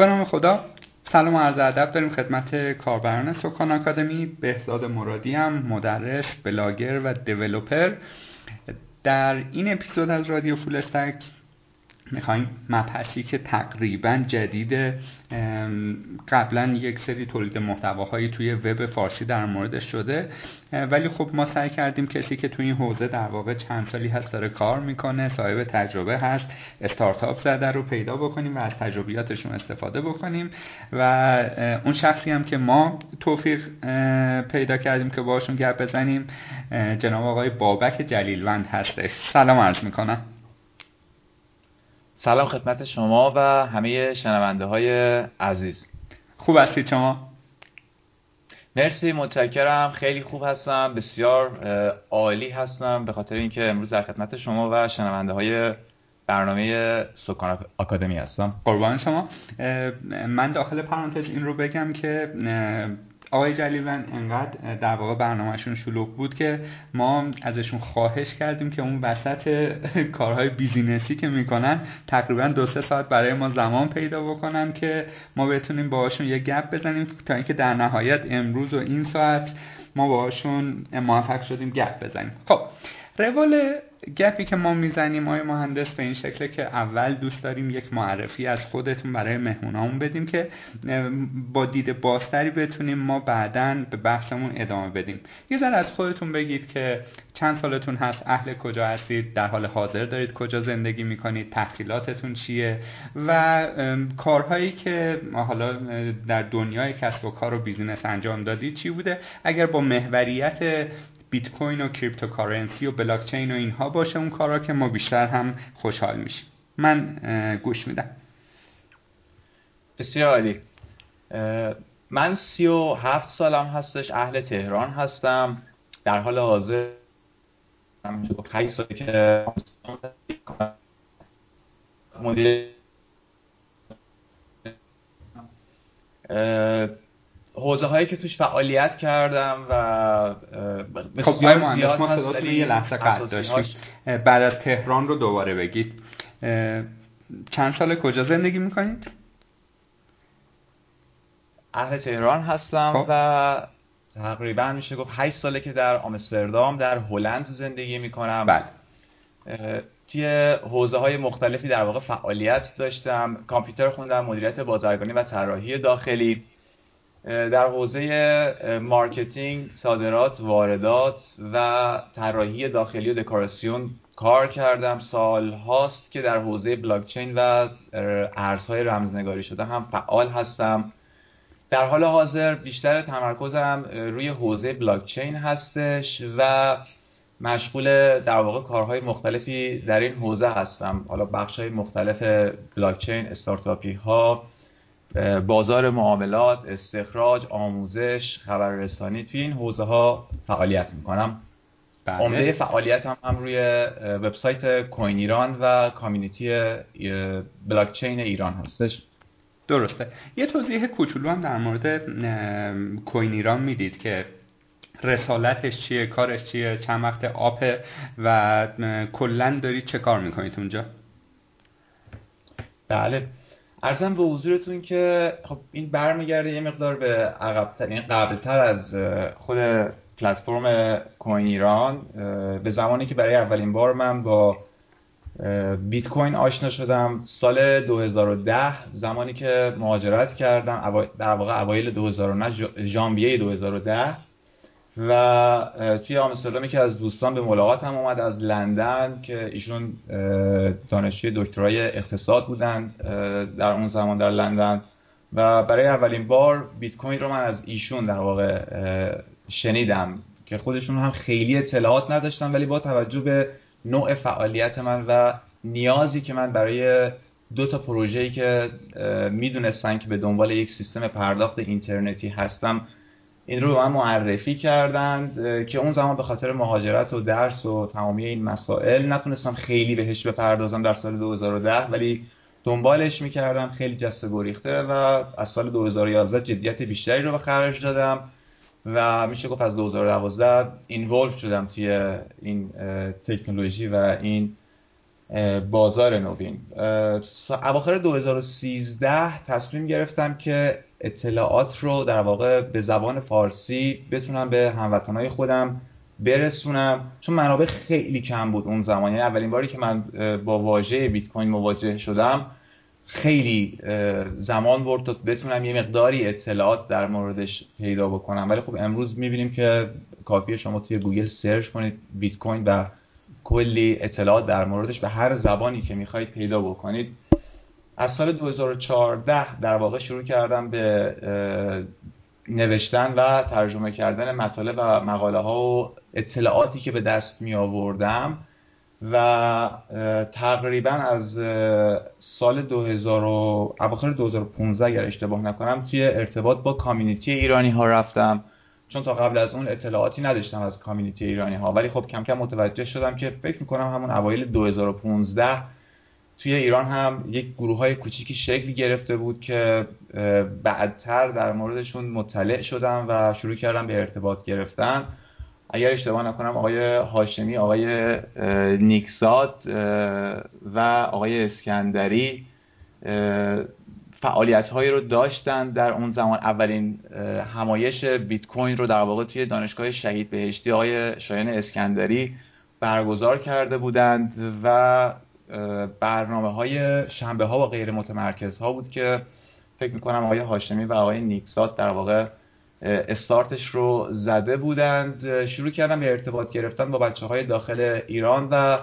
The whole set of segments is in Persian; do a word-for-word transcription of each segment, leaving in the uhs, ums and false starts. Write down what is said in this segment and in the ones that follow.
به نام خدا. سلام و عرض ادب داریم خدمت کاربران سکان آکادمی. بهزاد مرادی هم مدرس، بلاگر و دیولوپر. در این اپیزود از رادیو فول استک میخواییم مبحثی که تقریبا جدیده، قبلا یک سری تولید محتواهایی توی وب فارسی در موردش شده، ولی خب ما سعی کردیم کسی که توی این حوزه در واقع چند سالی هست داره کار میکنه، صاحب تجربه هست، استارتاپ زده رو پیدا بکنیم و از تجربیاتشون استفاده بکنیم و اون شخصی هم که ما توفیق پیدا کردیم که باشون گپ بزنیم جناب آقای بابک جلیلوند هستش. سلام عرض میکنم. سلام خدمت شما و همه شنونده های عزیز. خوب هستید شما؟ مرسی، متشکرم. خیلی خوب هستم، بسیار عالی هستم به خاطر اینکه امروز در خدمت شما و شنونده های برنامه سکان آکادمی هستم. قربان شما. من داخل پرانتز این رو بگم که آقای جلیلوند انقدر در واقع برنامهشون شلوغ بود که ما ازشون خواهش کردیم که اون وسط کارهای بیزینسی که میکنن تقریبا دو سه ساعت برای ما زمان پیدا بکنن که ما بتونیم باهاشون یه گپ بزنیم، تا اینکه در نهایت امروز و این ساعت ما باهاشون موفق شدیم گپ بزنیم. خب روال گپی که ما میزنیم آقای مهندس به این شکله که اول دوست داریم یک معرفی از خودتون برای مهمونامون بدیم که با دید بازتری بتونیم ما بعداً به بحثمون ادامه بدیم. یه ذره از خودتون بگید که چند سالتون هست، اهل کجا هستید، در حال حاضر دارید کجا زندگی میکنید، تحصیلاتتون چیه و کارهایی که حالا در دنیای کسب و کار و بیزینس انجام دادید چی بوده، اگر با محوریت بیت کوین و کریپتوکارنسی و بلاکچین و اینها باشه اون کارا که ما بیشتر هم خوشحال میشیم. من گوش میدم. بسیار عالی. من سی و هفت سالم هستش، اهل تهران هستم، در حال حاضر هشت سالی که مدیر حوزه هایی که توش فعالیت کردم و بسیار خب زیاد هست. خب یه لحظه قطع داشتیم، بعد از تهران رو دوباره بگید. چند سال کجا زندگی میکنید؟ اهل تهران هستم. خب. و تقریبا میشه گفت هشت ساله که در آمستردام در هلند زندگی میکنم. بله. توی حوزه های مختلفی در واقع فعالیت داشتم. کامپیوتر خوندم، مدیریت بازرگانی و طراحی داخلی، در حوزه مارکتینگ، صادرات، واردات و طراحی داخلی و دکوراسیون کار کردم. سال هاست که در حوزه بلاکچین و ارزهای رمزنگاری شده هم فعال هستم. در حال حاضر بیشتر تمرکزم روی حوزه بلاکچین هستش و مشغول در واقع کارهای مختلفی در این حوزه هستم. حالا بخش‌های مختلف بلاکچین، استارتاپی ها، بازار معاملات، استخراج، آموزش، خبررسانی، توی این حوزه ها فعالیت میکنم. عمده فعالیت هم, هم روی وبسایت کوین ایران و کامیونیتی بلاکچین ایران هستش. درسته. یه توضیح کوچولو هم در مورد کوین ایران میدید که رسالتش چیه، کارش چیه، چند وقت آپه و کلن دارید چه کار میکنید اونجا؟ بله. عرضم به حضورتون که خب این برمیگرده یه مقدار به عقب‌تر، این قبل‌تر از خود پلتفرم کوین ایران، به زمانی که برای اولین بار من با بیت کوین آشنا شدم سال دو هزار و ده، زمانی که مهاجرت کردم در واقع اوایل دو هزار و نه، ژانویه دو هزار و ده، و توی آمستردام که از دوستان به ملاقات هم اومد از لندن که ایشون دانشجوی دکترای اقتصاد بودن در اون زمان در لندن، و برای اولین بار بیت کوین رو من از ایشون در واقع شنیدم که خودشون هم خیلی اطلاعات نداشتن، ولی با توجه به نوع فعالیت من و نیازی که من برای دو تا پروژه‌ای که میدونستن که به دنبال یک سیستم پرداخت اینترنتی هستم، این رو به من معرفی کردند که اون زمان به خاطر مهاجرت و درس و تمامی این مسائل نتونستم خیلی بهش بپردازم در سال دو هزار و ده، ولی دنبالش میکردم، خیلی جسته گریخته، و از سال دو هزار و یازده جدیت بیشتری رو به خرج دادم و میشه گفت از دو هزار و دوازده اینوالو شدم توی این تکنولوژی و این بازار نوین. اواخر دو هزار و سیزده تصمیم گرفتم که اطلاعات رو در واقع به زبان فارسی بتونم به هموطنهای خودم برسونم، چون منابع خیلی کم بود اون زمان. یعنی اولین باری که من با واژه بیت کوین مواجه شدم خیلی زمان برد تا بتونم یه مقداری اطلاعات در موردش پیدا بکنم، ولی خب امروز می‌بینیم که کافیه شما توی گوگل سرچ کنید بیت کوین و کلی اطلاعات در موردش به هر زبانی که می‌خواید پیدا بکنید. از سال دو هزار و چهارده در واقع شروع کردم به نوشتن و ترجمه کردن مطالب و مقاله ها و اطلاعاتی که به دست می آوردم و تقریبا از سال دو هزار و اواخر دو هزار و پانزده اگر اشتباه نکنم توی ارتباط با کامیونیتی ایرانی ها رفتم، چون تا قبل از اون اطلاعاتی نداشتم از کامیونیتی ایرانی ها. ولی خب کم کم متوجه شدم که فکر میکنم همون اوایل دو هزار و پانزده توی ایران هم یک گروه‌های کوچیکی شکل گرفته بود که بعدتر در موردشون مطلع شدم و شروع کردم به ارتباط گرفتن. اگر اشتباه نکنم آقای هاشمی، آقای نیکزاد و آقای اسکندری فعالیت‌هایی رو داشتن در اون زمان. اولین همایش بیت کوین رو در واقع توی دانشگاه شهید بهشتی آقای شایان اسکندری برگزار کرده بودند و برنامه‌های شنبه‌ها و غیر متمرکزها بود که فکر می‌کنم آقای هاشمی و آقای نیکزاد در واقع استارتش رو زده بودند. شروع کردم به ارتباط گرفتن با بچه‌های داخل ایران و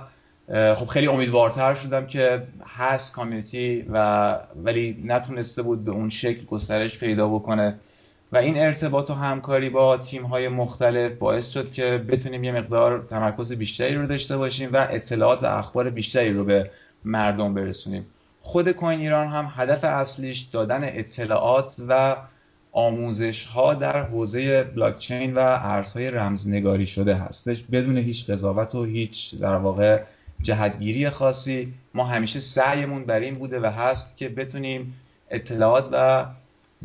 خب خیلی امیدوارتر شدم که هست کامیونیتی و ولی نتونسته بود به اون شکل گسترش پیدا بکنه و این ارتباط و همکاری با تیم‌های مختلف باعث شد که بتونیم یه مقدار تمرکز بیشتری رو داشته باشیم و اطلاعات و اخبار بیشتری رو به مردم برسونیم. خود کوین ایران هم هدف اصلیش دادن اطلاعات و آموزش‌ها در حوزه بلاکچین و ارزهای رمزنگاری شده هستش، بدون هیچ قضاوت و هیچ در واقع جهتگیری خاصی. ما همیشه سعیمون بر این بوده و هست که بتونیم اطلاعات و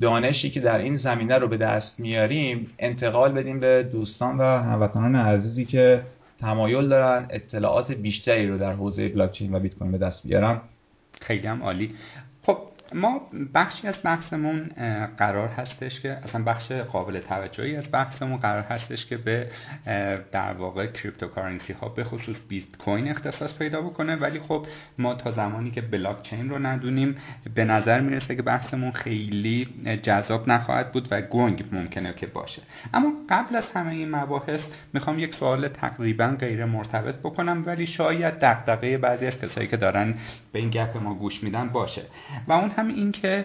دانشی که در این زمینه رو به دست میاریم انتقال بدیم به دوستان و هموطنان عزیزی که تمایل دارن اطلاعات بیشتری رو در حوزه بلاکچین و بیت کوین به دست بیارن. خیلی هم عالی. خب ما بخشی از بحثمون قرار هستش که اصلا بخش قابل توجهی از بحثمون قرار هستش که به در واقع کریپتوکارنسی ها به خصوص بیت کوین اختصاص پیدا بکنه، ولی خب ما تا زمانی که بلاک چین رو ندونیم به نظر میرسه که بحثمون خیلی جذاب نخواهد بود و گنگ ممکنه که باشه. اما قبل از همه این مباحث میخوام یک سوال تقریبا غیر مرتبط بکنم، ولی شاید دغدغه بعضی از کسایی که دارن به این گپ ما گوش میدن باشه و اون هم این که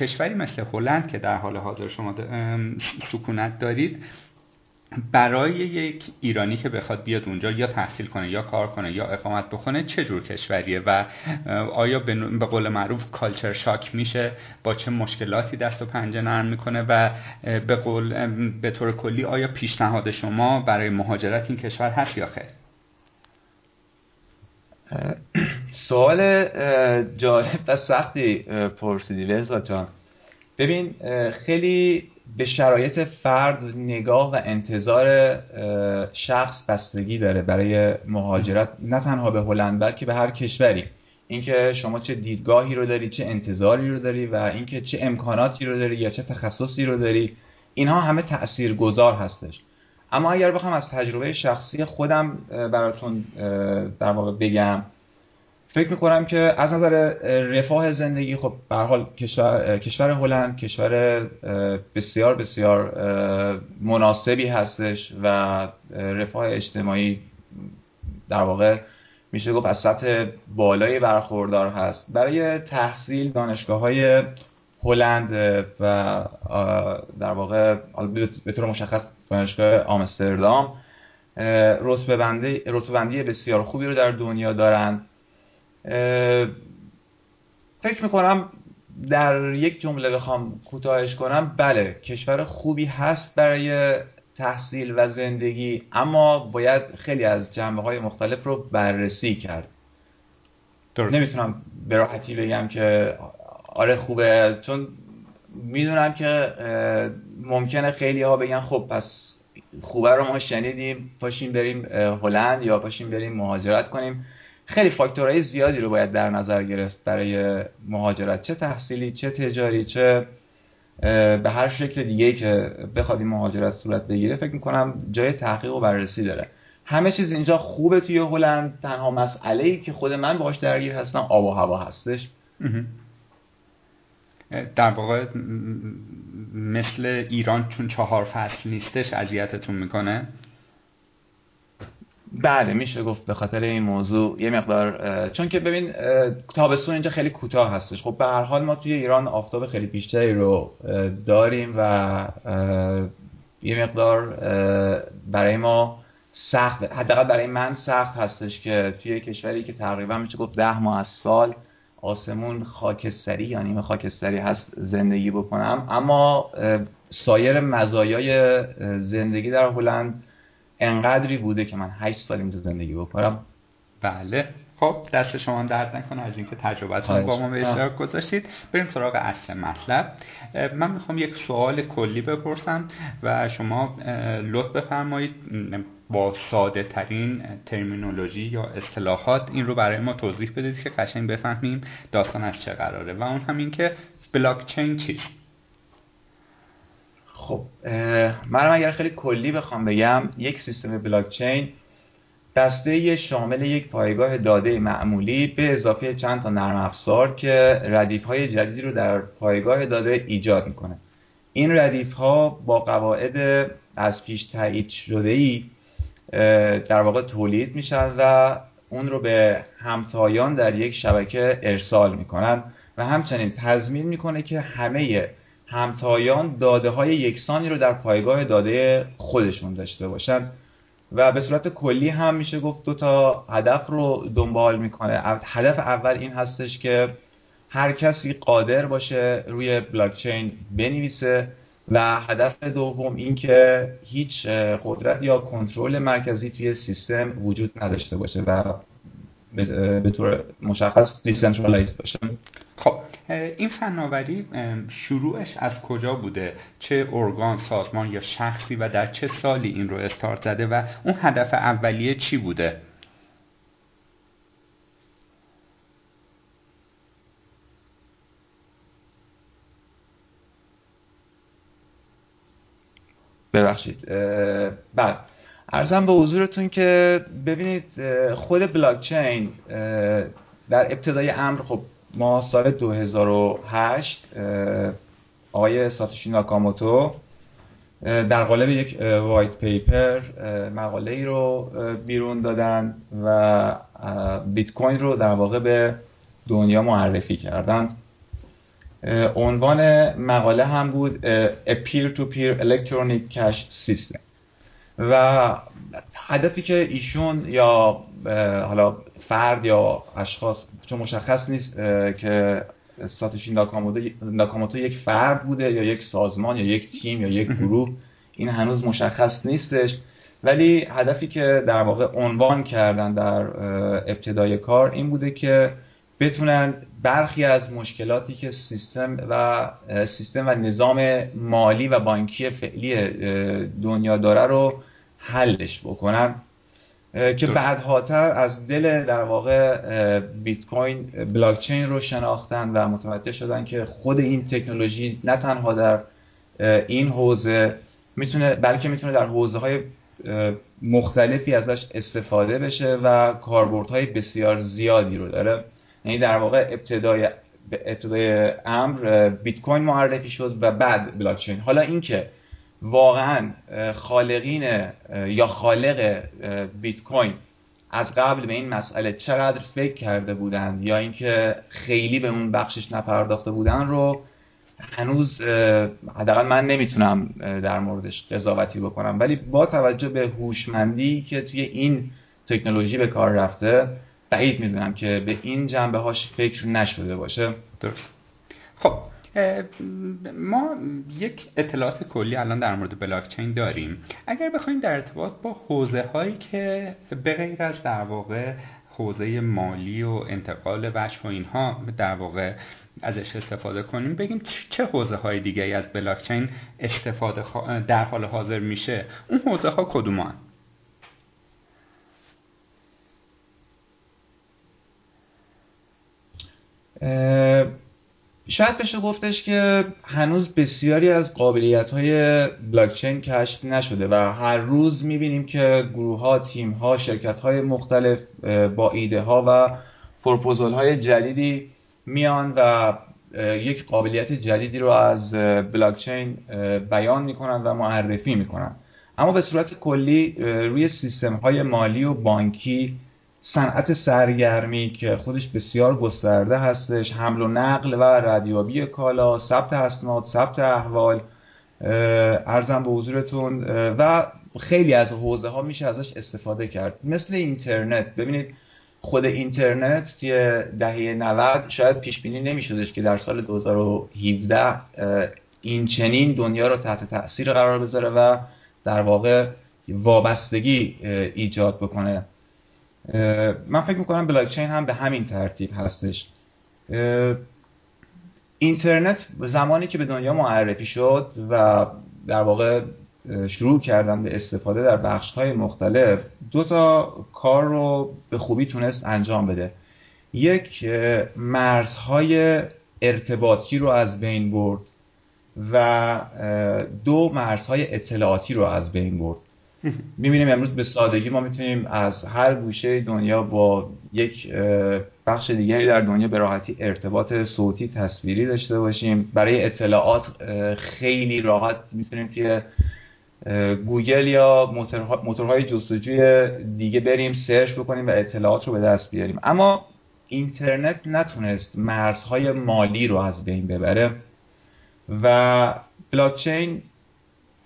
کشوری مثل هلند که در حال حاضر شما سکونت دارید برای یک ایرانی که بخواد بیاد اونجا یا تحصیل کنه یا کار کنه یا اقامت بکنه چه جور کشوریه و آیا به قول معروف کالچر شاک میشه، با چه مشکلاتی دست و پنجه نرم میکنه و به قول به طور کلی آیا پیشنهاد شما برای مهاجرت این کشور هست یا خیر؟ سوال جالب و سختی پرسیدی لحظات جان. ببین خیلی به شرایط فرد، نگاه و انتظار شخص بستگی داره برای مهاجرت، نه تنها به هلند بلکه به هر کشوری. اینکه شما چه دیدگاهی رو داری، چه انتظاری رو داری و اینکه چه امکاناتی رو داری یا چه تخصصی رو داری، اینها همه تاثیرگذار هستش. اما اگر بخوام از تجربه شخصی خودم براتون در واقع بگم، فکر میکنم که از نظر رفاه زندگی خب به هر حال کشور کشور هلند کشور بسیار بسیار مناسبی هستش و رفاه اجتماعی در واقع میشه گفت از سطح بالایی برخوردار هست. برای تحصیل دانشگاه‌های هلند و در واقع به طور مشخص دانشگاه آمستردام رتبه بندی رتبه بندی بسیار خوبی رو در دنیا دارن. فکر میکنم در یک جمله بخوام کوتاهش کنم، بله کشور خوبی هست برای تحصیل و زندگی، اما باید خیلی از جنبه‌های مختلف رو بررسی کرد. درست. نمیتونم به راحتی بگم که آره خوبه، چون میدونم که ممکنه خیلی ها بگن خب پس خوبه رو ما شنیدیم پاشیم بریم هلند یا پاشیم بریم مهاجرت کنیم. خیلی فاکتورهای زیادی رو باید در نظر گرفت برای مهاجرت، چه تحصیلی، چه تجاری، چه به هر شکل دیگه‌ای که بخواد این مهاجرت صورت بگیره. فکر می‌کنم جای تحقیق و بررسی داره. همه چیز اینجا خوبه توی هلند، تنها مسئله‌ای که خود من باهاش درگیر هستم آب و هوا هستش. در واقع مثل ایران چون چهار فصل نیستش اذیتتون میکنه؟ بله میشه گفت به خاطر این موضوع یه مقدار، چون که ببین تابستون اینجا خیلی کوتاه هستش. خب به هر حال ما توی ایران آفتاب خیلی بیشتری رو داریم و یه مقدار برای ما سخت، حداقل برای من سخت هستش که توی کشوری که تقریبا میشه گفت ده ماه از سال آسمون خاکستری یا نیمه خاکستری هست زندگی بکنم. اما سایر مزایای زندگی در هلند انقدری بوده که من هشت سال اینجا زندگی بکنم. بله خب دست شما درد نکنه از اینکه تجربتون با ما به اشتراک گذاشتید. بریم سراغ اصل مطلب. من میخوام یک سوال کلی بپرسم و شما لطف بفرمایید با ساده ترین ترمینولوژی یا اصطلاحات این رو برای ما توضیح بدید که قشنگ بفهمیم داستان از چه قراره، و اون هم این که بلاکچین چیست. خب من اگر خیلی کلی بخوام بگم، یک سیستم بلاکچین دسته شامل یک پایگاه داده معمولی به اضافه چند تا نرم افزار که ردیف‌های جدیدی رو در پایگاه داده ایجاد می‌کنه. این ردیف‌ها با قواعد از پیش تایید شده‌ای در واقع تولید میشن و اون رو به همتایان در یک شبکه ارسال میکنن و همچنین تضمین میکنه که همه همتایان داده های یکسانی رو در پایگاه داده خودشون داشته باشن. و به صورت کلی هم میشه گفت دو تا هدف رو دنبال میکنه. هدف اول این هستش که هر کسی قادر باشه روی بلاکچین بنویسه و هدف دوم این که هیچ قدرت یا کنترل مرکزی توی سیستم وجود نداشته باشه و به طور مشخص دیسنترالایز باشه. خب این فناوری شروعش از کجا بوده؟ چه ارگان، سازمان یا شخصی و در چه سالی این رو استارت زده و اون هدف اولیه چی بوده؟ ببخشید. بله عرضم به حضورتون که ببینید خود بلاکچین در ابتدای امر، خب ما سال دو هزار و هشت آقای ساتوشی ناکاموتو در قالب یک وایت پیپر مقاله ای رو بیرون دادن و بیت کوین رو در واقع به دنیا معرفی کردن. عنوان مقاله هم بود A Peer-to-Peer Electronic Cash System و هدفی که ایشون یا حالا فرد یا اشخاص، چون مشخص نیست که ساتوشی ناکاموتو یک فرد بوده یا یک سازمان یا یک تیم یا یک گروه، این هنوز مشخص نیستش، ولی هدفی که در واقع عنوان کردن در ابتدای کار این بوده که بتونن برخی از مشکلاتی که سیستم و سیستم و نظام مالی و بانکی فعلی دنیا داره رو حلش بکنن که بعدهاتر از دل در واقع بیت کوین بلاکچین رو شناختن و متوجه شدن که خود این تکنولوژی نه تنها در این حوزه میتونه، بلکه میتونه در حوزه‌های مختلفی ازش استفاده بشه و کاربردهای بسیار زیادی رو داره. یعنی در واقع ابتدای ابتدای امر بیت کوین معرفی شد و بعد بلاکچین. حالا اینکه واقعا خالقین یا خالق بیت کوین از قبل به این مسئله چقدر فکر کرده بودند یا اینکه خیلی به اون بخشش نپرداخته بودند رو هنوز حداقل من نمیتونم در موردش قضاوتی بکنم، ولی با توجه به هوشمندی که توی این تکنولوژی به کار رفته بعید میدونم که به این جنبه هاش فکر نشده باشه. درست. خب ما یک اطلاعات کلی الان در مورد بلاکچین داریم. اگر بخوایم در ارتباط با حوزه هایی که به غیر از در واقع حوزه مالی و انتقال وجه و اینها در واقع ازش استفاده کنیم، بگیم چه حوزه های دیگه ای از بلاکچین استفاده در حال حاضر میشه، اون حوزه ها کدوم هستند؟ شاید بشه گفتش که هنوز بسیاری از قابلیت‌های بلاکچین کشف نشده و هر روز می‌بینیم که گروه‌ها، تیم‌ها، شرکت‌های مختلف با ایده‌ها و پروپوزال‌های جدیدی میان و یک قابلیت جدیدی رو از بلاکچین بیان می‌کنن و معرفی می‌کنن. اما به صورت کلی روی سیستم‌های مالی و بانکی، صنعت سرگرمی که خودش بسیار گسترده هستش، حمل و نقل و ردیابی کالا، ثبت اسناد، ثبت احوال، ارزم به حضورتون، و خیلی از حوزه‌ها میشه ازش استفاده کرد. مثل اینترنت، ببینید خود اینترنت یه دهه نود شاید پیش بینی نمی‌شدش که در سال دو هزار و هفده این چنین دنیا رو تحت تأثیر قرار بذاره و در واقع وابستگی ایجاد بکنه. من فکر میکنم بلاکچین هم به همین ترتیب هستش. اینترنت زمانی که به دنیا معرفی شد و در واقع شروع کردن به استفاده در بخش‌های مختلف، دو تا کار رو به خوبی تونست انجام بده. یک، مرزهای ارتباطی رو از بین برد و دو، مرزهای اطلاعاتی رو از بین برد. می‌بینیم امروز به سادگی ما می‌تونیم از هر گوشه دنیا با یک بخش دیگری در دنیا به راحتی ارتباط صوتی، تصویری داشته باشیم. برای اطلاعات خیلی راحت می‌تونیم که گوگل یا موتورها، موتورهای جستجوی دیگه بریم سرچ بکنیم و اطلاعات رو به دست بیاریم. اما اینترنت نتونست مرزهای مالی رو از بین ببره و بلاکچین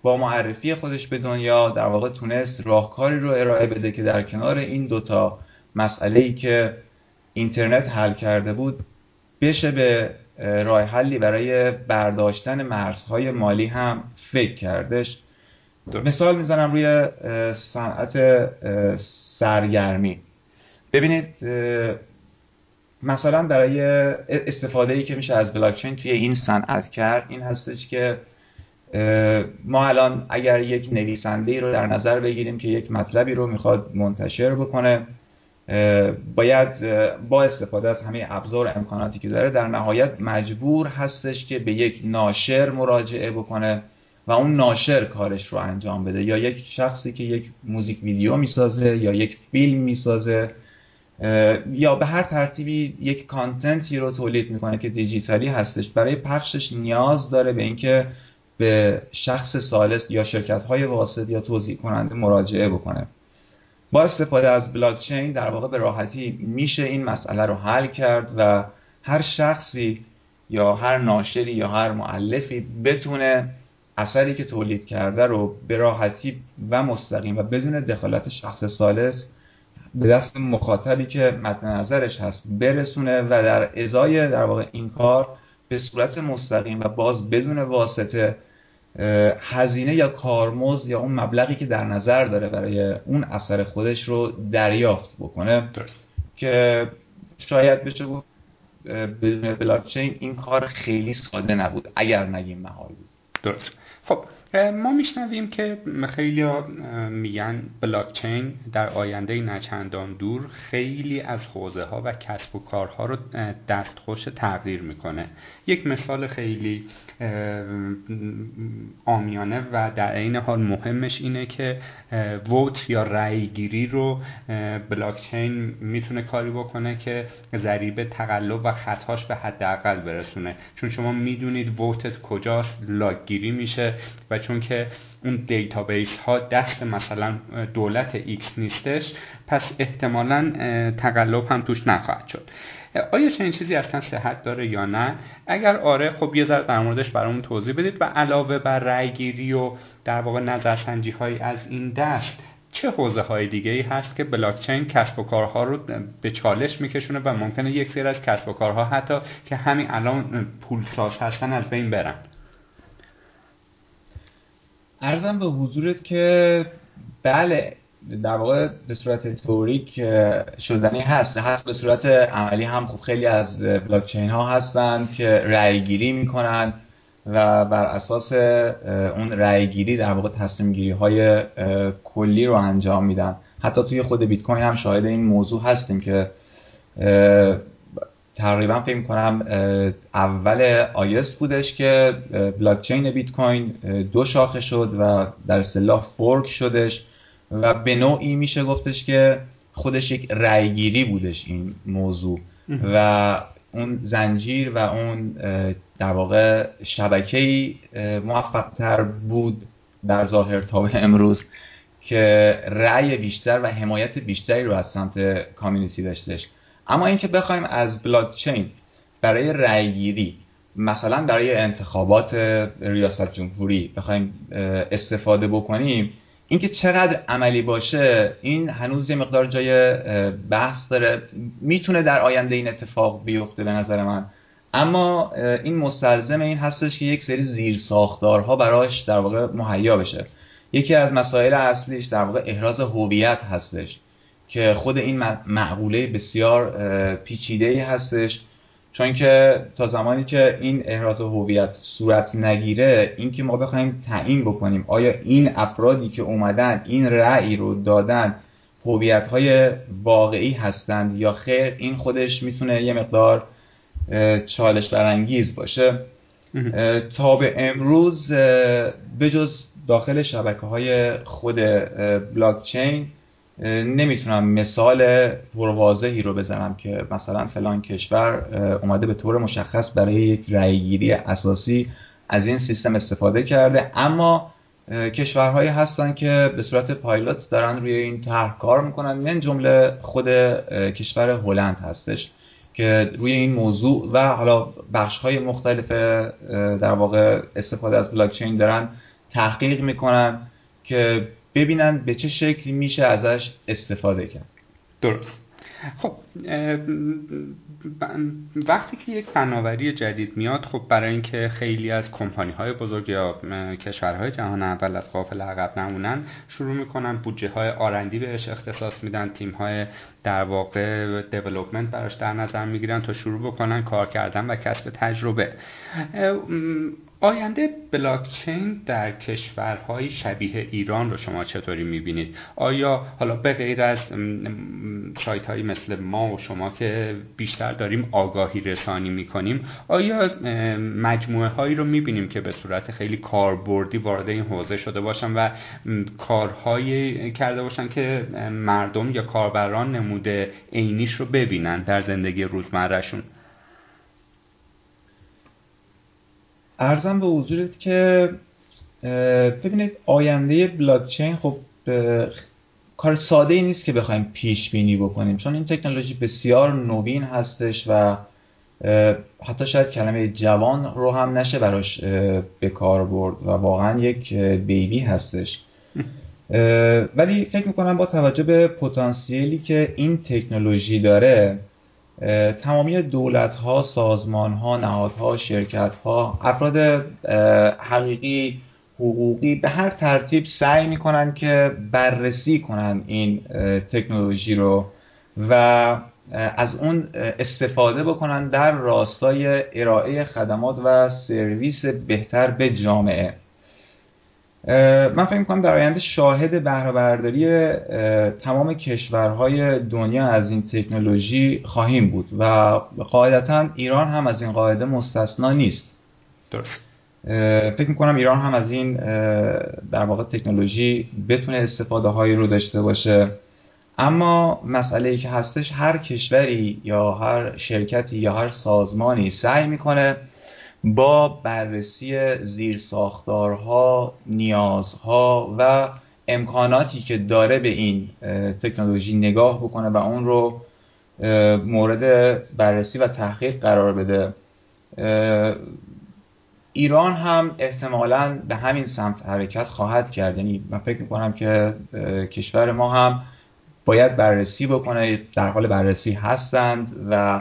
با معرفی خودش به دنیا در واقع تونست راهکاری رو ارائه بده که در کنار این دوتا مسئله‌ای که اینترنت حل کرده بود، بشه به راه حلی برای برداشتن مرزهای مالی هم فکر کردش. مثال میزنم روی صنعت سرگرمی. ببینید مثلا برای استفاده‌ای که میشه از بلاکچین توی این صنعت کرد، این هستش که ما الان اگر یک نویسنده‌ای رو در نظر بگیریم که یک مطلبی رو میخواد منتشر بکنه، باید با استفاده از همه ابزار و امکاناتی که داره در نهایت مجبور هستش که به یک ناشر مراجعه بکنه و اون ناشر کارش رو انجام بده، یا یک شخصی که یک موزیک ویدیو میسازه یا یک فیلم میسازه یا به هر ترتیبی یک کانتنتی رو تولید میکنه که دیجیتالی هستش، برای پخشش نیاز داره به اینکه به شخص ثالث یا شرکت‌های واسط یا توزیع کننده مراجعه بکنه. با استفاده از بلاکچین در واقع به راحتی میشه این مسئله رو حل کرد و هر شخصی یا هر ناشری یا هر مؤلفی بتونه اثری که تولید کرده رو به راحتی و مستقیم و بدون دخالت شخص ثالث به دست مخاطبی که مد نظرش هست برسونه و در ازای در واقع این کار به صورت مستقیم و باز بدون واسطه هزینه یا کارمزد یا اون مبلغی که در نظر داره برای اون اثر خودش رو دریافت بکنه. درست. که شاید بشه گفت بدون بلاکچین این کار خیلی ساده نبود، اگر نگیم محال بود. درست. خب ما میشنویم که خیلی میگن بلاکچین در آینده نچندان دور خیلی از حوزه ها و کسب و کارها رو دستخوش تغییر میکنه. یک مثال خیلی عامیانه و در عین حال مهمش اینه که ووت یا رأی گیری رو بلاکچین میتونه کاری بکنه که ضریب تقلب و خطاش به حداقل برسونه، چون شما میدونید ووتت کجاست، لاگ گیری میشه و چون که اون دیتابیس ها دست مثلا دولت ایکس نیستش، پس احتمالاً تقلب هم توش نخواهد شد. آیا چنین چیزی اصلا صحت داره یا نه؟ اگر آره، خب یه ذره در موردش برامون توضیح بدید و علاوه بر رأی گیری و در واقع نظرسنجی های از این دست، چه حوزه های دیگه ای هست که بلاکچین کسب و کارها رو به چالش میکشونه و ممکنه یک سری از کسب و کارها حتی که همین الان پولساز هستن از بین برن؟ عرضم به حضورت که بله، در واقع به صورت تئوریک شدنی هست، حتی به صورت عملی هم خب خیلی از بلاکچین ها هستن که رأی گیری میکنن و بر اساس اون رأی گیری در واقع تصمیم گیری های کلی رو انجام میدن. حتی توی خود بیت کوین هم شاهد این موضوع هستیم که تقریبا فکر می‌کنم اول آیس بودش که بلاکچین بیت کوین دو شاخه شد و در اصطلاح فورک شدش و به نوعی میشه گفتش که خودش یک رأیگیری بودش این موضوع و اون زنجیر و اون در واقع شبکه‌ای موفق‌تر بود در ظاهر تا به امروز که رأی بیشتر و حمایت بیشتری رو از سمت کامیونیتی داشتش. اما اینکه بخوایم از بلاکچین برای رأیگیری مثلا برای انتخابات ریاست جمهوری بخوایم استفاده بکنیم، اینکه چقدر عملی باشه این هنوز یه مقدار جای بحث داره. میتونه در آینده این اتفاق بیفته به نظر من، اما این مستلزم این هستش که یک سری زیرساختارها براش در واقع مهیا بشه. یکی از مسائل اصلیش در واقع احراز هویت هستش که خود این مقوله بسیار پیچیده‌ای هستش، چون که تا زمانی که این احراز هویت صورت نگیره، این که ما بخوایم تعیین بکنیم آیا این افرادی که اومدن این رأی رو دادن هویت‌های واقعی هستند یا خیر، این خودش میتونه یه مقدار چالش برانگیز باشه. تا به امروز بجز داخل شبکه‌های خود بلاکچین نمیتونم مثال پرواضحی رو بزنم که مثلا فلان کشور اومده به طور مشخص برای یک رأیگیری اساسی از این سیستم استفاده کرده، اما کشورهایی هستن که به صورت پایلوت دارن روی این طرح کار میکنن. این جمله خود کشور هلند هستش که روی این موضوع و حالا بخش‌های مختلف در واقع استفاده از بلاکچین دارن تحقیق میکنن که ببینن به چه شکلی میشه ازش استفاده کرد. درست. خب وقتی که یک فناوری جدید میاد، خب برای اینکه خیلی از کمپانی های بزرگ یا کشورهای جهان اول از قافله عقب نمونن، شروع میکنن بودجه های آرندی بهش اختصاص میدن، تیم های در واقع دیولپمنت براش در نظر میگیرن تا شروع بکنن کار کردن و کسب تجربه. آینده بلاکچین در کشورهای شبیه ایران رو شما چطوری میبینید؟ آیا حالا به غیر از سایت هایی مثل ما و شما که بیشتر داریم آگاهی رسانی میکنیم، آیا مجموعه هایی رو میبینیم که به صورت خیلی کاربردی وارد این حوزه شده باشن و کارهایی کرده باشن که مردم یا کاربران نموده عینیش رو ببینن در زندگی روزمرهشون؟ عرضم به حضورت که ببینید آینده بلاکچین خب کار ساده‌ای نیست که بخوایم پیش بینی بکنیم، چون این تکنولوژی بسیار نوین هستش و حتی شاید کلمه جوان رو هم نشه براش به کار برد و واقعا یک بیبی هستش. ولی فکر می‌کنم با توجه به پتانسیلی که این تکنولوژی داره، تمامی دولت‌ها، سازمان‌ها، نهادها، شرکت‌ها، افراد حقیقی، حقوقی به هر ترتیب سعی می‌کنن که بررسی کنن این تکنولوژی رو و از اون استفاده بکنن در راستای ارائه خدمات و سرویس بهتر به جامعه. من فکر می‌کنم در آینده شاهد بهره‌برداری تمام کشورهای دنیا از این تکنولوژی خواهیم بود و قاعدتاً ایران هم از این قاعده مستثنا نیست. درست. فکر می‌کنم ایران هم از این در واقع تکنولوژی بتونه استفاده هایی رو داشته باشه، اما مسئله‌ای که هستش هر کشوری یا هر شرکتی یا هر سازمانی سعی می‌کنه با بررسی زیرساختارها، نیازها و امکاناتی که داره به این تکنولوژی نگاه بکنه و اون رو مورد بررسی و تحقیق قرار بده. ایران هم احتمالاً به همین سمت حرکت خواهد کرد، یعنی من فکر می‌کنم که کشور ما هم باید بررسی بکنه، در حال بررسی هستند و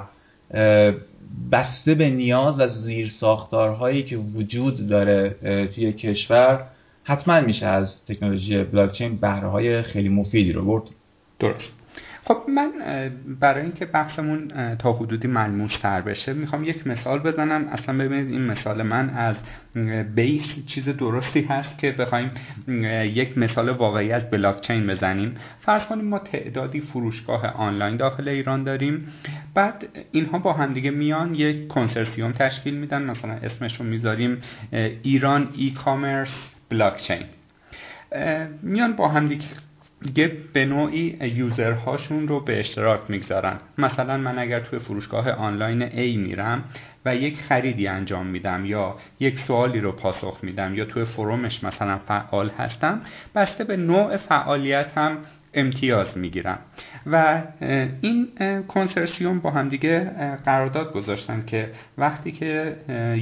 بسته به نیاز و زیرساختارهایی که وجود داره توی کشور حتما میشه از تکنولوژی بلاکچین بهره‌های خیلی مفیدی رو برد. درست. خب من برای اینکه بحثمون تا حدودی ملموس‌تر بشه میخوام یک مثال بزنم. اصلا ببینید این مثال من از بیس چیز درستی هست که بخوایم یک مثال واقعی از بلاکچین بزنیم. فرض کنیم ما تعدادی فروشگاه آنلاین داخل ایران داریم، بعد اینها با همدیگه میان یک کنسرسیوم تشکیل میدن، مثلا اسمش رو میذاریم ایران ای کامرس بلاکچین. میان با همدیگه دیگه به نوعی یوزرهاشون رو به اشتراک میگذارن. مثلا من اگر توی فروشگاه آنلاین A میرم و یک خریدی انجام میدم یا یک سوالی رو پاسخ میدم یا توی فرومش مثلا فعال هستم، بسته به نوع فعالیتم امتیاز میگیرم. و این کنسرسیوم با هم دیگه قرارداد گذاشتن که وقتی که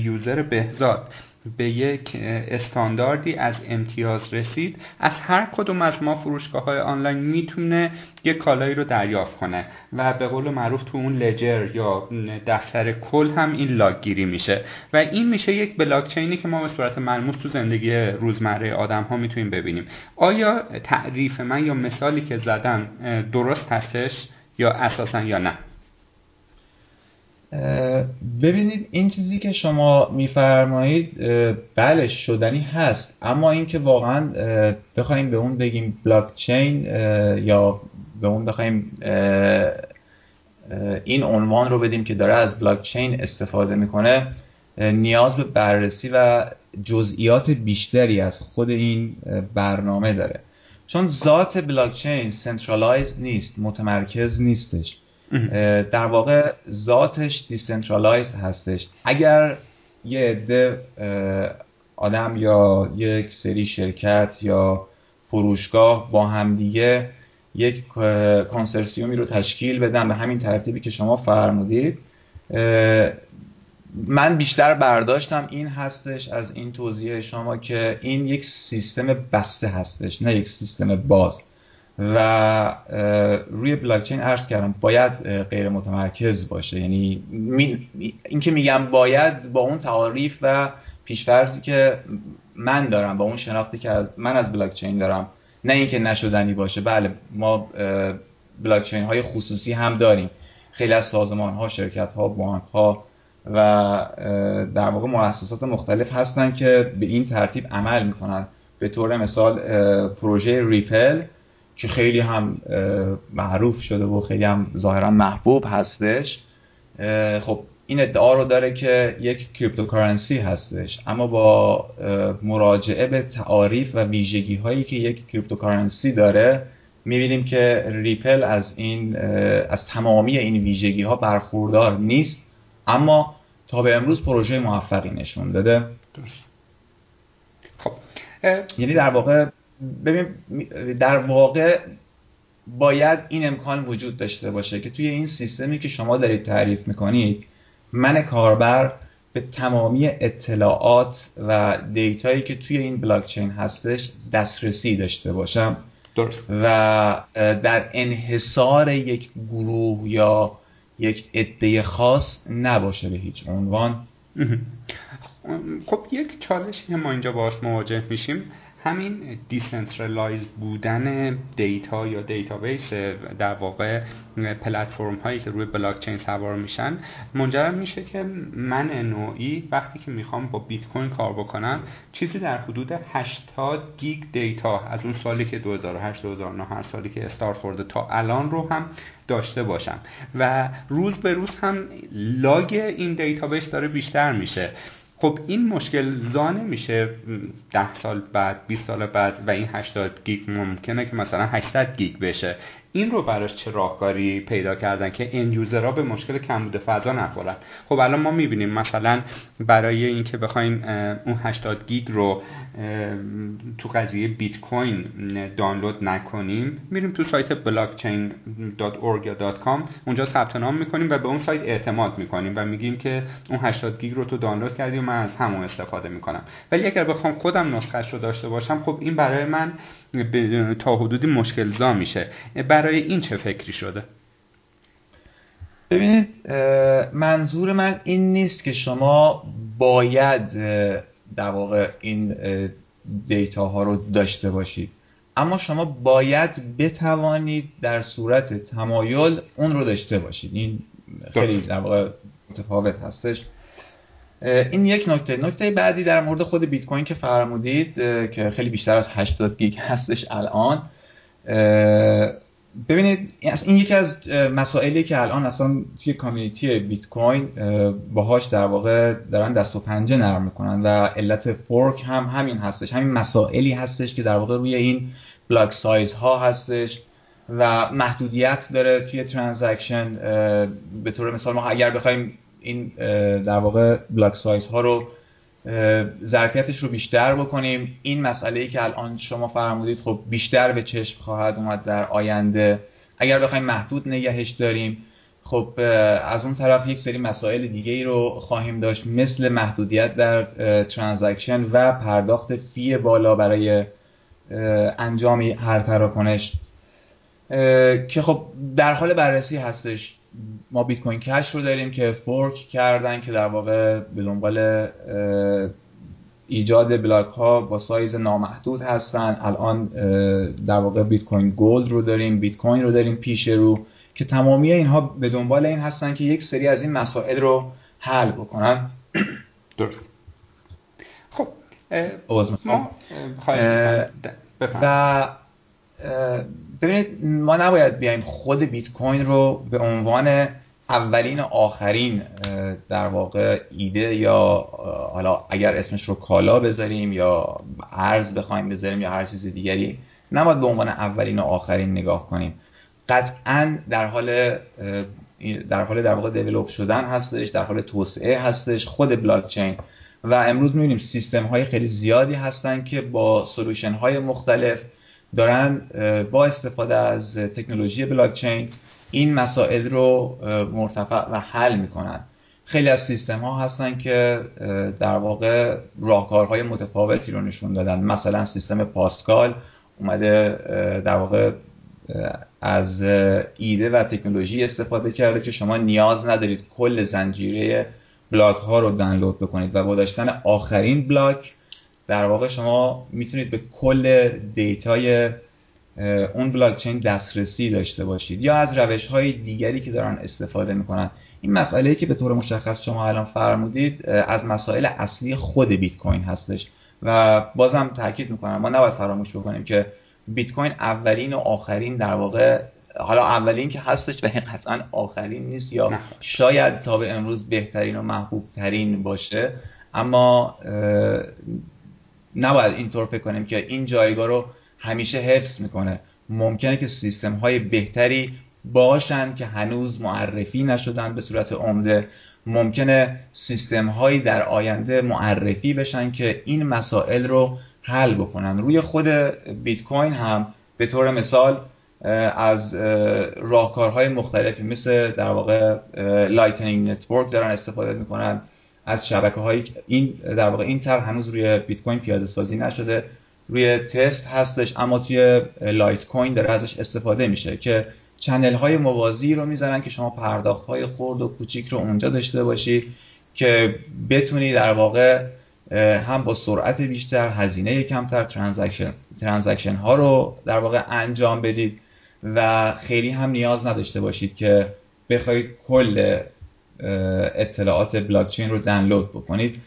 یوزر بهزاد به یک استانداردی از امتیاز رسید، از هر کدوم از ما فروشگاه‌های آنلاین میتونه یک کالایی رو دریافت کنه و به قول معروف تو اون لجر یا دفتر کل هم این لاگ گیری میشه و این میشه یک بلاکچینی که ما به صورت ملموس تو زندگی روزمره آدم‌ها میتونیم ببینیم. آیا تعریف من یا مثالی که زدم درست هستش یا اساساً یا نه؟ ببینید این چیزی که شما میفرمایید بله شدنی هست، اما این که واقعا بخوایم به اون بگیم بلاکچین یا به اون بخوایم این عنوان رو بدیم که داره از بلاکچین استفاده میکنه، نیاز به بررسی و جزئیات بیشتری از خود این برنامه داره، چون ذات بلاکچین سنترالایزد نیست، متمرکز نیستش، در واقع ذاتش دیسنترالایزد هستش. اگر یه عده آدم یا یک سری شرکت یا فروشگاه با همدیگه یک کنسرسیومی رو تشکیل بدن به همین ترتیبی که شما فرمودید، من بیشتر برداشتم این هستش از این توضیح شما که این یک سیستم بسته هستش نه یک سیستم باز و روی بلاکچین عرض کردم باید غیر متمرکز باشه. یعنی این که میگم باید با اون تعاریف و پیش‌فرضی که من دارم، با اون شناختی که من از بلاکچین دارم، نه اینکه نشدنی باشه. بله ما بلاکچین های خصوصی هم داریم، خیلی از سازمان ها، شرکت ها، بانک ها و در واقع مؤسسات مختلف هستن که به این ترتیب عمل میکنن. به طور مثال پروژه ریپل که خیلی هم معروف شده و خیلی هم ظاهرا محبوب هستش، خب این ادعا رو داره که یک کریپتوکارنسی هستش، اما با مراجعه به تعاریف و ویژگی هایی که یک کریپتوکارنسی داره میبینیم که ریپل از این از تمامی این ویژگی ها برخوردار نیست، اما تا به امروز پروژه موفقی نشون داده. خب یعنی در واقع ببین در واقع باید این امکان وجود داشته باشه که توی این سیستمی که شما دارید تعریف میکنید، من کاربر به تمامی اطلاعات و دیتایی که توی این بلاکچین هستش دسترسی داشته باشم درست. و در انحصار یک گروه یا یک عده خاص نباشه به هیچ عنوان. خب یک چالشی که ما اینجا باهاش مواجه میشیم همین دیسنترالایز بودن دیتا یا دیتابیس در واقع پلتفرم هایی که روی بلاکچین سوار میشن، منجر میشه که من نوعی وقتی که میخوام با بیت کوین کار بکنم چیزی در حدود هشتاد گیگ دیتا از اون سالی که دو هزار و هشت دو هزار و نه هر سالی که استارت خورده تا الان رو هم داشته باشم و روز به روز هم لاگ این دیتابیس داره بیشتر میشه. خب این مشکل زانه میشه ده سال بعد، بیست سال بعد و این هشتاد گیگ ممکنه که مثلا هشتصد گیگ بشه. این رو براش چه راهکاری پیدا کردن که این یوزرها به مشکل کمبود فضا نخورن؟ خب الان ما میبینیم مثلا برای اینکه بخوایم اون هشتاد گیگ رو تو قضیه بیت کوین دانلود نکنیم، میریم تو سایت بلاکچین دات اورگ یا دات کام، اونجا ثبت نام میکنیم و به اون سایت اعتماد میکنیم و میگیم که اون هشتاد گیگ رو تو دانلود کردی و من از همون استفاده میکنم. ولی اگر بخوام خودم نسخه‌اش رو داشته باشم، خب این برای من تا حدودی مشکل زا میشه. برای این چه فکری شده؟ ببینید منظور من این نیست که شما باید در واقع این دیتا ها رو داشته باشید، اما شما باید بتوانید در صورت تمایل اون رو داشته باشید. این خیلی در واقع متفاوت هستش. این یک نکته. نکته بعدی در مورد خود بیت کوین که فرمودید که خیلی بیشتر از هشتاد گیگ هستش الان. ببینید این یکی از مسائلی که الان اصلا توی کامیونیتی بیت کوین باهاش در واقع دارن دست و پنجه نرم میکنن و علت فورک هم همین هستش، همین مسائلی هستش که در واقع روی این بلاک سایز ها هستش و محدودیت داره توی ترانزکشن. به طور مثال ما اگر بخوایم این در واقع بلاک سایز ها رو ظرفیتش رو بیشتر بکنیم، این مسئله‌ای که الان شما فرمودید خب بیشتر به چشم خواهد اومد در آینده. اگر بخوایم محدود نگهش داریم، خب از اون طرف یک سری مسائل دیگه‌ای رو خواهیم داشت، مثل محدودیت در ترانزکشن و پرداخت فی بالا برای انجام هر تراکنش که خب در حال بررسی هستش. ما بیت کوین کش رو داریم که فورک کردن که در واقع به دنبال ایجاد بلاک ها با سایز نامحدود هستن. الان در واقع بیت کوین گولد رو داریم، بیت کوین رو داریم پیش رو، که تمامی اینها به دنبال این هستن که یک سری از این مسائل رو حل بکنن. درست. خب ما خواهش می‌کنم. ببینید ما نباید بیایم خود بیت کوین رو به عنوان اولین و آخرین در واقع ایده یا حالا اگر اسمش رو کالا بذاریم یا ارز بخوایم بذاریم یا هر چیز دیگری، نباید به عنوان اولین و آخرین نگاه کنیم. قطعاً در حال در حال در واقع دیولپ شدن هستش، در حال توسعه هستش خود بلاکچین و امروز می‌بینیم سیستم‌های خیلی زیادی هستن که با سولوشن‌های مختلف دارن با استفاده از تکنولوژی بلاکچین این مسائل رو مرتفع و حل میکنن. خیلی از سیستم ها هستن که در واقع راهکارهای متفاوتی رو نشون دادن. مثلا سیستم پاسکال اومده در واقع از ایده و تکنولوژی استفاده کرده که شما نیاز ندارید کل زنجیره بلاک ها رو دانلود بکنید و با داشتن آخرین بلاک در واقع شما میتونید به کل دیتای اون بلاکچین دسترسی داشته باشید، یا از روش‌های دیگری که دارن استفاده میکنن. این مسئله‌ای که به طور مشخص شما الان فرمودید از مسائل اصلی خود بیت کوین هستش و بازم تاکید میکنم ما نباید فراموش بکنیم که بیت کوین اولین و آخرین در واقع، حالا اولین که هستش و قطعاً آخرین نیست یا شاید تا به امروز بهترین و محبوبترین باشه، اما نباید اینطور فکر کنیم که این جایگاه رو همیشه حفظ میکنه. ممکنه که سیستم های بهتری باشن که هنوز معرفی نشدن به صورت عمده، ممکنه سیستم هایی در آینده معرفی بشن که این مسائل رو حل بکنن. روی خود بیت کوین هم به طور مثال از راهکارهای مختلفی مثل در واقع لایتنینگ نتورک دارن استفاده میکنن، از شبکه‌های این در واقع این طرح هنوز روی بیت کوین پیاده سازی نشده، روی تست هستش، اما توی لایت کوین داره ازش استفاده میشه که چنل‌های موازی رو می‌ذارن که شما پرداخت‌های خرد و کوچیک رو اونجا داشته باشی که بتونی در واقع هم با سرعت بیشتر، هزینه کمتر ترانزکشن ترانزکشن ها رو در واقع انجام بدید و خیلی هم نیاز نداشته باشید که بخواید کل اطلاعات بلاکچین رو دانلود بکنید.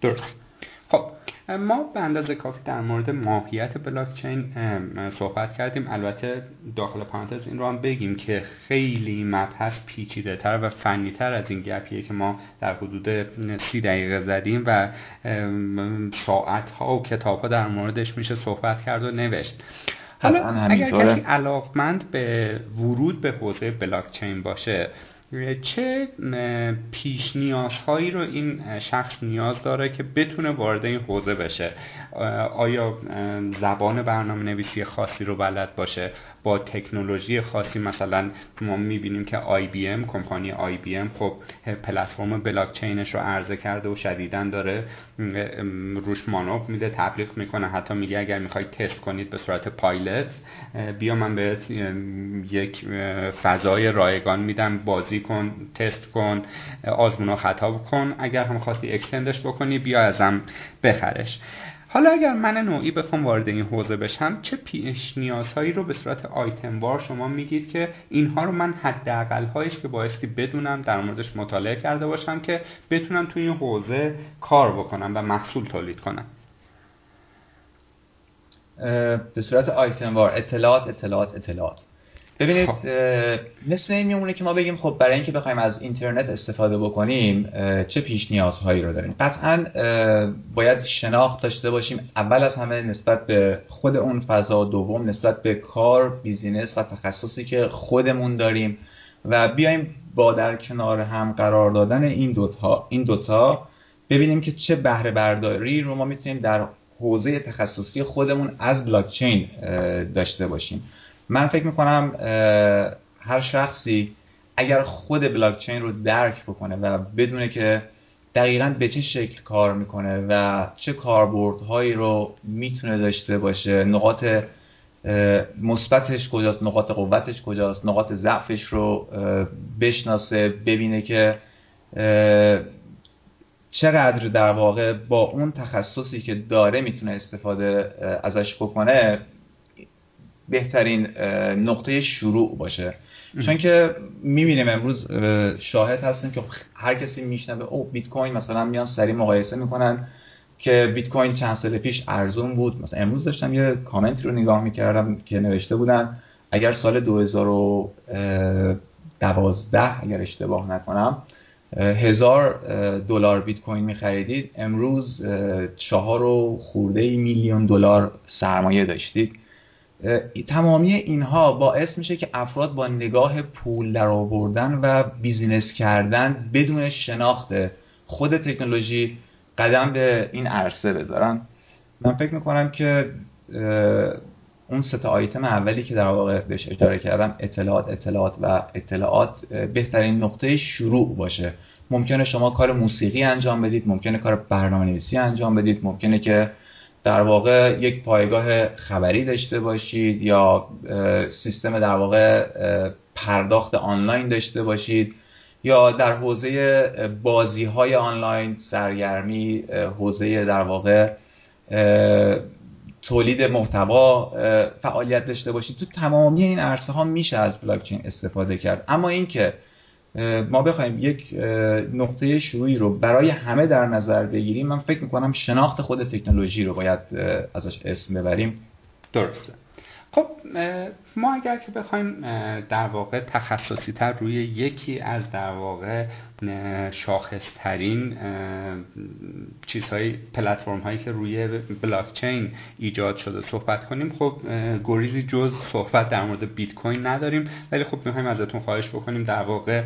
درست. خب ما به اندازه کافی در مورد ماهیت بلاکچین صحبت کردیم. البته داخل پرانتز این رو هم بگیم که خیلی مبحث پیچیده تر و فنی تر از این گپیه که ما در حدود سی دقیقه زدیم و ساعت ها و کتاب ها در موردش میشه صحبت کرد و نوشت. حالا اگر کسی علاقمند به ورود به حوزه بلاکچین باشه، چه پیش نیازهایی رو این شخص نیاز داره که بتونه وارد این حوزه بشه؟ آیا زبان برنامه نویسی خاصی رو بلد باشه؟ با تکنولوژی خاصی، مثلا ما میبینیم که آی بی ام، کمپانی آی بی ام خب پلتفرم بلاکچینش رو عرضه کرده و شدیداً داره روش مانور میده، تبلیغ میکنه، حتی میگه اگر میخواید تست کنید به صورت پایلت بیا من بهت یک فضای رایگان میدم، بازی کن، تست کن، آزمون و خطا کن، اگر هم خواستی اکستندش بکنی بیا ازم بخرش. حالا اگر من نوعی بخوام وارد این حوزه بشم، چه پیش نیازهایی رو به صورت آیتم وار شما میگید که اینها رو من حداقل هایش که بایستی بدونم، در موردش مطالعه کرده باشم که بتونم توی این حوزه کار بکنم و محصول تولید کنم؟ به صورت آیتم وار اطلاعات اطلاعات اطلاعات ببینید خب. مثل این میمونه که ما بگیم خب برای اینکه بخوایم از اینترنت استفاده بکنیم چه پیش نیازهایی رو داریم. قطعاً باید شناخت داشته باشیم اول از همه نسبت به خود اون فضا، دوم نسبت به کار، بیزینس و تخصصی که خودمون داریم و بیایم با در کنار هم قرار دادن این دوتا این دوتا ببینیم که چه بهره برداری رو ما میتونیم در حوزه تخصصی خودمون از بلاکچین داشته باشیم. من فکر میکنم هر شخصی اگر خود بلاکچین رو درک بکنه و بدونه که دقیقاً به چه شکل کار میکنه و چه کاربردهایی رو میتونه داشته باشه، نقاط مثبتش کجاست، نقاط قوتش کجاست، نقاط ضعفش رو بشناسه، ببینه که چقدر در واقع با اون تخصصی که داره میتونه استفاده ازش بکنه، بهترین نقطه شروع باشه. چون که میبینیم امروز شاهد هستیم که هر کسی میشنوه او بیت کوین، مثلا میان سری مقایسه میکنن که بیت کوین چند سال پیش ارزون بود. مثلا امروز داشتم یه کامنت رو نگاه میکردم که نوشته بودن اگر سال دو هزار و دوازده اگر اشتباه نکنم هزار دلار بیت کوین میخریدید، امروز چهار و خورده میلیون دلار سرمایه داشتید. تمامی اینها باعث میشه که افراد با نگاه پول در آوردن و بیزینس کردن بدون شناخت خود تکنولوژی قدم به این عرصه بذارن. من فکر میکنم که اون سه تا آیتم اولی که در واقع بهش اشاره کردم، اطلاعات اطلاعات و اطلاعات، بهترین نقطه شروع باشه. ممکنه شما کار موسیقی انجام بدید، ممکنه کار برنامه‌نویسی انجام بدید، ممکنه که در واقع یک پایگاه خبری داشته باشید یا سیستم در واقع پرداخت آنلاین داشته باشید یا در حوزه بازی‌های آنلاین، سرگرمی، حوزه در واقع تولید محتوا فعالیت داشته باشید. تو تمامی این عرصه ها میشه از بلاکچین استفاده کرد. اما اینکه ما بخوایم یک نقطه شروعی رو برای همه در نظر بگیریم، من فکر میکنم شناخت خود تکنولوژی رو باید ازش اسم ببریم. درسته. خب ما اگر که بخوایم در واقع تخصصی تر روی یکی از در واقع شاخصترین چیزهای پلتفرم هایی که روی بلاکچین ایجاد شده صحبت کنیم، خب گریزی جز صحبت در مورد بیت کوین نداریم، ولی خب میخوایم ازتون خواهش بکنیم در واقع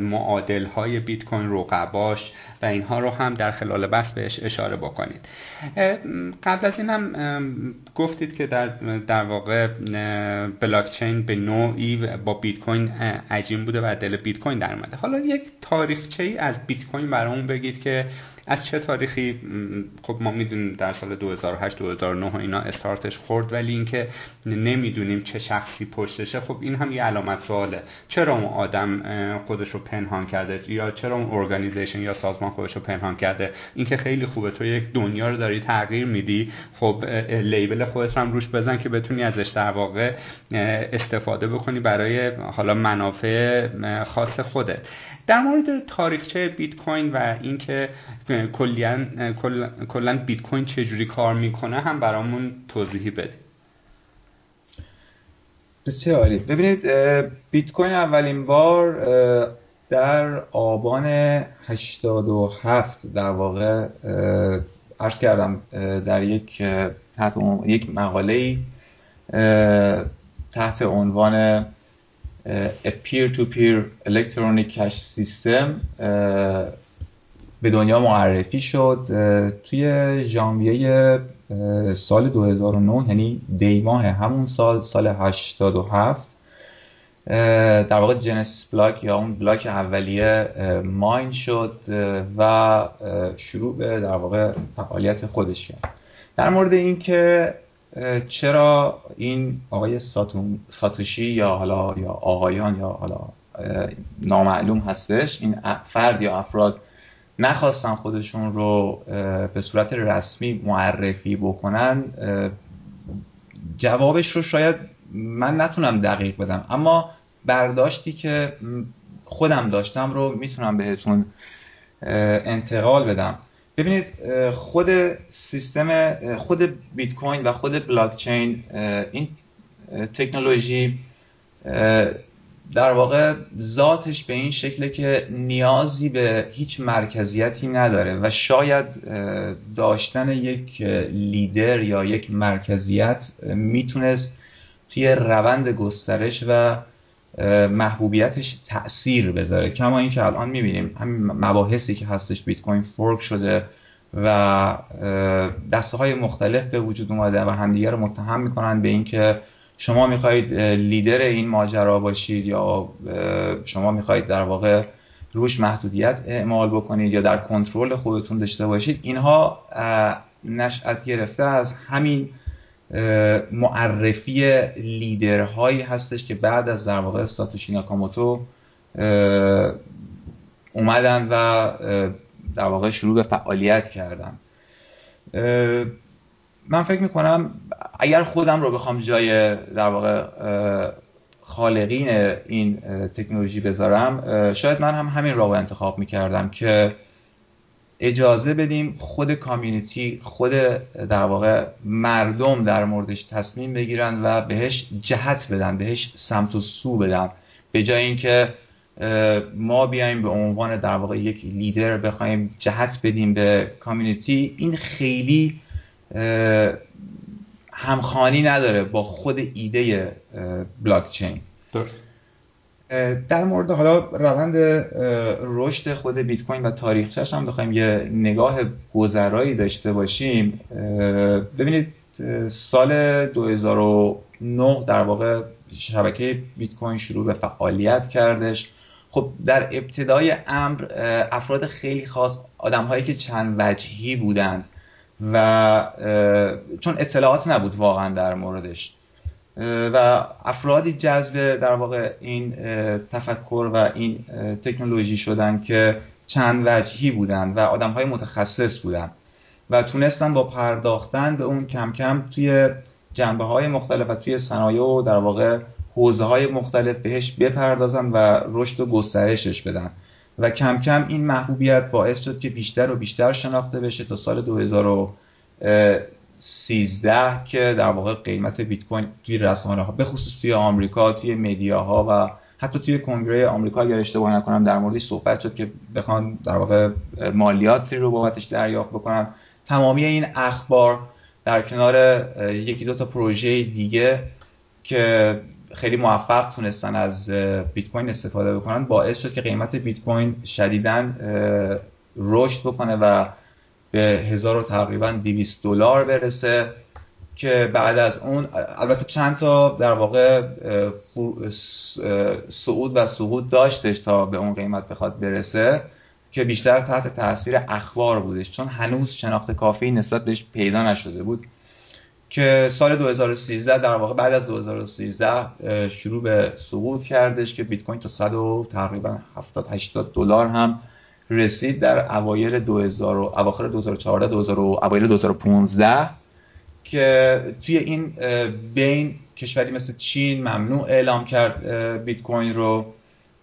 معادل های بیت کوین، رقباش و اینها رو هم در خلال بحث بهش اشاره بکنید. قبل از این هم گفتید که در در واقع بلاکچین به نوعی با بیت کوین عجین بوده و دل بیت کوین در اومده. حالا یک تاریخچه‌ای از بیت کوین برامون بگید که از چه تاریخی، خب ما میدونیم در سال دو هزار و هشت دو هزار و نه اینا استارتش خورد، ولی اینکه نمیدونیم چه شخصی پشتشه، خب این هم یه علامت سواله. چرا اون آدم خودش رو پنهان کرده یا چرا اون ارگانیزیشن یا سازمان خودش رو پنهان کرده؟ اینکه خیلی خوبه تو یک دنیا رو داری تغییر میدی، خب لیبل خودت رو هم روش بزن که بتونی ازش در واقع استفاده بکنی برای حالا منافع خاص خودت. در مورد تاریخچه بیت کوین و اینکه کلاً کلاً بیت کوین چجوری کار میکنه هم برامون توضیحی بده. بسیار عالی. ببینید بیت کوین اولین بار در آبان هشتاد و هفت در واقع عرض کردم در یک تحت یک مقاله‌ای تحت عنوان A Peer-to-Peer Electronic Cash System به دنیا معرفی شد. توی ژانویه سال دو هزار و نه، یعنی دی ماه همون سال، سال هشتاد و هفت، در واقع جنسیس بلاک یا اون بلاک اولیه ماین شد و شروع به در واقع فعالیت خودش کرد. در مورد اینکه چرا این آقای ساتوشی یا حالا یا آقایان یا حالا نامعلوم هستش، این فرد یا افراد نخواستن خودشون رو به صورت رسمی معرفی بکنن، جوابش رو شاید من نتونم دقیق بدم، اما برداشتی که خودم داشتم رو میتونم بهتون انتقال بدم. ببینید خود سیستم، خود بیت کوین و خود بلاکچین، این تکنولوژی در واقع ذاتش به این شکله که نیازی به هیچ مرکزیتی نداره و شاید داشتن یک لیدر یا یک مرکزیت میتونست توی روند گسترش و محبوبیتش تأثیر بذاره. کما این که الان میبینیم همین مباحثی که هستش، بیت کوین فورک شده و دسته های مختلف به وجود اومده و همدیگر رو متهم میکنن به این که شما میخواید لیدر این ماجرا باشید یا شما میخواید در واقع روش محدودیت اعمال بکنید یا در کنترل خودتون داشته باشید. اینها نشأت گرفته از همین معرفی لیدرهایی هستش که بعد از در واقع ساتوشی ناکاموتو اومدن و در واقع شروع به فعالیت کردن. من فکر میکنم اگر خودم رو بخوام جای در واقع خالقین این تکنولوژی بذارم، شاید من هم همین راه رو انتخاب میکردم که اجازه بدیم خود کامیونیتی، خود در واقع مردم در موردش تصمیم بگیرن و بهش جهت بدن، بهش سمت و سو بدن، به جای اینکه ما بیایم به عنوان در واقع یک لیدر بخوایم جهت بدیم به کامیونیتی. این خیلی همخوانی نداره با خود ایده بلاکچین. درست. در مورد حالا روند رشد خود بیت کوین و تاریخچه‌اش هم بخوایم یه نگاه گذرایی داشته باشیم، ببینید سال دو هزار و نه در واقع شبکه بیت کوین شروع به فعالیت کردش. خب در ابتدای امر افراد خیلی خاص، آدم‌هایی که چند وجهی بودند و چون اطلاعات نبود واقعا در موردش و افرادی جذب در واقع این تفکر و این تکنولوژی شدن که چند وجهی بودن و آدم‌های متخصص بودن و تونستن با پرداختن به اون کم کم توی جنبه‌های مختلف و توی صنایع و در واقع حوزه‌های مختلف بهش بپردازن و رشد و گسترشش بدن و کم کم این محبوبیت باعث شد که بیشتر و بیشتر شناخته بشه تا سال دو هزار و سیزده که در واقع قیمت بیت کوین توی رسانه ها، به خصوص توی آمریکا، توی مدیاها و حتی توی کنگره آمریکا اگر اشتباه نکنم در موردش صحبت شد که بخوان در واقع مالیاتی رو بابتش دریافت بکنن. تمامی این اخبار در کنار یکی دو تا پروژه دیگه که خیلی موفق تونستن از بیت کوین استفاده بکنن باعث شد که قیمت بیت کوین شدیداً رشد بکنه و به هزار و تقریباً دویست دلار برسه که بعد از اون البته چند تا در واقع صعود و سقوط داشتش تا به اون قیمت بخواد برسه که بیشتر تحت تاثیر اخبار بودش چون هنوز شناخت کافی نسبت بهش پیدا نشده بود که سال دو هزار و سیزده در واقع بعد از دو هزار و سیزده شروع به سقوط کردش که بیت کوین تا صد و تقریبا هفتاد هشتاد دلار هم رسید در اوایل دو هزار و اواخر دو هزار و چهارده دو هزار و اوایل دو هزار و پانزده که توی این بین کشوری مثل چین ممنوع اعلام کرد بیت کوین رو،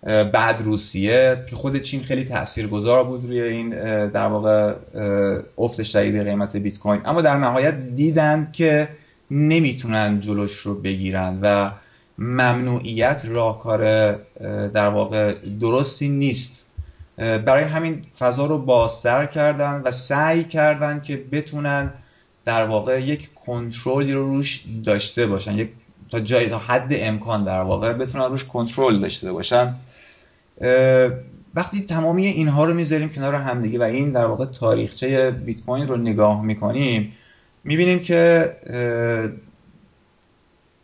بعد روسیه که خود چین خیلی تاثیرگذار بود روی این در واقع افت شدید قیمت بیت کوین، اما در نهایت دیدن که نمیتونن جلوش رو بگیرن و ممنوعیت راهکار در واقع درستی نیست. برای همین فضا رو بازتر کردن و سعی کردن که بتونن در واقع یک کنترلی رو روش داشته باشن، یک تا جای تا حد امکان در واقع بتونن روش کنترل داشته باشن. وقتی تمامی اینها رو میذاریم کنار همدیگه و این در واقع تاریخچه بیت کوین رو نگاه میکنیم، میبینیم که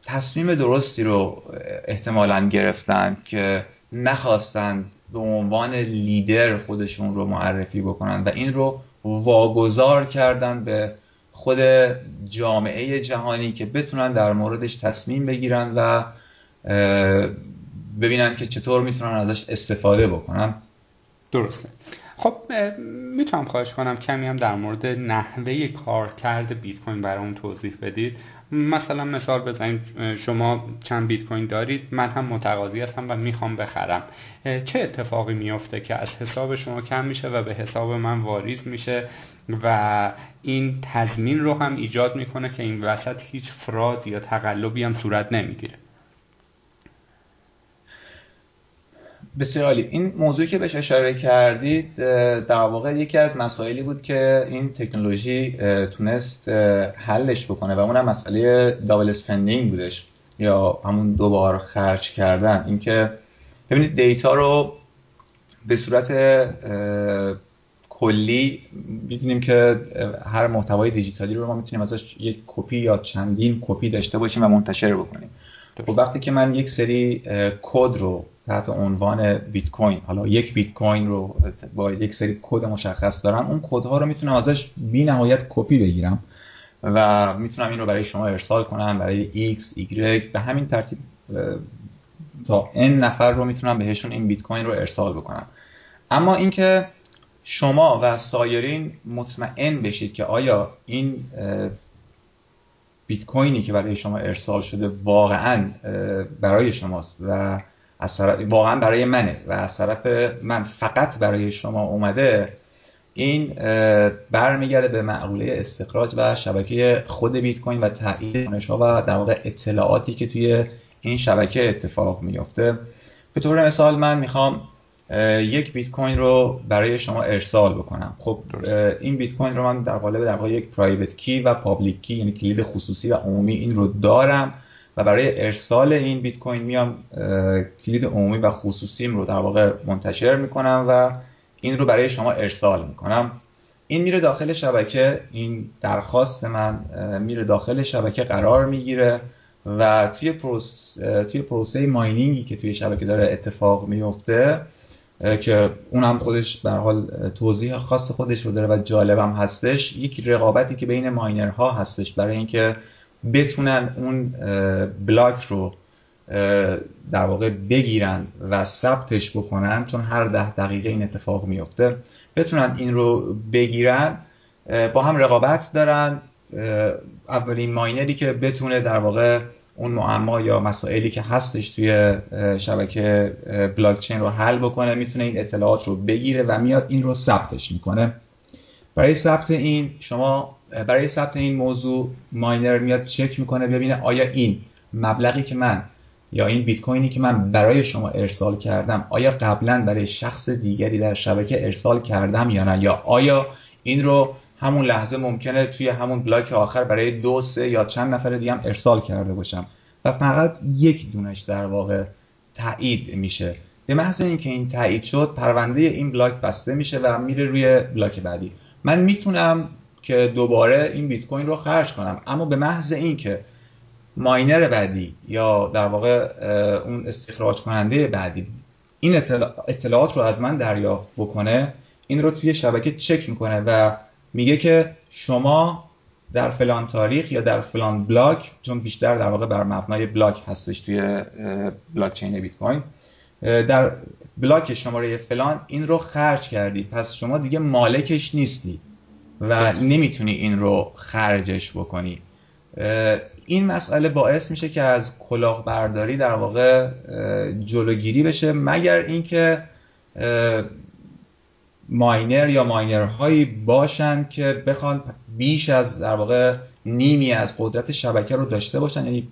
تصمیم درستی رو احتمالاً گرفتن که نخواستن به عنوان لیدر خودشون رو معرفی بکنن و این رو واگذار کردن به خود جامعه جهانی که بتونن در موردش تصمیم بگیرن و ببینن که چطور میتونن ازش استفاده بکنن. درسته. خب میتونم خواهش کنم کمی هم در مورد نحوه کارکرد بیت کوین برام توضیح بدید؟ مثلا مثال بزنید شما چند بیت کوین دارید، من هم متقاضی هستم و میخوام بخرم، چه اتفاقی میفته که از حساب شما کم میشه و به حساب من واریز میشه و این تضمین رو هم ایجاد میکنه که این وسط هیچ فراد یا تقلبی هم صورت نمیگیره؟ بسیار عالی. این موضوعی که بهش اشاره کردید در واقع یکی از مسائلی بود که این تکنولوژی تونست حلش بکنه و اونم مسئله دابل اسپندینگ بودش یا همون دوبار خرج کردن. اینکه ببینید دیتا رو به صورت کلی می‌دونیم که هر محتوای دیجیتالی رو ما میتونیم ازش یک کپی یا چندین کپی داشته باشیم و منتشر بکنیم. و وقتی که من یک سری کد رو تحت عنوان بیت کوین، حالا یک بیت کوین رو با یک سری کد مشخص دارم، اون کدها رو میتونم ازش بی‌نهایت کپی بگیرم و میتونم این رو برای شما ارسال کنم، برای X، Y، به همین ترتیب تا n نفر رو میتونم بهشون این بیت کوین رو ارسال بکنم. اما اینکه شما و سایرین مطمئن بشید که آیا این بیت کوینی که برای شما ارسال شده واقعاً برای شماست و از طرف واقعا برای منه و از طرف من فقط برای شما اومده، این برمیگرده به مقوله استخراج و شبکه خود بیت کوین و تایید کنش‌ها و در واقع اطلاعاتی که توی این شبکه اتفاق میفته. به طور مثال من میخوام یک بیت کوین رو برای شما ارسال بکنم. خب این بیت کوین رو من در قالب در واقع یک پرایوت کی و پابلیک کی، یعنی کلید خصوصی و عمومی، این رو دارم و برای ارسال این بیت کوین میام کلید عمومی و خصوصیم رو در واقع منتشر میکنم و این رو برای شما ارسال میکنم. این میره داخل شبکه، این درخواست من میره داخل شبکه قرار میگیره و توی پروس توی پروسه ماینینگی که توی شبکه داره اتفاق میفته که اونم خودش به هر حال توضیح خاص خودش رو داره و جالبم هستش، یک رقابتی که بین ماینرها هستش برای اینکه بتونن اون بلاک رو در واقع بگیرن و ثبتش بکنن، چون هر ده دقیقه این اتفاق میفته، بتونن این رو بگیرن، با هم رقابت دارن. اولین ماینری که بتونه در واقع اون معما یا مسائلی که هستش توی شبکه بلاکچین رو حل بکنه میتونه این اطلاعات رو بگیره و میاد این رو ثبتش میکنه. برای ثبت این شما برای ثبت این موضوع ماینر میاد چک میکنه ببینه آیا این مبلغی که من یا این بیت کوینی که من برای شما ارسال کردم آیا قبلا برای شخص دیگری در شبکه ارسال کردم یا نه، یا آیا این رو همون لحظه ممکنه توی همون بلاک آخر برای دو سه یا چند نفر دیگه هم ارسال کرده باشم و فقط یک دونش در واقع تایید میشه. به محض اینکه این تایید شد پرونده این بلاک بسته میشه و میره روی بلاک بعدی. من میتونم که دوباره این بیت کوین رو خرج کنم، اما به محض اینکه ماینر بعدی یا در واقع اون استخراج کننده بعدی این اطلاعات رو از من دریافت بکنه، این رو توی شبکه چک میکنه و میگه که شما در فلان تاریخ یا در فلان بلاک، چون بیشتر در واقع بر مبنای بلاک هستش توی بلاکچین بیت کوین، در بلاک شماره فلان این رو خرج کردی، پس شما دیگه مالکش نیستی و نمیتونی این رو خرجش بکنی. این مسئله باعث میشه که از کلاهبرداری در واقع جلوگیری بشه، مگر اینکه ماینر یا ماینرهایی باشن که بخوان بیش از در واقع نیمی از قدرت شبکه رو داشته باشن، یعنی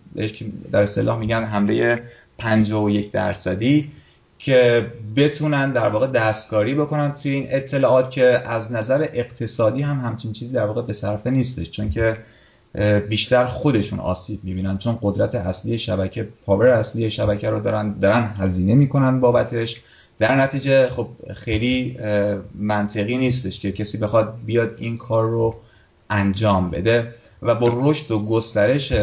در اصطلاح میگن حمله پنجاه و یک درصدی، که بتونن در واقع دستکاری بکنن توی این اطلاعات، که از نظر اقتصادی هم همچین چیزی در واقع به صرفه نیستش، چون که بیشتر خودشون آسیب میبینن، چون قدرت اصلی شبکه، پاور اصلی شبکه رو دارن دارن هزینه میکنن بابتش. در نتیجه خب خیلی منطقی نیستش که کسی بخواد بیاد این کار رو انجام بده و با رشد و گسترش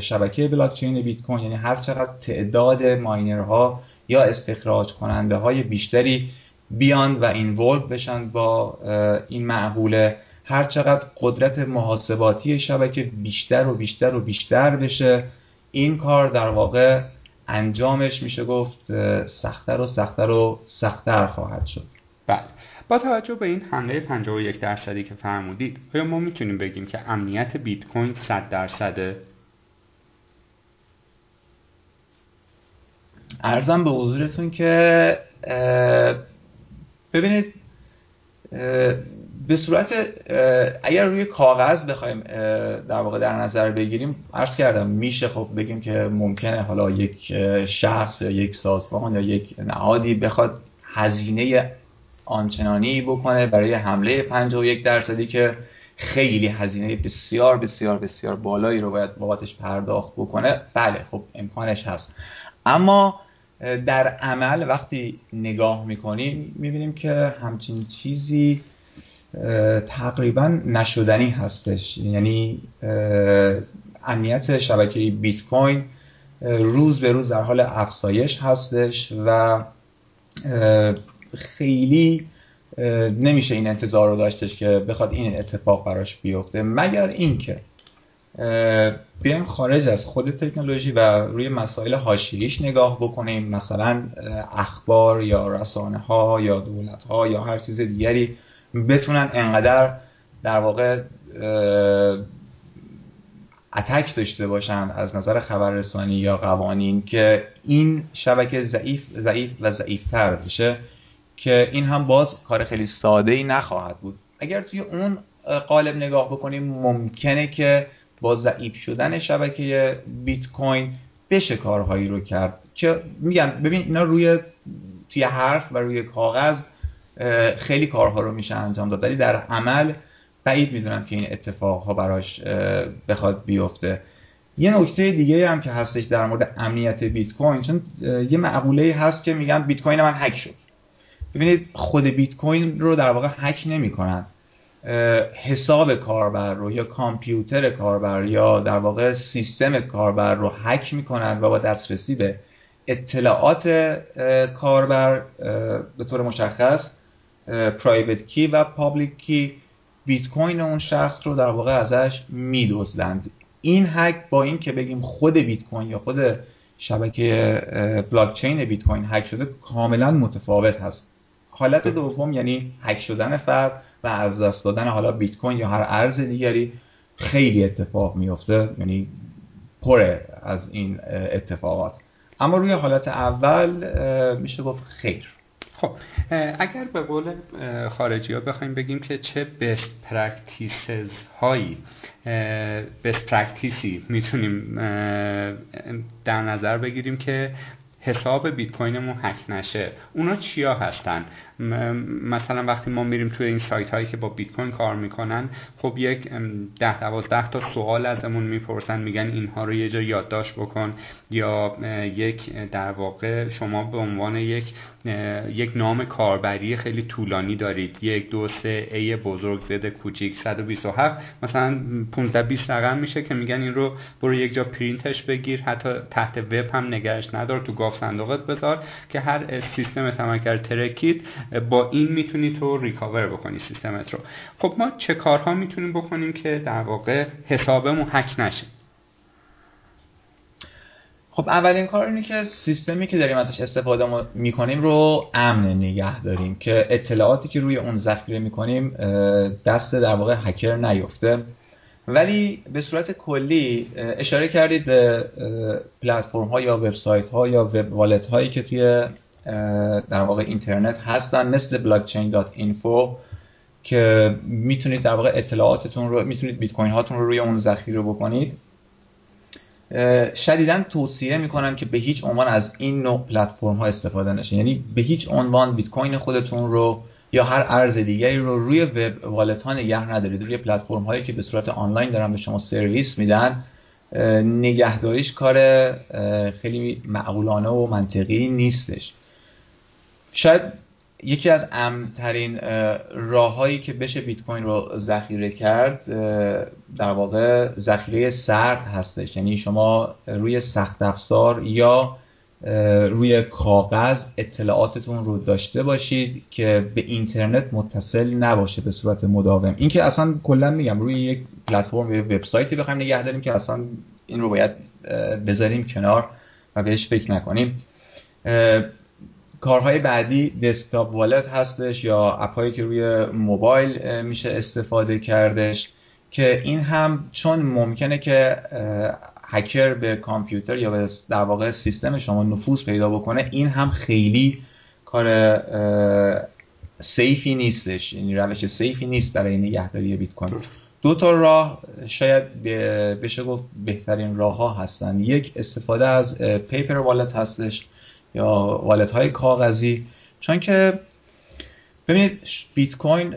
شبکه بلاکچین بیت کوین، یعنی هر چقدر تعداد ماینرها یا استخراج کننده های بیشتری بیان و اینولو بشن با این معقوله، هر چقدر قدرت محاسباتی شبکه بیشتر و بیشتر و بیشتر بشه، این کار در واقع انجامش میشه گفت سخت‌تر و سخت‌تر و سخت‌تر خواهد شد. بله با توجه به این حمله پنجاه و یک درصدی که فرمودید، آیا ما میتونیم بگیم که امنیت بیت کوین صد درصده؟ عرضم به حضورتون که ببینید، به صورت اگر روی کاغذ بخوایم در واقع در نظر بگیریم، عرض کردم میشه خب بگیم که ممکنه حالا یک شخص یا یک سازمان یا یک نهادی بخواد هزینه آنچنانی بکنه برای حمله پنجاه و یک درصدی که خیلی هزینه بسیار بسیار بسیار بالایی رو باید بابتش پرداخت بکنه. بله خب امکانش هست، اما در عمل وقتی نگاه میکنیم میبینیم که همچین چیزی تقریبا نشدنی هستش. یعنی امنیت شبکه بیت کوین روز به روز در حال افزایش هستش و خیلی نمیشه این انتظار رو داشتش که بخواد این اتفاق براش بیفته، مگر اینکه بیایم خارج از خود تکنولوژی و روی مسائل حاشیه‌ایش نگاه بکنیم، مثلا اخبار یا رسانه ها یا دولت ها یا هر چیز دیگری بتونن انقدر در واقع اتک داشته باشن از نظر خبررسانی یا قوانین که این شبکه ضعیف ضعیف و ضعیف‌تر بشه، که این هم باز کار خیلی ساده‌ای نخواهد بود. اگر توی اون قالب نگاه بکنیم ممکنه که با ضعیف شدن شبکه بیت کوین بشه کارهایی رو کرد که میگم ببین اینا روی توی حرف و روی کاغذ خیلی کارها رو میشه انجام داد، ولی در عمل بعید میدونم که این اتفاقها براش بخواد بیفته. یه نکته دیگه هم که هستش در مورد امنیت بیت کوین، چون یه مقوله‌ای هست که میگن بیت کوین من هک شد. ببینید خود بیت کوین رو در واقع هک نمی‌کنن، حساب کاربر رو یا کامپیوتر کاربر یا در واقع سیستم کاربر رو هک میکنن و با دسترسی به اطلاعات کاربر به طور مشخص پرایوت کی و پابلیک کی بیت کوین اون شخص رو در واقع ازش میدزدند. این هک با این که بگیم خود بیت کوین یا خود شبکه بلاکچین بیت کوین هک شده کاملا متفاوت هست. حالت دوم یعنی هک شدن فرد و از دست دادن حالا بیت کوین یا هر ارز دیگری خیلی اتفاق میفته، یعنی پره از این اتفاقات. اما روی حالت اول میشه گفت خیر. خب اگر به قول خارجی ها بخوایم بگیم که چه best practices هایی best practices میتونیم در نظر بگیریم که حساب بیت کوینمون هک نشه، اونا چیا هستن؟ م- مثلا وقتی ما میریم توی این سایت هایی که با بیت کوین کار میکنن، خب یک ده دوازده تا سوال ازمون میپرسن، میگن اینها رو یه جا یادداشت بکن، یا یک در واقع شما به عنوان یک یک نام کاربری خیلی طولانی دارید، یک دو سه ای بزرگ زد کوچیک صد و بیست و هفت مثلا پانزده بیست رقم میشه، که میگن این رو برو یک جا پرینتش بگیر، حتی تحت وب هم نگهش ندار، تو گاف صندوقت بذار که هر سیستمت هم اگر ترکید با این میتونی تو ریکاور بکنی سیستمت رو. خب ما چه کارها میتونیم بکنیم که در واقع حسابمون هک نشه؟ خب اولین کار اینه که سیستمی که داریم ازش استفاده میکنیم رو امن نگه داریم، که اطلاعاتی که روی اون ذخیره میکنیم دست در واقع هکر نیفته. ولی به صورت کلی اشاره کردید به پلتفرم ها یا وبسایت ها یا وب والت هایی که توی در واقع اینترنت هستن، مثل بلاکچین دات اینفو که میتونید در واقع اطلاعاتتون رو، میتونید بیت کوین هاتون رو روی اون ذخیره بکنید. شدیداً توصیه میکنم که به هیچ عنوان از این نوع پلتفرم ها استفاده نشه، یعنی به هیچ عنوان بیت کوین خودتون رو یا هر ارز دیگری رو روی وب والت ها نگه ندارید. روی پلتفرم هایی که به صورت آنلاین دارن به شما سرویس میدن، نگهداریش کار خیلی معقولانه و منطقی نیستش. شاید یکی از امن‌ترین راه‌هایی که بشه بیت کوین رو ذخیره کرد در واقع ذخیره سرد هستش، یعنی شما روی سخت افزار یا روی کاغذ اطلاعاتتون رو داشته باشید که به اینترنت متصل نباشه به صورت مداوم. این که اصلا کلا میگم روی یک پلتفرم یا وبسایتی بخوایم نگه داریم که اصلا این رو باید بذاریم کنار و بهش فکر نکنیم. کارهای بعدی دسکتاپ والت هستش یا اپ‌هایی که روی موبایل میشه استفاده کردش، که این هم چون ممکنه که هکر به کامپیوتر یا به در واقع سیستم شما نفوذ پیدا بکنه، این هم خیلی کار سیفی نیستش، یعنی روش سیفی نیست برای نگهداری بیت کوین. دو تا راه شاید بشه گفت بهترین راه‌ها هستن. یک، استفاده از پیپر والت هستش یا والت‌های کاغذی، چون که ببینید بیت کوین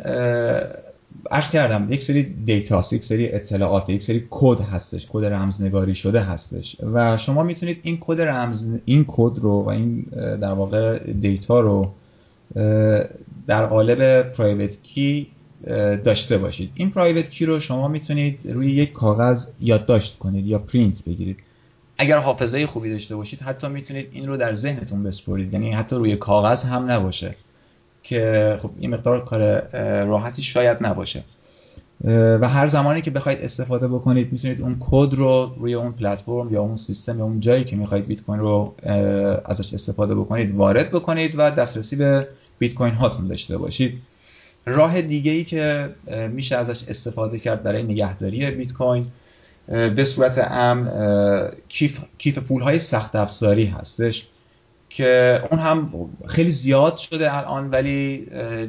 عرض کردم یک سری دیتاست، یک سری اطلاعات، یک سری کد هستش، کد رمزنگاری شده هستش و شما میتونید این کد رمز این کد رو و این در واقع دیتا رو در قالب پرایوت کی داشته باشید. این پرایوت کی رو شما میتونید روی یک کاغذ یادداشت کنید یا پرینت بگیرید. اگر حافظه خوبی داشته باشید حتی میتونید این رو در ذهنتون بسپارید، یعنی حتی روی کاغذ هم نباشه، که خب این مقدار کار راحتی شاید نباشه. و هر زمانی که بخواید استفاده بکنید میتونید اون کد رو روی اون پلتفرم یا اون سیستم یا اون جایی که میخواید بیت کوین رو ازش استفاده بکنید وارد بکنید و دسترسی به بیت کوین هاتون داشته باشید. راه دیگه‌ای که میشه ازش استفاده کرد برای نگهداری بیت کوین به صورت امن کیف کیف پول‌های سخت افزاری هستش، که اون هم خیلی زیاد شده الان، ولی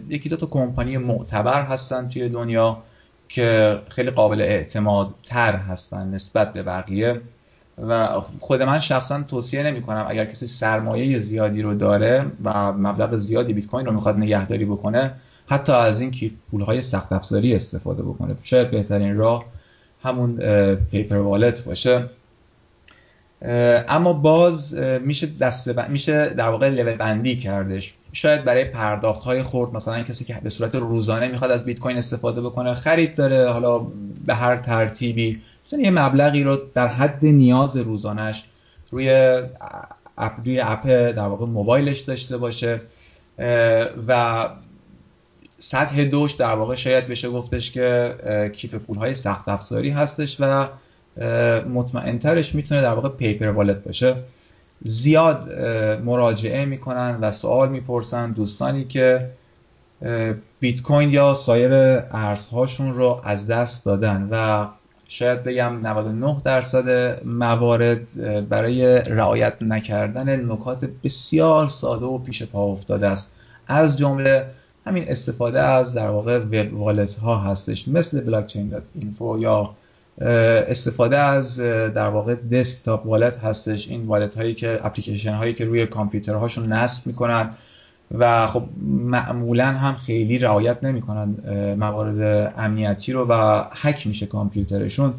یکی دو تا کمپانی معتبر هستن توی دنیا که خیلی قابل اعتماد تر هستن نسبت به بقیه. و خود من شخصا توصیه نمی کنم اگر کسی سرمایه زیادی رو داره و مبلغ زیادی بیت کوین رو میخواد نگهداری بکنه حتی از این کیف پول‌های سخت افزاری استفاده بکنه. شاید بهترین راه همون پیپر والت باشه. اما باز میشه دسته بند... میشه در واقع لول بندی کردش. شاید برای پرداخت‌های خرد، مثلا کسی که به صورت روزانه میخواد از بیت کوین استفاده بکنه، خرید داره، حالا به هر ترتیبی مثلا یه مبلغی رو در حد نیاز روزانه‌اش روی اپ روی اپ در واقع موبایلش داشته باشه و سطح دوش در واقع شاید بشه گفتش که کیف پول‌های سخت افزاری هستش و مطمئن‌ترش میتونه در واقع پیپر والت باشه. زیاد مراجعه میکنن و سوال میپرسن دوستانی که بیت کوین یا سایر ارزهاشون رو از دست دادن و شاید بگم نود و نه درصد موارد برای رعایت نکردن نکات بسیار ساده و پیش پا افتاده است، از جمله همین استفاده از در واقع وب والت ها هستش مثل بلاکچین دات اینفو یا استفاده از در واقع دسکتاپ والت هستش، این والت هایی که اپلیکیشن هایی که روی کامپیوترهاشون نصب میکنن و خب معمولا هم خیلی رعایت نمیکنن موارد امنیتی رو و هک میشه کامپیوترشون.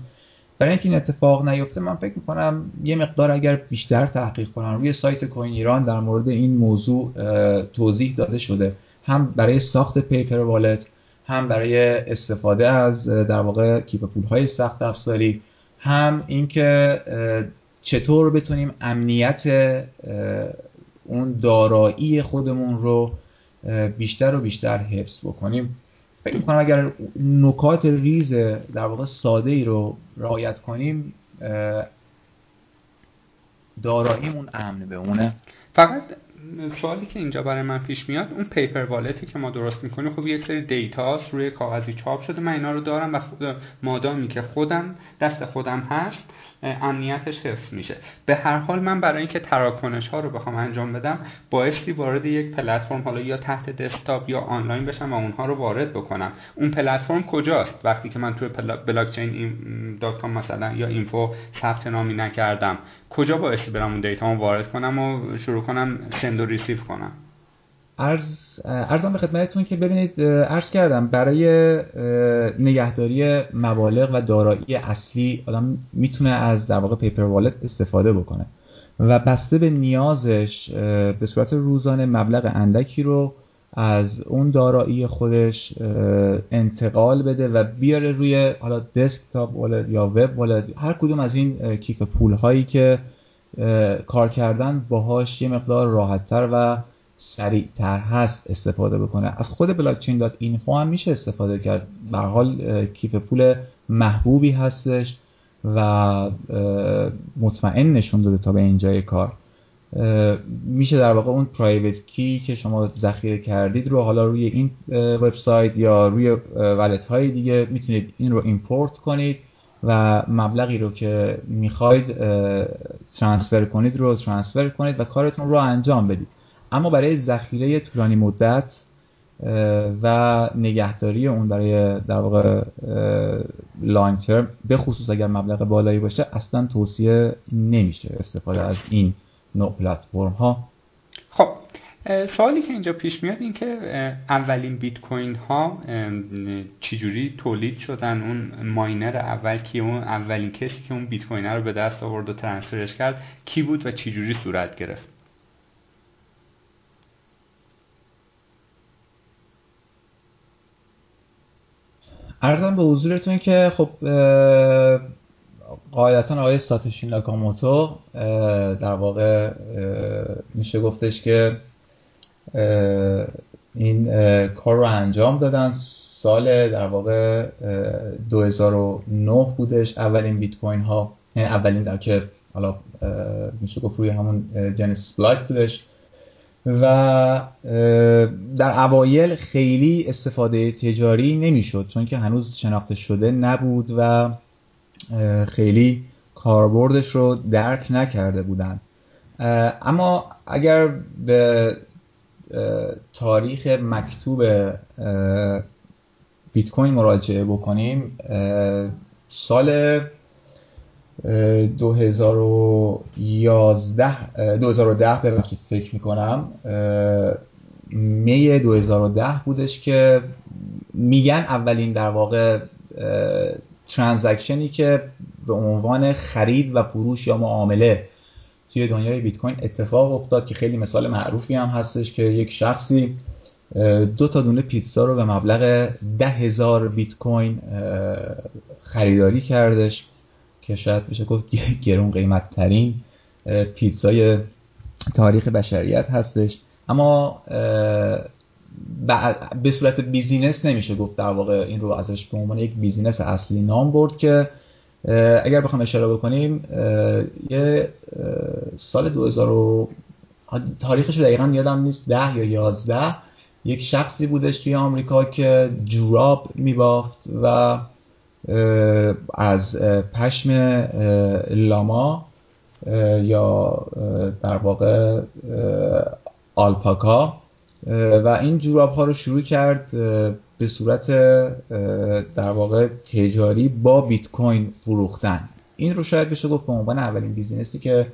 برای اینکه این اتفاق نیفته من فکر میکنم یه مقدار اگر بیشتر تحقیق کنن، روی سایت کوین ایران در مورد این موضوع توضیح داده شده، هم برای ساخت پیپر والت، هم برای استفاده از در واقع کیف پول‌های سخت افزاری، هم اینکه چطور بتونیم امنیت اون دارایی خودمون رو بیشتر و بیشتر حفظ بکنیم. فکر می‌کنم اگر نکات ریز در واقع ساده‌ای رو رعایت کنیم داراییمون امن بمونه. فقط سوالی که اینجا برای من پیش میاد، اون پیپر والتی که ما درست میکنیم خب یک سری دیتاست روی کاغذی چاپ شده، من اینا رو دارم و مادامی که خودم دست خودم هست امنیتش حفظ میشه. به هر حال من برای اینکه تراکنش ها رو بخوام انجام بدم بایستی وارد یک پلتفرم حالا یا تحت دسکتاپ یا آنلاین بشم و اونها رو وارد بکنم. اون پلتفرم کجاست وقتی که من توی بلاکچین دات کام مثلا یا اینفو ثبت نامی نکردم؟ کجا بایستی برم اون دیتامو وارد کنم و شروع کنم سند و ریسیو کنم؟ عرض عرضم به خدمتتون که ببینید عرض کردم برای نگهداری مبالغ و دارایی اصلی آدم میتونه از در واقع پیپر والت استفاده بکنه و بسته به نیازش به صورت روزانه مبلغ اندکی رو از اون دارایی خودش انتقال بده و بیاره روی حالا دسکتاپ والت یا وب والت، هر کدوم از این کیف پول هایی که کار کردن باهاش یه مقدار راحت‌تر و سریع‌تر هست استفاده بکنه. از خود بلاکچین دات اینفو هم میشه استفاده کرد، به هر حال کیف پول محبوبی هستش و مطمئن نشون داده تا به اینجای کار. میشه در واقع اون پرایوت کی که شما ذخیره کردید رو حالا روی این وبسایت یا روی والت های دیگه میتونید این رو ایمپورت کنید و مبلغی رو که میخواید ترانسفر کنید رو ترانسفر کنید و کارتون رو انجام بدید. اما برای ذخیره طولانی مدت و نگهداری اون برای در واقع لانگ ترم، به خصوص اگر مبلغ بالایی باشه، اصلا توصیه نمیشه استفاده از این نوع پلتفرم ها. خب سوالی که اینجا پیش میاد این که اولین بیت کوین ها چجوری تولید شدن؟ اون ماینر اول کی، اون اولین کسی که اون بیت کوین رو به دست آورد و ترانسفرش کرد کی بود و چجوری صورت گرفت؟ عرضم به حضورتون که خب قاعدتاً آقای ساتوشی ناکاموتو در واقع میشه گفتش که این کار رو انجام دادن. سال در واقع دو هزار و نه بودش اولین بیت کوین ها، یعنی اولین در که حالا میشه گفت روی همون جنس بلاک بودش و در اوایل خیلی استفاده تجاری نمیشد چون که هنوز شناخته شده نبود و خیلی کاربردش رو درک نکرده بودن. اما اگر به تاریخ مکتوب بیت کوین مراجعه بکنیم، سال دو هزار و یازده دو هزار و ده به وقتی فکر میکنم می دو هزار و ده بودش که میگن اولین در واقع ترانزکشنی که به عنوان خرید و فروش یا معامله توی دنیای بیت کوین اتفاق افتاد که خیلی مثال معروفی هم هستش که یک شخصی دو تا دونه پیتزا رو به مبلغ ده هزار بیت کوین خریداری کردش که شاید بشه گفت گرون قیمت ترین پیتزای تاریخ بشریت هستش. اما به صورت بیزینس نمیشه گفت در واقع این رو ازش به عنوان یک بیزینس اصلی نام برد که اگر بخوام اشاره بکنیم یه سال دو هزار تاریخش رو دقیقا یادم نیست، ده یا یازده، یک شخصی بودش توی آمریکا که جوراب میبافت و از پشم لاما یا در واقع آلپاکا و این جوراب ها رو شروع کرد به صورت در واقع تجاری با بیت کوین فروختن. این رو شاید بشه گفت به عنوان اولین بیزینسی که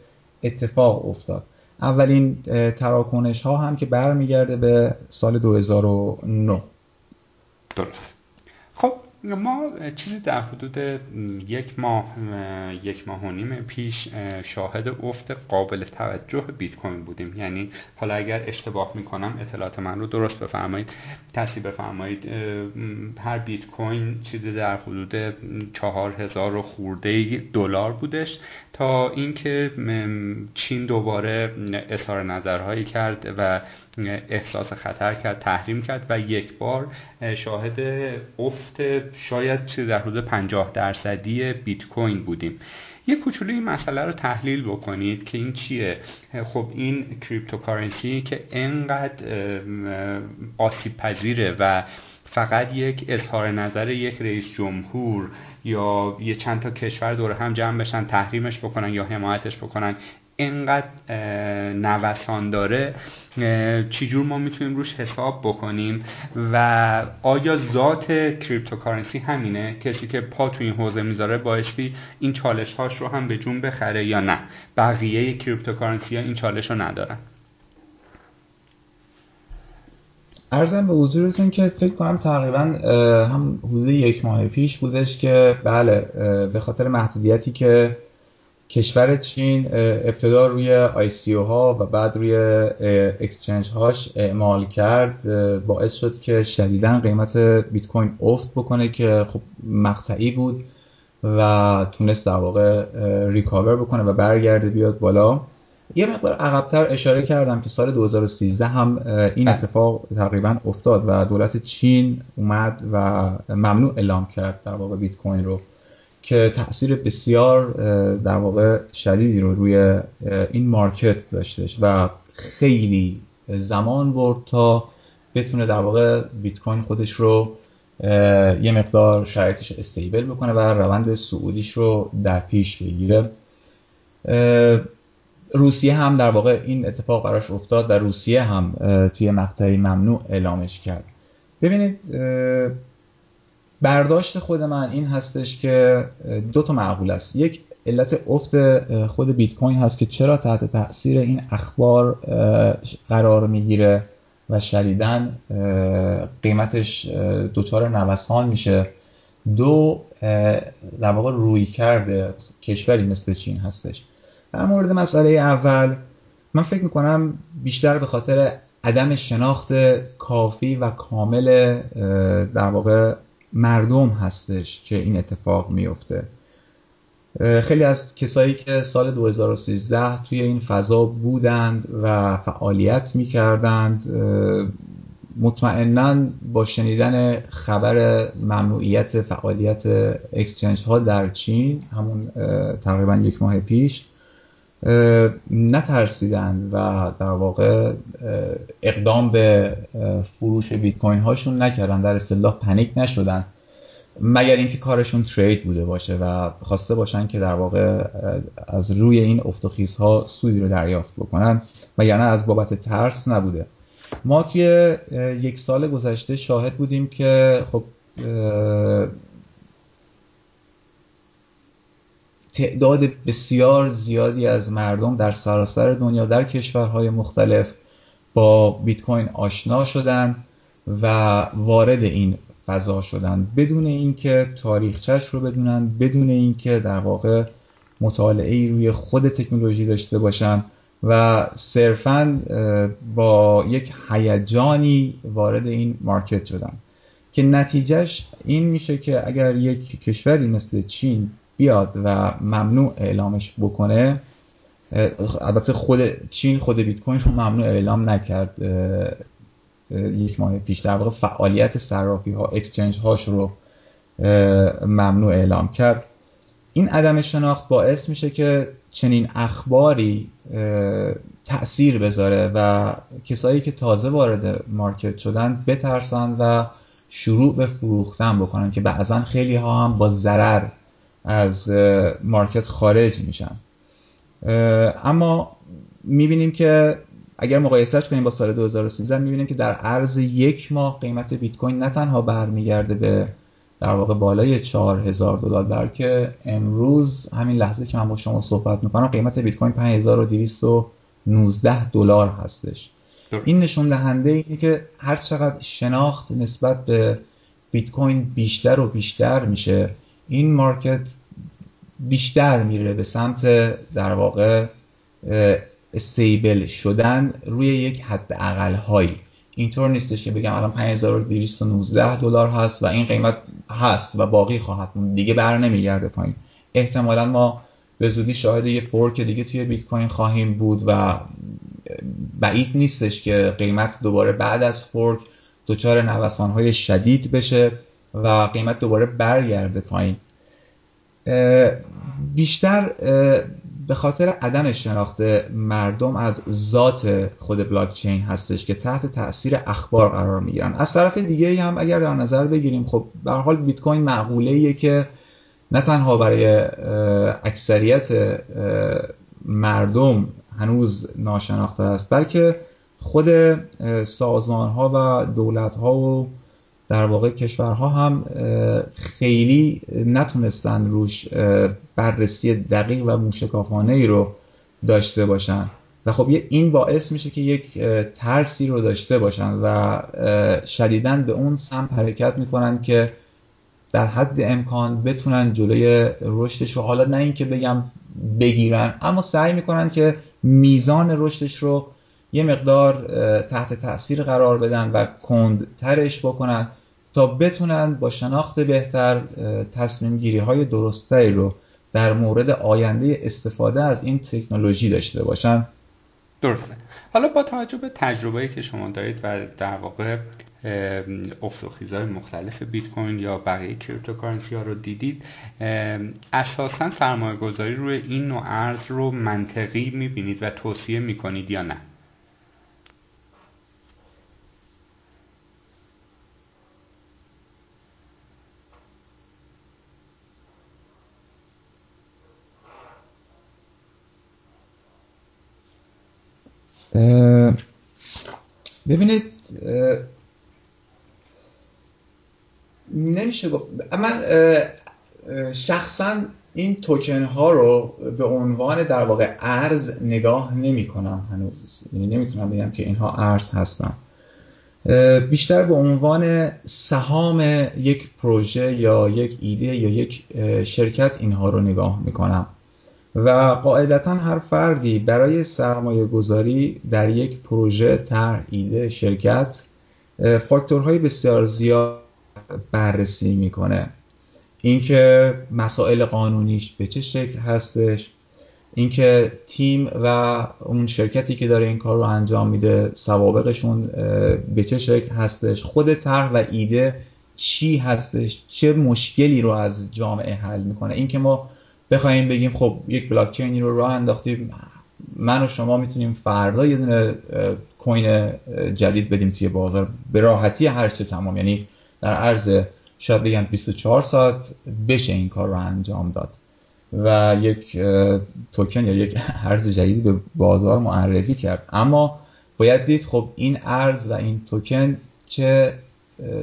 اتفاق افتاد. اولین تراکنش ها هم که برمیگرده به سال دو هزار و نه. درست. خب ما چیزی در حدود یک ماه یک ماه و نیم پیش شاهد افت قابل توجه بیت کوین بودیم. یعنی حالا اگر اشتباه میکنم اطلاعات من رو درست بفرمایید، تصحیح بفرمایید، هر بیت کوین چیزی در حدود چهار هزار خورده دلار بودش تا اینکه چین دوباره اظهار نظرهایی کرد و احساس خطر کرد، تحریم کرد و یک بار شاهد افت شاید چیز در حدود پنجاه درصدی بیت کوین بودیم. یه کوچولوی مسئله رو تحلیل بکنید که این چیه؟ خب این کریپتوکارنسی که انقدر آسیب پذیره و فقط یک اظهار نظر یک رئیس جمهور یا یه چند تا کشور دور هم جمع بشن تحریمش بکنن یا حمایتش بکنن اینقدر نوسان داره، چجور ما میتونیم روش حساب بکنیم و آیا ذات کریپتوکارنسی همینه؟ کسی که پا تو این حوزه میذاره بایستی این چالش هاش رو هم به جون بخره یا نه؟ بقیه کریپتوکارنسی ها این چالش رو ندارن. عرضم به حضورتون که فکر کنم تقریبا هم حدود یک ماه پیش بودش که بله به خاطر محدودیتی که کشور چین ابتدا روی آی سی او ها و بعد روی اکسچنج هاش اعمال کرد، باعث شد که شدیداً قیمت بیت کوین افت بکنه که خب مقطعی بود و تونست در واقع ریکاور بکنه و برگرده بیاد بالا. یه مقدار عقب‌تر اشاره کردم که سال دو هزار و سیزده هم این اتفاق تقریباً افتاد و دولت چین اومد و ممنوع اعلام کرد در واقع بیت کوین رو که تاثیر بسیار در واقع شدیدی رو روی این مارکت داشتش و خیلی زمان برد تا بتونه در واقع بیت کوین خودش رو یه مقدار شرایطش استیبل بکنه و روند صعودیش رو در پیش بگیره. روسیه هم در واقع این اتفاق براش افتاد و روسیه هم توی مقطعی ممنوع اعلامش کرد. ببینید برداشت خود من این هستش که دو تا معقول است. یک، علت افت خود بیت کوین هست که چرا تحت تاثیر این اخبار قرار میگیره و شدیداً قیمتش دوچار نوسان میشه. دو، در واقع روی کرده کشوری مثل چین هستش. در مورد مسئله اول من فکر میکنم بیشتر به خاطر عدم شناخت کافی و کامل در واقع مردم هستش که این اتفاق میفته. خیلی از کسایی که سال دو هزار و سیزده توی این فضا بودند و فعالیت میکردند مطمئناً با شنیدن خبر ممنوعیت فعالیت اکسچنج ها در چین همون تقریباً یک ماه پیش نترسیدند و در واقع اقدام به فروش بیت کوین هاشون نکردن، در اصطلاح پنیک نشدن، مگر اینکه کارشون ترید بوده باشه و خواسته باشن که در واقع از روی این افت و خیزها سودی رو دریافت بکنن، وگرنه از بابت ترس نبوده. ما توی یک سال گذشته شاهد بودیم که خب تعداد بسیار زیادی از مردم در سراسر دنیا در کشورهای مختلف با بیت کوین آشنا شدن و وارد این فضا شدن بدون اینکه تاریخچه‌اش رو بدونن، بدون اینکه در واقع مطالعه‌ای روی خود تکنولوژی داشته باشن و صرفاً با یک هیجانی وارد این مارکت شدن که نتیجهش این میشه که اگر یک کشوری مثل چین بیاد و ممنوع اعلامش بکنه، البته خود چین خود بیت کوین رو ممنوع اعلام نکرد یک ماه پیش، در واقع فعالیت صرافی ها اکسچنج هاش رو ممنوع اعلام کرد. این عدم شناخت باعث میشه که چنین اخباری تأثیر بذاره و کسایی که تازه وارد مارکت شدن بترسن و شروع به فروختن بکنن که بعضا خیلی ها هم با ضرر از مارکت خارج میشن. اما میبینیم که اگر مقایسهش کنیم با سال دو هزار و سیزده میبینیم که در عرض یک ماه قیمت بیت کوین نه تنها برمیگرده به در واقع بالای چهار هزار دلار، بلکه امروز همین لحظه که من با شما صحبت میکنم قیمت بیت کوین پنج هزار و دویست و نوزده دلار هستش. این نشون دهنده اینه که هر چقدر شناخت نسبت به بیت کوین بیشتر و بیشتر میشه، این مارکت بیشتر میره به سمت در واقع استیبل شدن روی یک حد اقل هایی. اینطور نیستش که بگم الان پنج هزار و دویست و نوزده دلار هست و این قیمت هست و باقی خواهد موند، دیگه بر نمیگرده پایین. احتمالاً ما به زودی شاهد یه فورک دیگه توی بیت کوین خواهیم بود و بعید نیستش که قیمت دوباره بعد از فورک دچار نوسان های شدید بشه و قیمت دوباره برگرده پایین. بیشتر به خاطر عدم شناخت مردم از ذات خود بلاکچین هستش که تحت تاثیر اخبار قرار میگیرن. از طرف دیگه هم اگر در نظر بگیریم، خب به هر حال بیت کوین معقوله‌ایه که نه تنها برای اکثریت مردم هنوز ناشناخته است، بلکه خود سازمان‌ها و دولت‌ها و در واقع کشورها هم خیلی نتونستن روش بررسی دقیق و موشکافانه ای رو داشته باشن و خب این باعث میشه که یک ترسی رو داشته باشن و شدیداً به اون سمت حرکت میکنن که در حد امکان بتونن جلوی رشدش رو، حالا نه اینکه بگم بگیرن، اما سعی میکنن که میزان رشدش رو یه مقدار تحت تأثیر قرار بدن و کندترش بکنن تا بتونن با شناخت بهتر تصمیم گیری های درستری رو در مورد آینده استفاده از این تکنولوژی داشته باشن درسته. حالا با توجه به تجربه‌ای که شما دارید و در واقع افت و خیزهای مختلف بیت کوین یا بقیه کریپتوکارنسی ها رو دیدید، اساساً سرمایه گذاری روی این نوع ارز رو منطقی می‌بینید و توصیه می‌کنید یا نه؟ اه ببینید، اه نمیشه با... من شخصا این توکن ها رو به عنوان در واقع ارز نگاه نمی کنم هنوز، یعنی نمیتونم بگم که اینها ارز هستن، بیشتر به عنوان سهام یک پروژه یا یک ایده یا یک شرکت اینها رو نگاه میکنم و قاعدتا هر فردی برای سرمایه گذاری در یک پروژه، طرح، ایده، شرکت فاکتورهای بسیار زیاد بررسی میکنه. اینکه مسائل قانونیش به چه شکل هستش، اینکه تیم و اون شرکتی که داره این کار رو انجام میده سوابقشون به چه شکل هستش، خود طرح و ایده چی هستش، چه مشکلی رو از جامعه حل میکنه. اینکه ما بخوایم بگیم خب یک بلاکچینی رو راه انداختیم، من و شما میتونیم فردا یه دونه کوین جدید بدیم توی بازار به راحتی هر چه تمام، یعنی در عرض شاید بگم بیست و چهار ساعت بشه این کار رو انجام داد و یک توکن یا یک ارز جدید به بازار معرفی کرد. اما باید دید خب این ارز و این توکن چه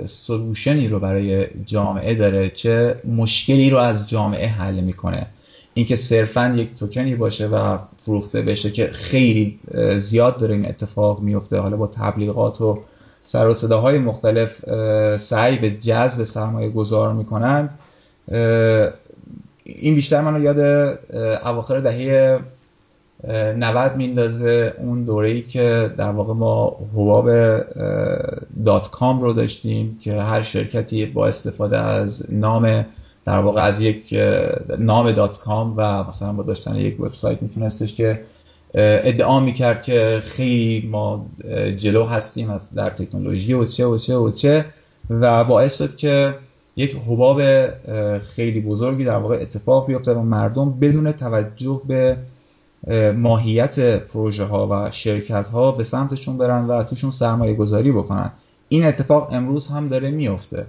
سلوشنی رو برای جامعه داره، چه مشکلی رو از جامعه حل میکنه. اینکه صرفا یک توکنی باشه و فروخته بشه که خیلی زیاد داره این اتفاق میفته، حالا با تبلیغات و سر و صداهای مختلف سعی به جذب سرمایه گذار میکنن، این بیشتر منو یاد اواخر دهه نود میندازه، اون دوره‌ای که در واقع ما حباب دات کام رو داشتیم که هر شرکتی با استفاده از نام در واقع از یک نام دات کام و مثلا با داشتن یک وبسایت میتونستش که ادعا میکرد که خیلی ما جلو هستیم در تکنولوژی و چه و چه و چه و باعث شد که یک حباب خیلی بزرگی در واقع اتفاق بیفته و مردم بدون توجه به ماهیت پروژه ها و شرکت ها به سمتشون برن و توشون سرمایه گذاری بکنن. این اتفاق امروز هم داره میفته،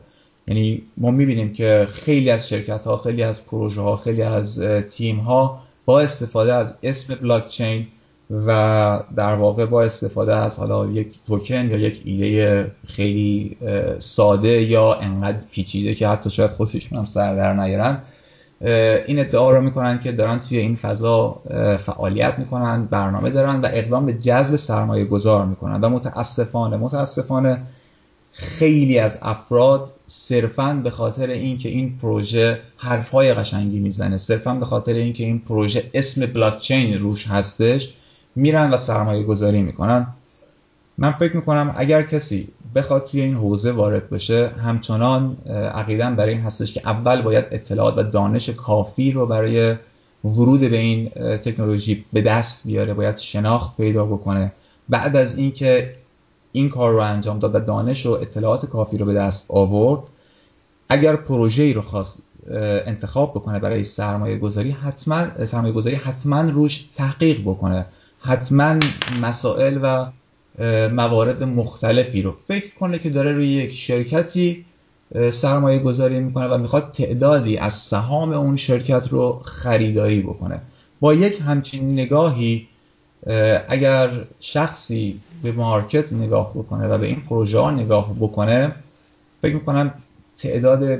یعنی ما میبینیم که خیلی از شرکت ها، خیلی از پروژه ها، خیلی از تیم ها با استفاده از اسم بلاکچین و در واقع با استفاده از حالا یک توکن یا یک ایده خیلی ساده یا انقدر پیچیده که حتی شاید خودشون هم سر در نیارن، این ادعا رو میکنن که دارن توی این فضا فعالیت میکنن، برنامه دارن و اقدام به جذب سرمایه گذار میکنن. و متاسفانه متاسفانه خیلی از افراد صرفاً به خاطر اینکه این پروژه حرفهای قشنگی میزنه، صرفاً به خاطر اینکه این پروژه اسم بلاکچین روش هستش، میرن و سرمایه گذاری میکنن. من فکر میکنم اگر کسی بخواد توی این حوزه وارد بشه، همچنان عقیده‌ام برای این هستش که اول باید اطلاعات و دانش کافی رو برای ورود به این تکنولوژی به دست بیاره، باید شناخت پیدا بکنه. بعد از اینکه این کار رو انجام داد و دانش و اطلاعات کافی رو به دست آورد، اگر پروژه‌ای رو خواست انتخاب بکنه برای سرمایه گذاری، حتما سرمایه گذاری حتما روش تحقیق بکنه، حتما مسائل و موارد مختلفی رو فکر کنه که داره روی یک شرکتی سرمایه گذاری میکنه و میخواد تعدادی از سهام اون شرکت رو خریداری بکنه. با یک همچین نگاهی اگر شخصی به مارکت نگاه بکنه و به این پروژه ها نگاه بکنه، فکر میکنم تعداد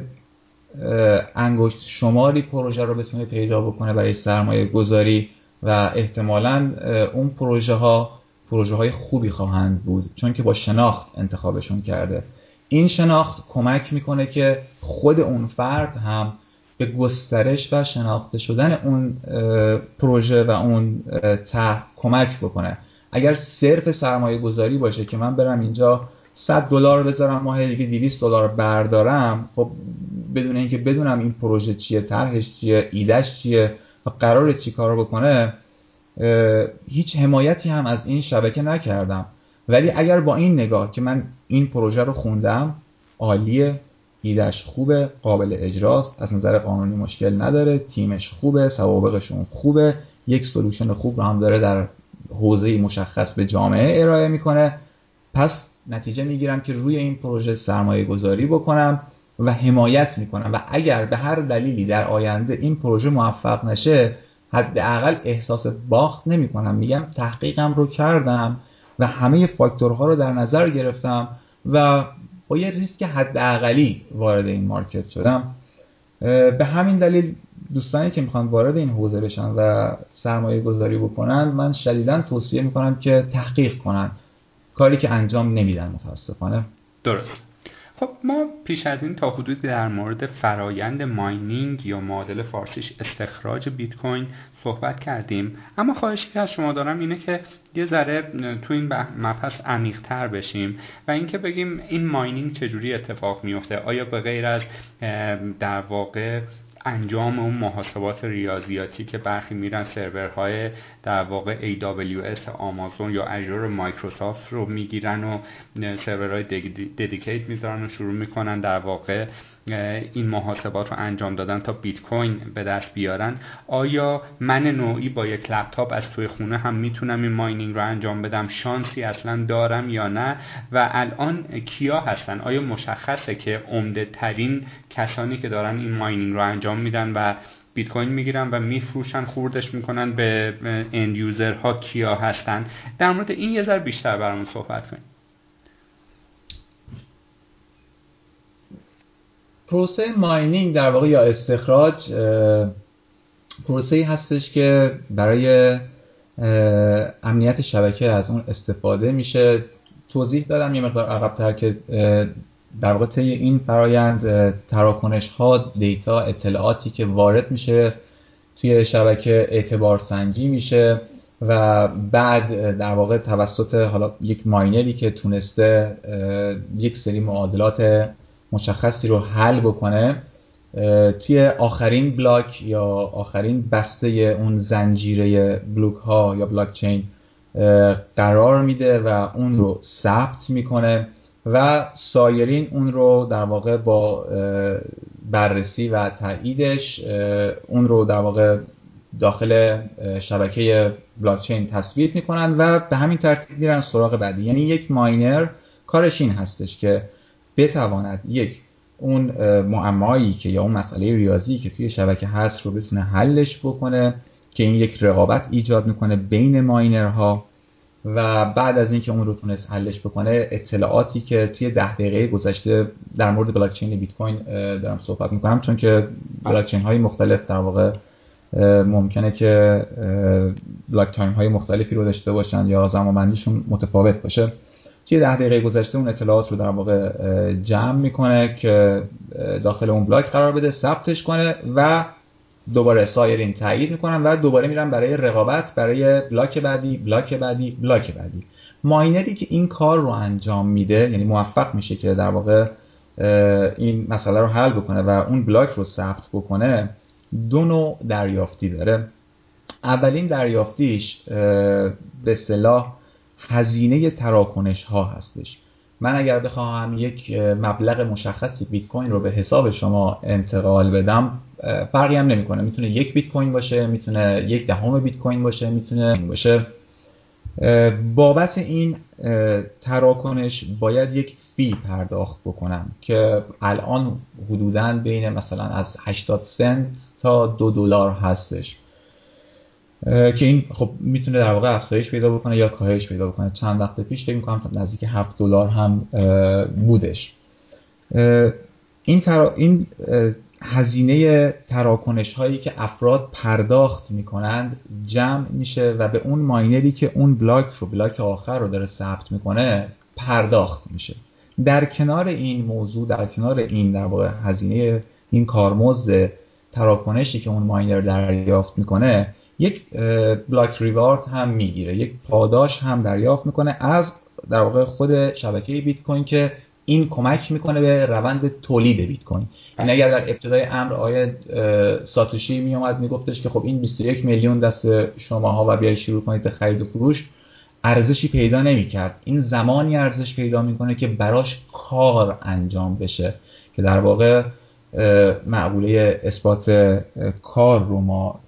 انگشت شماری پروژه رو بتونه پیدا بکنه برای سرمایه گذاری و احتمالاً اون پروژه ها پروژه های خوبی خواهند بود، چون که با شناخت انتخابشون کرده. این شناخت کمک میکنه که خود اون فرد هم به گسترش و شناخته شدن اون پروژه و اون طرح کمک بکنه. اگر صرف سرمایه گذاری باشه که من برم اینجا صد دلار بذارم، ماه دیگه دویست دلار بردارم، خب بدون اینکه بدونم این پروژه چیه، طرحش چیه، ایدهش چیه و قراره چی کارو بکنه، هیچ حمایتی هم از این شبکه نکردم، ولی اگر با این نگاه که من این پروژه رو خوندم، عالیه، ایدهش خوبه، قابل اجراست، از نظر قانونی مشکل نداره، تیمش خوبه، سوابقشون خوبه، یک سلوشن خوب رو هم داره در حوزه مشخص به جامعه ارائه میکنه، پس نتیجه میگیرم که روی این پروژه سرمایه گذاری بکنم و حمایت میکنم و اگر به هر دلیلی در آینده این پروژه موفق نشه، حداقل احساس باخت نمیکنم، میگم تحقیقم رو کردم و همه فاکتورها رو در نظر گرفتم و با یه ریسک حداقلی وارد این مارکت شدم. به همین دلیل دوستانی که میخوان وارد این حوزه بشن و سرمایه گذاری بکنن، من شدیداً توصیه میکنم که تحقیق کنن، کاری که انجام نمیدن متاسفانه. درست. خب ما پیش از این تا حدودی در مورد فرایند ماینینگ یا معادل فارسیش استخراج بیت کوین صحبت کردیم، اما خواهشی که از شما دارم اینه که یه ذره تو این مبحث عمیق‌تر بشیم و اینکه بگیم این ماینینگ چجوری اتفاق میفته، آیا به غیر از در واقع انجام اون محاسبات ریاضیاتی که برخی میرن سرورهای در واقع ای دبلیو اس آمازون یا Azure مایکروسافت رو میگیرن و سرورهای ددیکیت میذارن و شروع میکنن در واقع این محاسبات رو انجام دادن تا بیت کوین به دست بیارن، آیا من نوعی با یک لپتاپ از توی خونه هم میتونم این ماینینگ رو انجام بدم؟ شانسی اصلا دارم یا نه؟ و الان کیا هستن؟ آیا مشخصه که عمده ترین کسانی که دارن این ماینینگ رو انجام میدن و بیت کوین میگیرن و میفروشن، خوردش میکنن به اند یوزرها، کیا هستن؟ در مورد این یه ذره بیشتر برامون صحبت کنید. پروسه ماینینگ در واقع یا استخراج پروسه‌ای هستش که برای امنیت شبکه از اون استفاده میشه. توضیح دادم یه مقدار عقب‌تر که در واقع طی این فرایند تراکنش‌ها، دیتا، اطلاعاتی که وارد میشه توی شبکه اعتبار سنجی میشه و بعد در واقع توسط حالا یک ماینری که تونسته یک سری معادلات مشخصی رو حل بکنه، توی آخرین بلاک یا آخرین بسته اون زنجیره بلوک ها یا بلاکچین قرار میده و اون رو ثبت میکنه و سایرین اون رو در واقع با بررسی و تاییدش اون رو در واقع داخل شبکه بلاکچین تثبیت میکنن و به همین ترتیب میرن سراغ بعدی. یعنی یک ماینر کارش این هستش که بتواند یک اون معمایی که یا اون مسئله ریاضی که توی شبکه هست رو بتونه حلش بکنه، که این یک رقابت ایجاد میکنه بین ماینرها و بعد از اینکه اون رو تونست حلش بکنه، اطلاعاتی که توی ده دقیقه گذشته در مورد بلاکچین بیت کوین دارم صحبت میکنم، چون که بلاکچین های مختلف در واقع ممکنه که بلاک تایم های مختلفی رو داشته باشن یا زمانبندیشون متفاوت باشه، توی ده دقیقه گذشته اون اطلاعات رو در واقع جمع میکنه که داخل اون بلاک قرار بده، ثبتش کنه و دوباره سایرین تایید میکنن و دوباره میرن برای رقابت، برای بلاک بعدی، بلاک بعدی، بلاک بعدی. ماینری که این کار رو انجام میده، یعنی موفق میشه که در واقع این مسئله رو حل بکنه و اون بلاک رو ثبت بکنه، دو نوع دریافتی داره. اولین دریافتیش به اصطلاح هزینه تراکنش ها هستش. من اگر بخواهم یک مبلغ مشخصی بیت کوین رو به حساب شما انتقال بدم، فرقی هم نمیکنه، میتونه یک بیت کوین باشه، میتونه یک دهم بیت کوین باشه، میتونه باشه. بابت این تراکنش باید یک فی پرداخت بکنم که الان حدوداً بین مثلا از هشتاد سنت تا دو دلار هستش، که این خب میتونه در واقع افزایش پیدا بکنه یا کاهش پیدا بکنه. چند وقت پیش فکر می‌کنم نزدیک هفت دلار هم بودش. این ترا... این هزینه تراکنش هایی که افراد پرداخت میکنند جمع میشه و به اون ماینری که اون بلاک رو، بلاک آخر رو داره ثبت میکنه، پرداخت میشه. در کنار این موضوع، در کنار این در واقع هزینه، این کارمزد تراکنشی که اون ماینر دریافت میکنه، یک بلاک ریوارد هم میگیره، یک پاداش هم دریافت میکنه از در واقع خود شبکه بیت کوین که این کمک میکنه به روند تولید بیت کوین. یعنی اگر در ابتدای امر آید ساتوشی میومد میگفتش که خب این بیست و یک میلیون دست شماها و بیاید شروع کنید به خرید و فروش، ارزشی پیدا نمیکرد. این زمانی ارزش پیدا میکنه که براش کار انجام بشه، که در واقع معقوله اثبات کار رو ما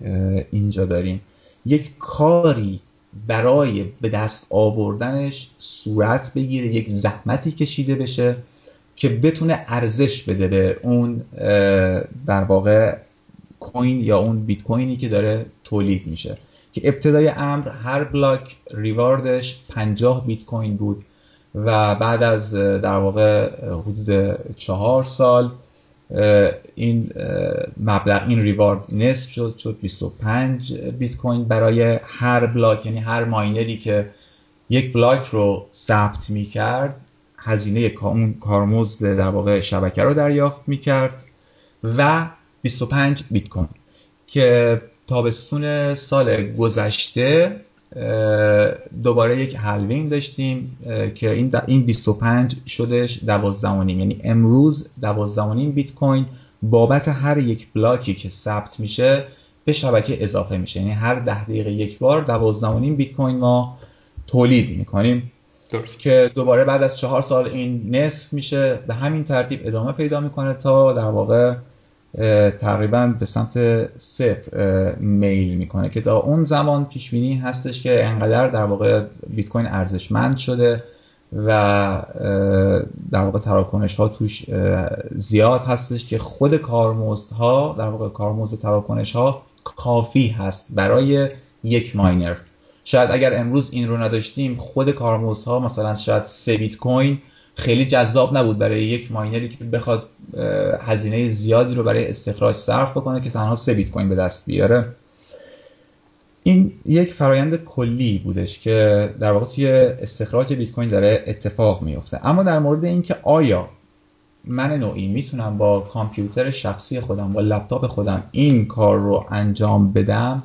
اینجا داریم. یک کاری برای به دست آوردنش صورت بگیره، یک زحمتی کشیده بشه که بتونه ارزش بده به اون در واقع کوین یا اون بیت کوینی که داره تولید میشه. که ابتدای امر هر بلاک ریواردش پنجاه بیت کوین بود و بعد از در واقع حدود چهار سال این مبلغ، این ریوارد نصف شد، شد بیست و پنج بیت کوین برای هر بلاک. یعنی هر ماینری که یک بلاک رو ثبت می‌کرد، هزینه کارمزد در واقع شبکه رو دریافت می‌کرد و بیست و پنج بیت کوین. که تابستون سال گذشته دوباره یک هالوینگ داشتیم که این این بیست و پنج شدش دوازده و نیم. یعنی امروز دوازده و نیم بیت کوین بابت هر یک بلاکی که ثبت میشه به شبکه اضافه میشه. یعنی هر ده دقیقه یک بار دوازده و نیم بیت کوین ما تولید میکنیم درست. که دوباره بعد از چهار سال این نصف میشه، به همین ترتیب ادامه پیدا میکنه تا در واقع تقریبا به سمت صفر میل میکنه. که تا اون زمان پیش بینی هستش که انقدر در واقع بیت کوین ارزشمند شده و در واقع تراکنش ها توش زیاد هستش که خود کارمزدها در واقع کارمزد تراکنش ها کافی هست برای یک ماینر. شاید اگر امروز این رو نداشتیم، خود کارمزدها مثلا شاید سه بیت کوین خیلی جذاب نبود برای یک ماینری که بخواد هزینه زیادی رو برای استخراج صرف بکنه که تنها سه بیت کوین به دست بیاره. این یک فرایند کلی بودش که در واقع توی استخراج بیت کوین داره اتفاق میفته. اما در مورد اینکه آیا من نوعی میتونم با کامپیوتر شخصی خودم، با لپتاپ خودم این کار رو انجام بدم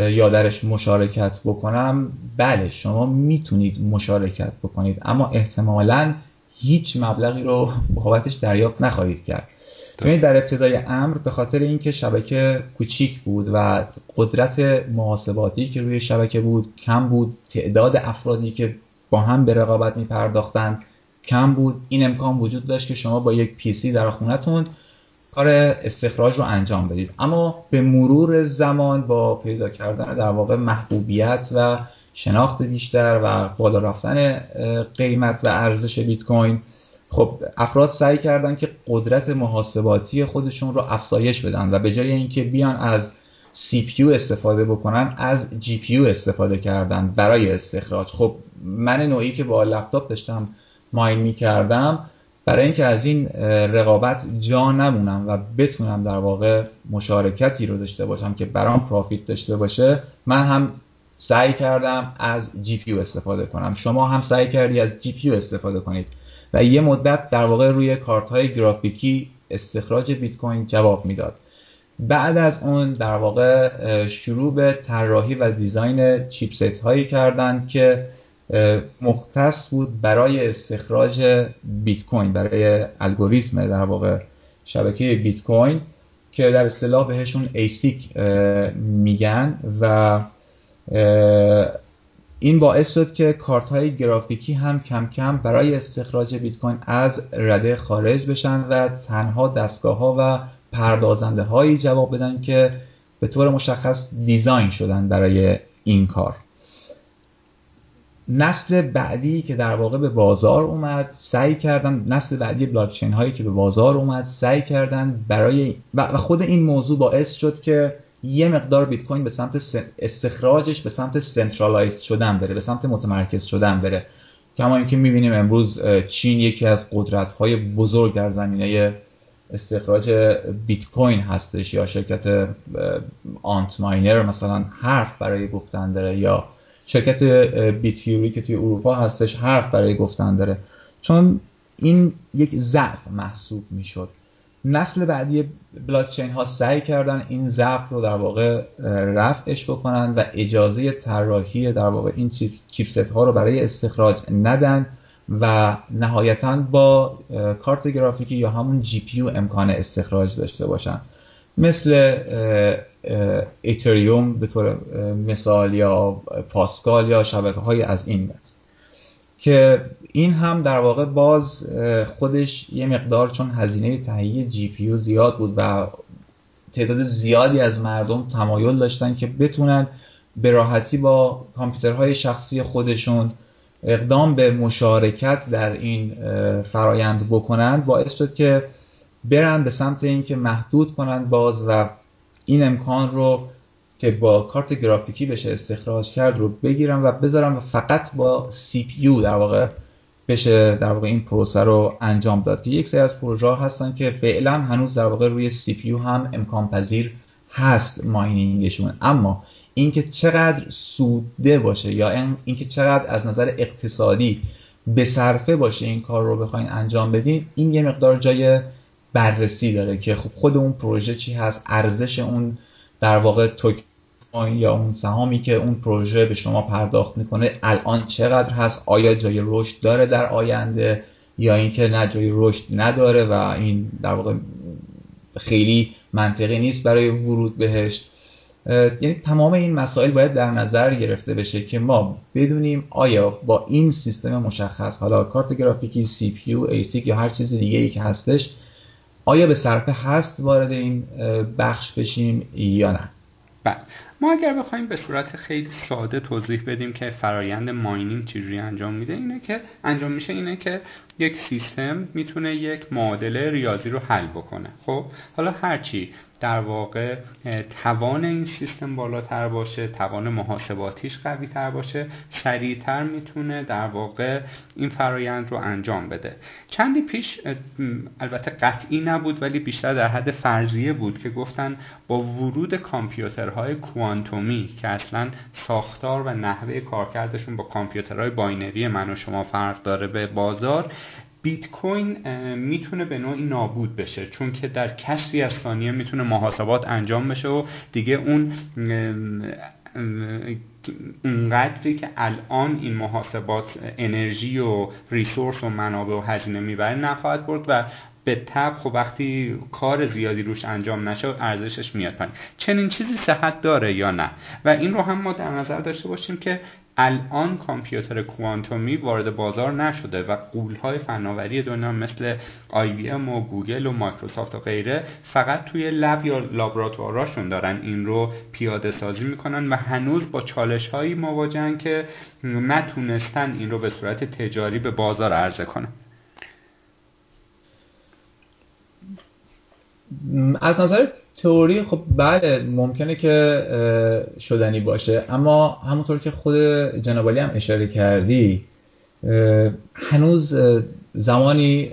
یا درش مشارکت بکنم، بله شما میتونید مشارکت بکنید، اما احتمالاً هیچ مبلغی رو بابتش دریافت نخواهید کرد. ببینید در ابتدای امر به خاطر اینکه شبکه کوچیک بود و قدرت محاسباتی که روی شبکه بود کم بود، تعداد افرادی که با هم به رقابت میپرداختن کم بود، این امکان وجود داشت که شما با یک پی سی در خونتون کار استخراج رو انجام بدید. اما به مرور زمان با پیدا کردن در واقع محبوبیت و شناخت بیشتر و بالا رفتن قیمت و ارزش بیت کوین، خب افراد سعی کردن که قدرت محاسباتی خودشون رو افزایش بدن و به جای اینکه بیان از سی پی یو استفاده بکنن، از جی پی یو استفاده کردن برای استخراج. خب من نوعی که با لپتاپ داشتم ماین می‌کردم، برای اینکه از این رقابت جا نمونم و بتونم در واقع مشارکتی رو داشته باشم که برام پروفیت داشته باشه، من هم سعی کردم از جی پی یو استفاده کنم. شما هم سعی کردی از جی پی یو استفاده کنید و یه مدت در واقع روی کارت‌های گرافیکی استخراج بیت کوین جواب میداد. بعد از اون در واقع شروع به طراحی و دیزاین چیپست هایی کردن که مختص بود برای استخراج بیت کوین، برای الگوریتم در واقع شبکه بیت کوین که در اصطلاح بهشون ایسیک میگن. و این باعث شد که کارت‌های گرافیکی هم کم کم برای استخراج بیت کوین از رده خارج بشن و تنها دستگاه‌ها و پردازنده‌هایی جواب بدن که به طور مشخص دیزاین شدن برای این کار. نسل بعدی که در واقع به بازار اومد سعی کردن، نسل بعدی بلاکچین هایی که به بازار اومد سعی کردن برای و خود این موضوع باعث شد که یه مقدار بیت کوین به سمت استخراجش به سمت سنترالایز شدن بره، به سمت متمرکز شدن بره. کما اینکه می‌بینیم امروز چین یکی از قدرت‌های بزرگ در زمینه استخراج بیت کوین هستش، یا شرکت آنت ماینر مثلا حرف برای گفتن داره، یا شرکت بیتیوری که توی اروپا هستش حرف برای گفتن داره، چون این یک ضعف محسوب میشد. نسل بعدی بلاکچین ها سعی کردن این ضعف رو در واقع رفعش بکنن و اجازه طراحی در واقع این چیپست ها رو برای استخراج ندن و نهایتاً با کارت گرافیکی یا همون جی پی یو امکان استخراج داشته باشن، مثل اتریوم به طور مثال یا پاسکال یا شبکه های از این دست، که این هم در واقع باز خودش یه مقدار چون هزینه تهیه جی پی یو زیاد بود و تعداد زیادی از مردم تمایل داشتن که بتونن به راحتی با کامپیوترهای شخصی خودشون اقدام به مشارکت در این فرایند بکنند، باعث شد که برن به سمت این که محدود کنند باز و این امکان رو که با کارت گرافیکی بشه استخراج کرد رو بگیرم و بذارم و فقط با سی پی یو در واقع بشه در واقع این پروسه رو انجام داد. یک سری از پروژه‌ها هستن که فعلا هنوز در واقع روی سی پی یو هم امکان پذیر هست ماینینگشون، اما اینکه چقدر سوده باشه یا اینکه چقدر از نظر اقتصادی به صرفه باشه این کار رو بخواین انجام بدین، این یه مقدار جای بررسی داره که خب خود اون پروژه چی هست، ارزش اون در واقع توکن یا اون سهامی که اون پروژه به شما پرداخت میکنه الان چقدر هست، آیا جای رشد داره در آینده یا اینکه نه جای رشد نداره و این در واقع خیلی منطقی نیست برای ورود بهش. یعنی تمام این مسائل باید در نظر گرفته بشه که ما بدونیم آیا با این سیستم مشخص، حالا کارت گرافیکی، سی پی یو، ایسیک یا هر چیز دیگه‌ای که هستش، آیا به صرفه هست وارد این بخش بشیم یا نه. بله، ما اگر بخوایم به صورت خیلی ساده توضیح بدیم که فرایند ماینینگ چجوری انجام میده، اینه که انجام میشه اینه که یک سیستم میتونه یک معادله ریاضی رو حل بکنه. خب حالا هرچی در واقع توان این سیستم بالاتر باشه، توان محاسباتیش قوی تر باشه، سریعتر میتونه در واقع این فرایند رو انجام بده. چندی پیش، البته قطعی نبود ولی بیشتر در حد فرضیه بود، که گفتن با ورود کامپیوترهای کوانتومی که اصلا ساختار و نحوه کارکردشون با کامپیوترهای باینری من و شما فرق داره به بازار، بیت کوین میتونه به نوعی نابود بشه، چون که در کسری از ثانیه میتونه محاسبات انجام بشه و دیگه اون اونقدری که الان این محاسبات انرژی و ریسورس و منابع و هزینه میبره نخواهد برد و به تبع خب وقتی کار زیادی روش انجام نشه ارزشش میاد پایین. چنین چیزی صحت داره یا نه؟ و این رو هم ما در نظر داشته باشیم که الان کامپیوتر کوانتومی وارد بازار نشده و غول‌های فناوری دنیا مثل آی بی ام و گوگل و مایکروسافت و غیره فقط توی لب یا لابراتواراشون دارن این رو پیاده سازی میکنن و هنوز با چالش‌هایی مواجهن که نتونستن این رو به صورت تجاری به بازار عرضه کنن. از نظر تئوری خب بله ممکنه که شدنی باشه، اما همونطور که خود جنابعالی هم اشاره کردی هنوز زمانی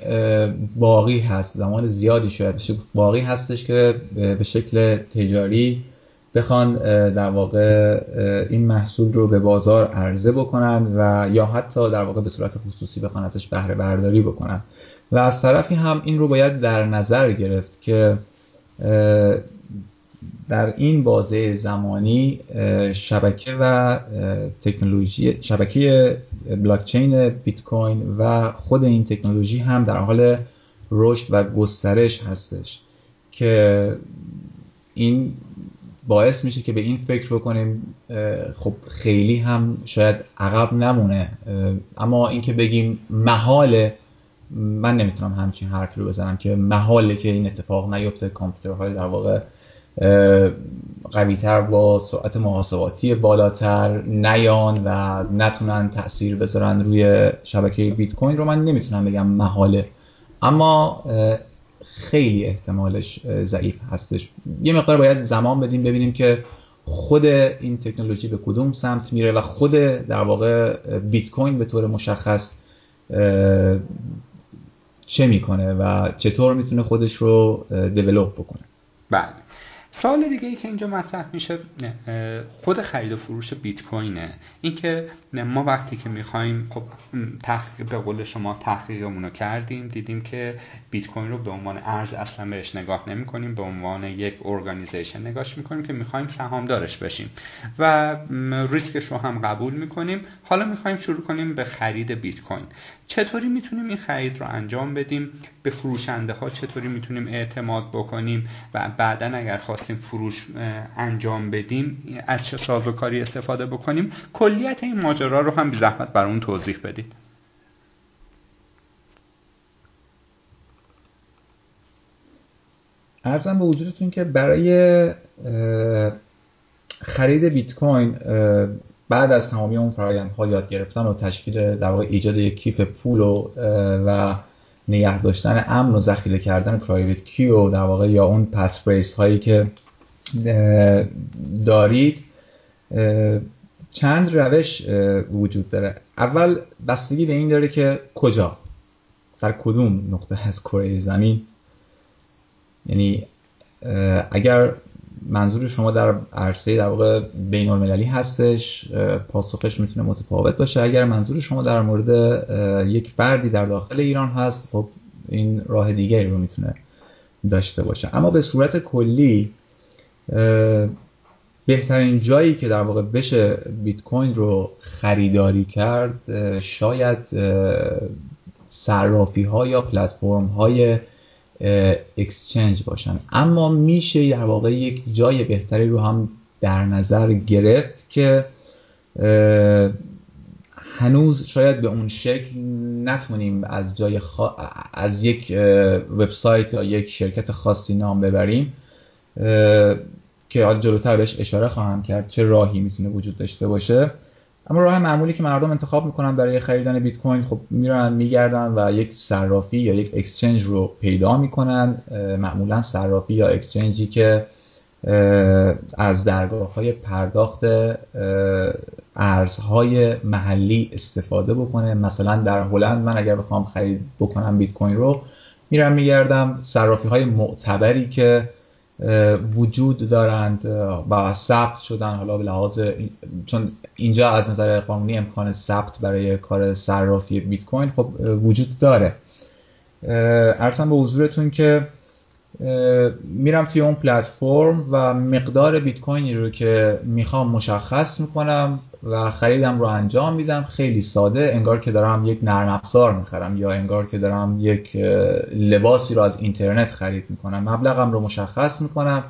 باقی هست، زمان زیادی شاید باقی هستش که به شکل تجاری بخوان در واقع این محصول رو به بازار عرضه بکنن و یا حتی در واقع به صورت خصوصی بخوان ازش بهره برداری بکنن. و از طرفی هم این رو باید در نظر گرفت که در این بازه زمانی شبکه و تکنولوژی، شبکه بلاکچین بیت کوین و خود این تکنولوژی هم در حال رشد و گسترش هستش که این باعث میشه که به این فکر بکنیم خب خیلی هم شاید عقب نمونه، اما اینکه بگیم محاله، من نمیتونم همچین حرفی رو بزنم که محاله که این اتفاق نیفته، کامپیوترهای در واقع قوی‌تر با سرعت محاسباتی بالاتر نیان و نتونن تأثیر بذارن روی شبکه بیت کوین، رو من نمیتونم بگم محاله، اما خیلی احتمالش ضعیف هستش. یه مقدار باید زمان بدیم ببینیم که خود این تکنولوژی به کدوم سمت میره و خود در واقع بیت کوین به طور مشخص چه میکنه و چطور میتونه خودش رو دیولوپ بکنه. بله، سوال دیگه ای که اینجا مطرح میشه خود خرید و فروش بیت کوینه. اینکه ما وقتی که میخوایم، خب تحقیق به قول شما تحقیقمون رو کردیم، دیدیم که بیت کوین رو به عنوان ارز اصلا بهش نگاه نمی‌کنیم، به عنوان یک ارگانیزیشن نگاهش می‌کنیم که میخوایم سهامدارش بشیم و ریسکش رو هم قبول می‌کنیم. حالا میخوایم شروع کنیم به خرید بیت کوین. چطوری میتونیم این خرید رو انجام بدیم؟ به فروشنده‌ها چطوری میتونیم اعتماد بکنیم و بعداً اگر خواستیم فروش انجام بدیم از چه سازوکاری استفاده بکنیم؟ کلیت این ماجرا رو هم بی زحمت برامون توضیح بدید. عرضم به حضورتون که برای خرید بیت کوین بعد از تمامی اون فرآیندها یاد گرفتن و تشکیل در واقع ایجاد یک کیف پول و و نگه داشتن امن و ذخیره کردن پرایوت کی و در واقع یا اون پسفریز هایی که دارید، چند روش وجود داره. اول بستگی به این داره که کجا، در کدوم نقطه از کره زمین، یعنی اگر منظور شما در عرصه در واقع بین المللی هستش پاسخش میتونه متفاوت باشه. اگر منظور شما در مورد یک فردی در داخل ایران هست، خب این راه دیگری رو میتونه داشته باشه. اما به صورت کلی بهترین جایی که در واقع بشه بیت کوین رو خریداری کرد شاید صرافی ها یا پلتفرم های اکسچنج باشن، اما میشه در واقع یک جای بهتری رو هم در نظر گرفت که هنوز شاید به اون شکل نتونیم از جای خوا... از یک وبسایت یا یک شرکت خاصی نام ببریم که جلوتر بهش اشاره خواهم کرد چه راهی میتونه وجود داشته باشه. اما راه معمولی که مردم انتخاب میکنن برای خریدن بیت کوین، خب میرن میگردن و یک صرافی یا یک اکسچنج رو پیدا میکنن، معمولا صرافی یا اکسچنجی که از درگاه‌های پرداخت ارزهای محلی استفاده بکنه. مثلا در هلند من اگر بخوام خرید بکنم بیت کوین رو، میرم میگردم صرافی‌های معتبری که وجود دارند و ثبت شدن، حالا به لحاظ چون اینجا از نظر قانونی امکان ثبت برای کار صرافی بیت کوین خب وجود داره. عرضم به حضورتون که میرم توی اون پلتفرم و مقدار بیت کوینی رو که میخوام مشخص میکنم و خریدم رو انجام میدم. خیلی ساده، انگار که دارم یک نرم افزار میخرم یا انگار که دارم یک لباسی رو از اینترنت خرید میکنم. مبلغم رو مشخص میکنم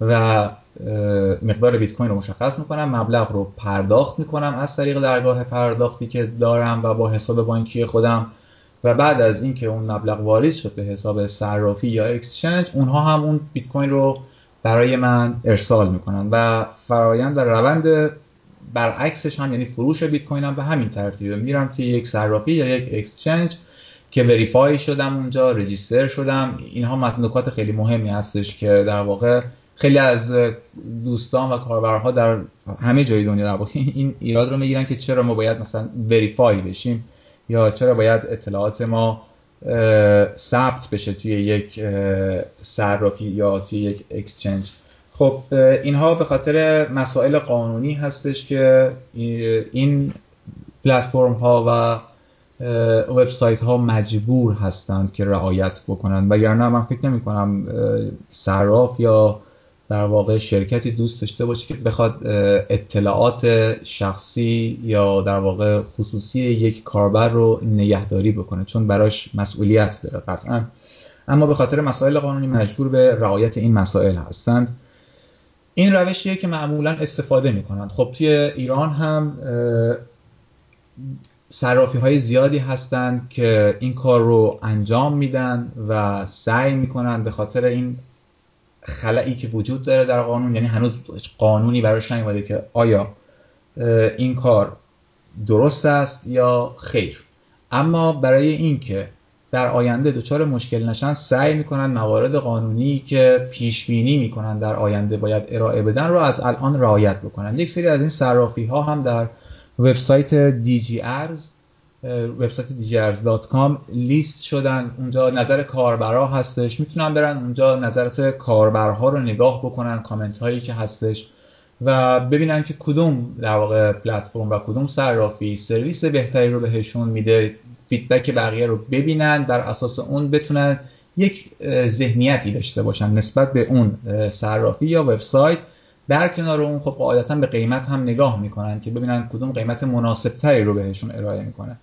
و مقدار بیت کوین رو مشخص میکنم، مبلغ رو پرداخت میکنم از طریق درگاه پرداختی که دارم و با حساب بانکی خودم، و بعد از اینکه اون مبلغ وارد شد به حساب صرافی یا اکسچنج، اونها هم اون بیت کوین رو برای من ارسال میکنن و فرآیند و روند برعکسش هم، یعنی فروش بیت کوین هم به همین ترتیبه. میرم توی یک صرافی یا یک اکسچنج که وریفای شدم، اونجا رجیستر شدم. اینها نکات خیلی مهمی هستش که در واقع خیلی از دوستان و کاربرها در همه جای دنیا در واقع این ایراد رو میگیرن که چرا ما باید مثلا وریفای بشیم یا چرا باید اطلاعات ما ثبت بشه توی یک صرافی یا توی یک اکسچنج. خب اینها به خاطر مسائل قانونی هستش که این پلتفرم ها و وبسایت ها مجبور هستند که رعایت بکنند، وگرنه من فکر نمی کنم صراف یا در واقع شرکتی دوست داشته باشه که بخواد اطلاعات شخصی یا در واقع خصوصی یک کاربر رو نگهداری بکنه، چون براش مسئولیت داره قطعا. اما به خاطر مسائل قانونی مجبور به رعایت این مسائل هستند. این روشیه که معمولا استفاده میکنند. خب توی ایران هم صرافی های زیادی هستند که این کار رو انجام میدن و سعی میکنن به خاطر این خلایی که وجود داره در قانون، یعنی هنوز قانونی براش نیومده که آیا این کار درست است یا خیر، اما برای این که در آینده دچار مشکل نشن سعی میکنن موارد قانونی که پیش بینی میکنن در آینده باید ارائه بدن رو از الان رعایت بکنن. یک سری از این صرافی ها هم در وبسایت دی جی ارز وبسایت دیجرز دات کام لیست شدن، اونجا نظر کاربرا هستش، میتونن برن اونجا نظرات کاربرها رو نگاه بکنن، کامنت هایی که هستش و ببینن که کدوم در واقع پلتفرم و کدوم صرافی سرویس بهتری رو بهشون میده، فیدبک بقیه رو ببینن، بر اساس اون بتونن یک ذهنیتی داشته باشن نسبت به اون صرافی یا وبسایت. در کنار اون خب عادتاً به قیمت هم نگاه میکنن که ببینن کدوم قیمت مناسبتری رو بهشون ارائه میکنن،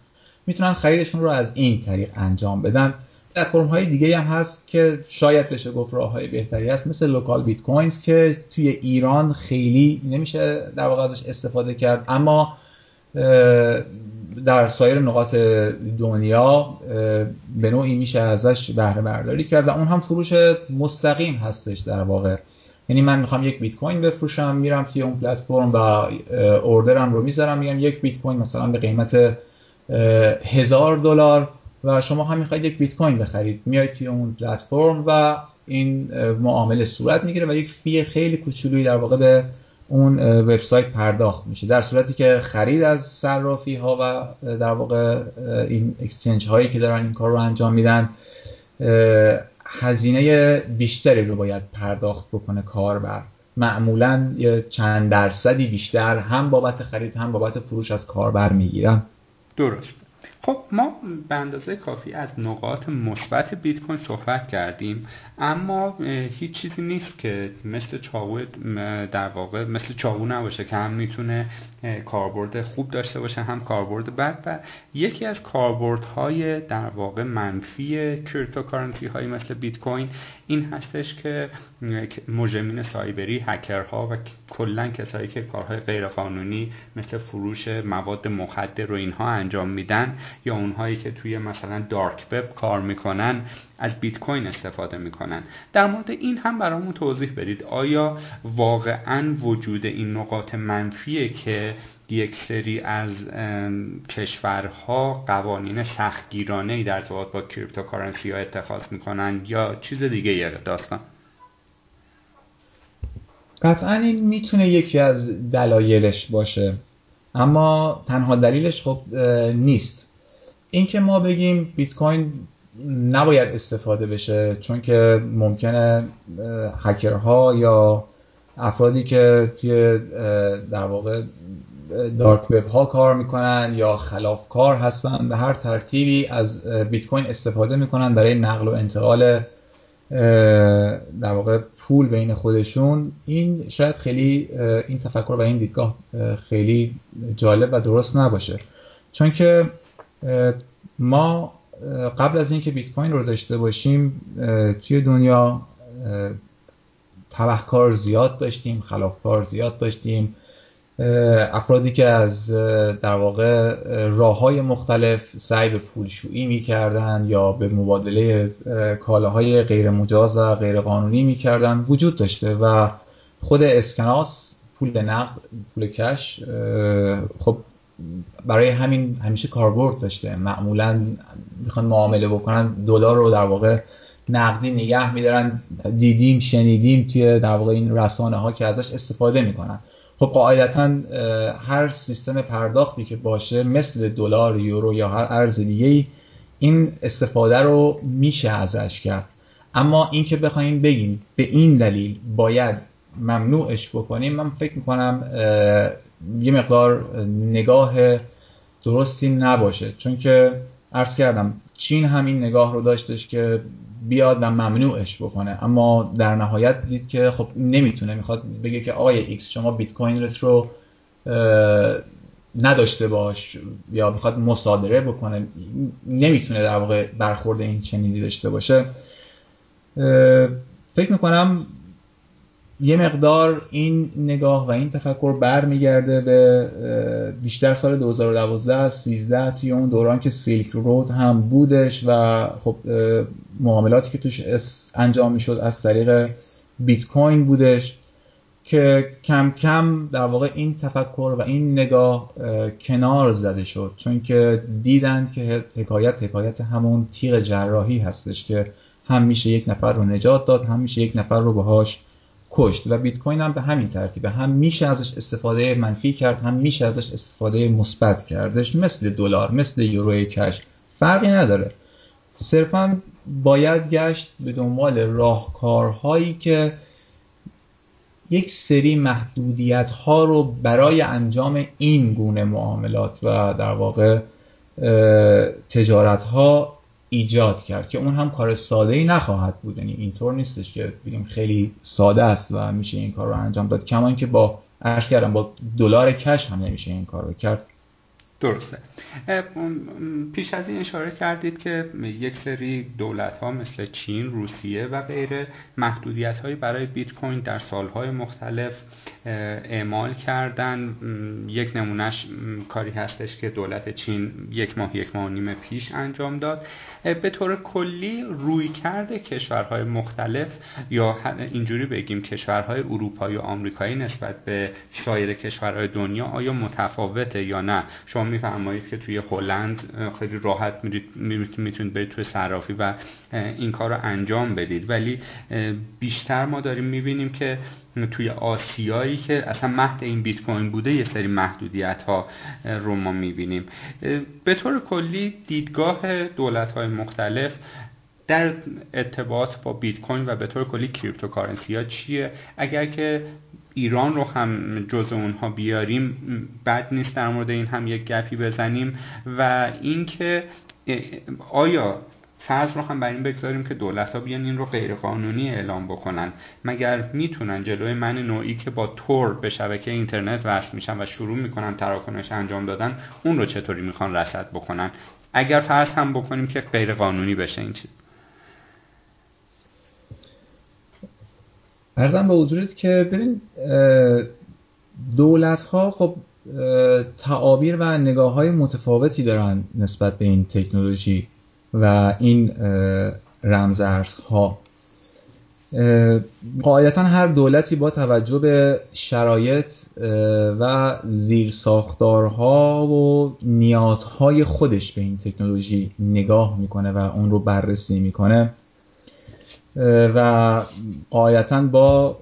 میتونن خریدشون رو از این طریق انجام بدن. پلتفرم های دیگه هم هست که شاید بشه گفت راههای بهتری هست، مثل لوکال بیت کوینز که توی ایران خیلی نمیشه در واقع ازش استفاده کرد، اما در سایر نقاط دنیا به نوعی میشه ازش بهره برداری کرد و اون هم فروش مستقیم هستش در واقع. یعنی من میخوام یک بیت کوین بفروشم، میرم توی اون پلتفرم و اوردرم رو میذارم، میگم یک بیت کوین مثلا به قیمت هزار دلار و شما هم میخواید یک بیت کوین بخرید، میاید توی اون پلتفرم و این معامله صورت میگیره و یک فی خیلی کوچولویی در واقع به اون وبسایت پرداخت میشه، در صورتی که خرید از صرافی ها و در واقع این اکسچنج هایی که دارن این کار رو انجام میدن هزینه بیشتری رو باید پرداخت بکنه کاربر، معمولا چند درصدی بیشتر هم بابت خرید هم بابت فروش از کاربر میگیرن. درست. خب ما به اندازه کافی از نقاط مثبت بیت کوین صحبت کردیم، اما هیچ چیزی نیست که مثل چاقو در واقع مثل چاقو نباشه که هم میتونه کاربرد خوب داشته باشه هم کاربرد بد، و یکی از کاربردهای در واقع منفی کریپتوکارنسی های مثل بیت کوین این هستش که مجرمین سایبری، هکرها و کلا کسایی که کارهای غیرقانونی مثل فروش مواد مخدر رو اینها انجام میدن یا اونهایی که توی مثلا دارک وب کار میکنن از بیت کوین استفاده میکنن. در مورد این هم برامون توضیح بدید، آیا واقعا وجود این نقاط منفیه که یک سری از کشورها قوانین سختگیرانه‌ای در ارتباط با کریپتوکارنسی ها اتخاذ میکنن یا چیز دیگه یه داستان؟ قطعا این میتونه یکی از دلایلش باشه، اما تنها دلیلش خب نیست. اینکه ما بگیم بیت کوین نباید استفاده بشه چون که ممکنه هکرها یا افرادی که توی در واقع دارک وب ها کار میکنن یا خلافکار هستن به هر ترتیبی از بیت کوین استفاده میکنن برای نقل و انتقال در واقع پول بین خودشون، این شاید خیلی این تفکر و این دیدگاه خیلی جالب و درست نباشه، چون که ما قبل از اینکه بیت کوین رو داشته باشیم توی دنیا تبهکار زیاد داشتیم، خلافکار زیاد داشتیم، افرادی که از در واقع راه‌های مختلف سعی به پولشویی می‌کردن یا به مبادله کالاهای غیر مجاز و غیر قانونی می‌کردن وجود داشته و خود اسکناس پول نقد، پول کش خب برای همین همیشه کاربرد داشته. معمولاً میخوان معامله بکنن دلار رو در واقع نقدی نگه می‌دارن، دیدیم شنیدیم توی در واقع این رسانه‌ها که ازش استفاده می‌کنن. خب قاعدتاً هر سیستم پرداختی که باشه مثل دلار، یورو یا هر ارز دیگه‌ای این استفاده رو میشه ازش کرد، اما اینکه بخوایم بگیم به این دلیل باید ممنوعش بکنیم، من فکر می‌کنم یه مقدار نگاه درستی نباشه، چون که عرض کردم چین همین نگاه رو داشتش که بیاد و ممنوعش بکنه، اما در نهایت دید که خب نمیتونه، میخواد بگه که آقای ایکس شما بیت کوینت رو نداشته باش یا میخواد مصادره بکنه، نمیتونه در واقع برخورد این چنینی داشته باشه. فکر میکنم یه مقدار این نگاه و این تفکر برمیگرده به بیشتر سال دو هزار و دوازده سیزده توی اون دوران که سیلک رود هم بودش و خب معاملاتی که توش انجام میشد از طریق بیت کوین بودش که کم کم در واقع این تفکر و این نگاه کنار زده شد، چون که دیدن که حکایت حکایت همون تیغ جراحی هستش که هم میشه یک نفر رو نجات داد، هم میشه یک نفر رو باهاش کشت و بیت کوین هم به همین ترتیبه، هم میشه ازش استفاده منفی کرد، هم میشه ازش استفاده مثبت کردش، مثل دلار، مثل یورو کش، فرقی نداره. صرفا باید گشت به دنبال راهکارهایی که یک سری محدودیت ها رو برای انجام این گونه معاملات و در واقع تجارت ها ایجاد کرد، که اون هم کار ساده ای نخواهد بود. یعنی اینطور نیستش که بگیم خیلی ساده است و میشه این کار رو انجام داد، کما اینکه با عرض کردم با دلار کش هم نمیشه این کار رو کرد. درسته. پیش از این اشاره کردید که یک سری دولت‌ها مثل چین، روسیه و غیره محدودیت‌هایی برای بیت کوین در سال‌های مختلف اعمال کردن. یک نمونهش کاری هستش که دولت چین یک ماه یک ماه و نیم پیش انجام داد. به طور کلی رویکرد کشورهای مختلف، یا اینجوری بگیم کشورهای اروپایی و آمریکایی، نسبت به سایر کشورهای دنیا آیا متفاوته یا نه؟ شما میفهمید که توی هلند خیلی راحت میتونید برید توی صرافی و این کار رو انجام بدید، ولی بیشتر ما داریم میبینیم که توی آسیایی که اصلا مهد این بیت کوین بوده یه سری محدودیت ها رو ما میبینیم. به طور کلی دیدگاه دولت های مختلف در ارتباط با بیت کوین و به طور کلی کریپتوکارنسی ها چیه؟ اگر که ایران رو هم جز اونها بیاریم بد نیست در مورد این هم یک گپی بزنیم، و اینکه آیا فرض رو هم بر این بگذاریم که دولت‌ها بیان این رو غیرقانونی اعلام بکنن، مگر میتونن جلوی من نوعی که با تور به شبکه اینترنت وصل میشن و شروع میکنن تراکنش انجام دادن اون رو چطوری میخوان رصد بکنن، اگر فرض هم بکنیم که غیرقانونی بشه این چیز؟ عرضم به حضورت که ببین دولت‌ها خب تعابیر و نگاه‌های متفاوتی دارن نسبت به این تکنولوژی و این رمز ارزها. قاعدتاً هر دولتی با توجه به شرایط و زیرساختارها و نیازهای خودش به این تکنولوژی نگاه میکنه و اون رو بررسی میکنه و قاعدتاً با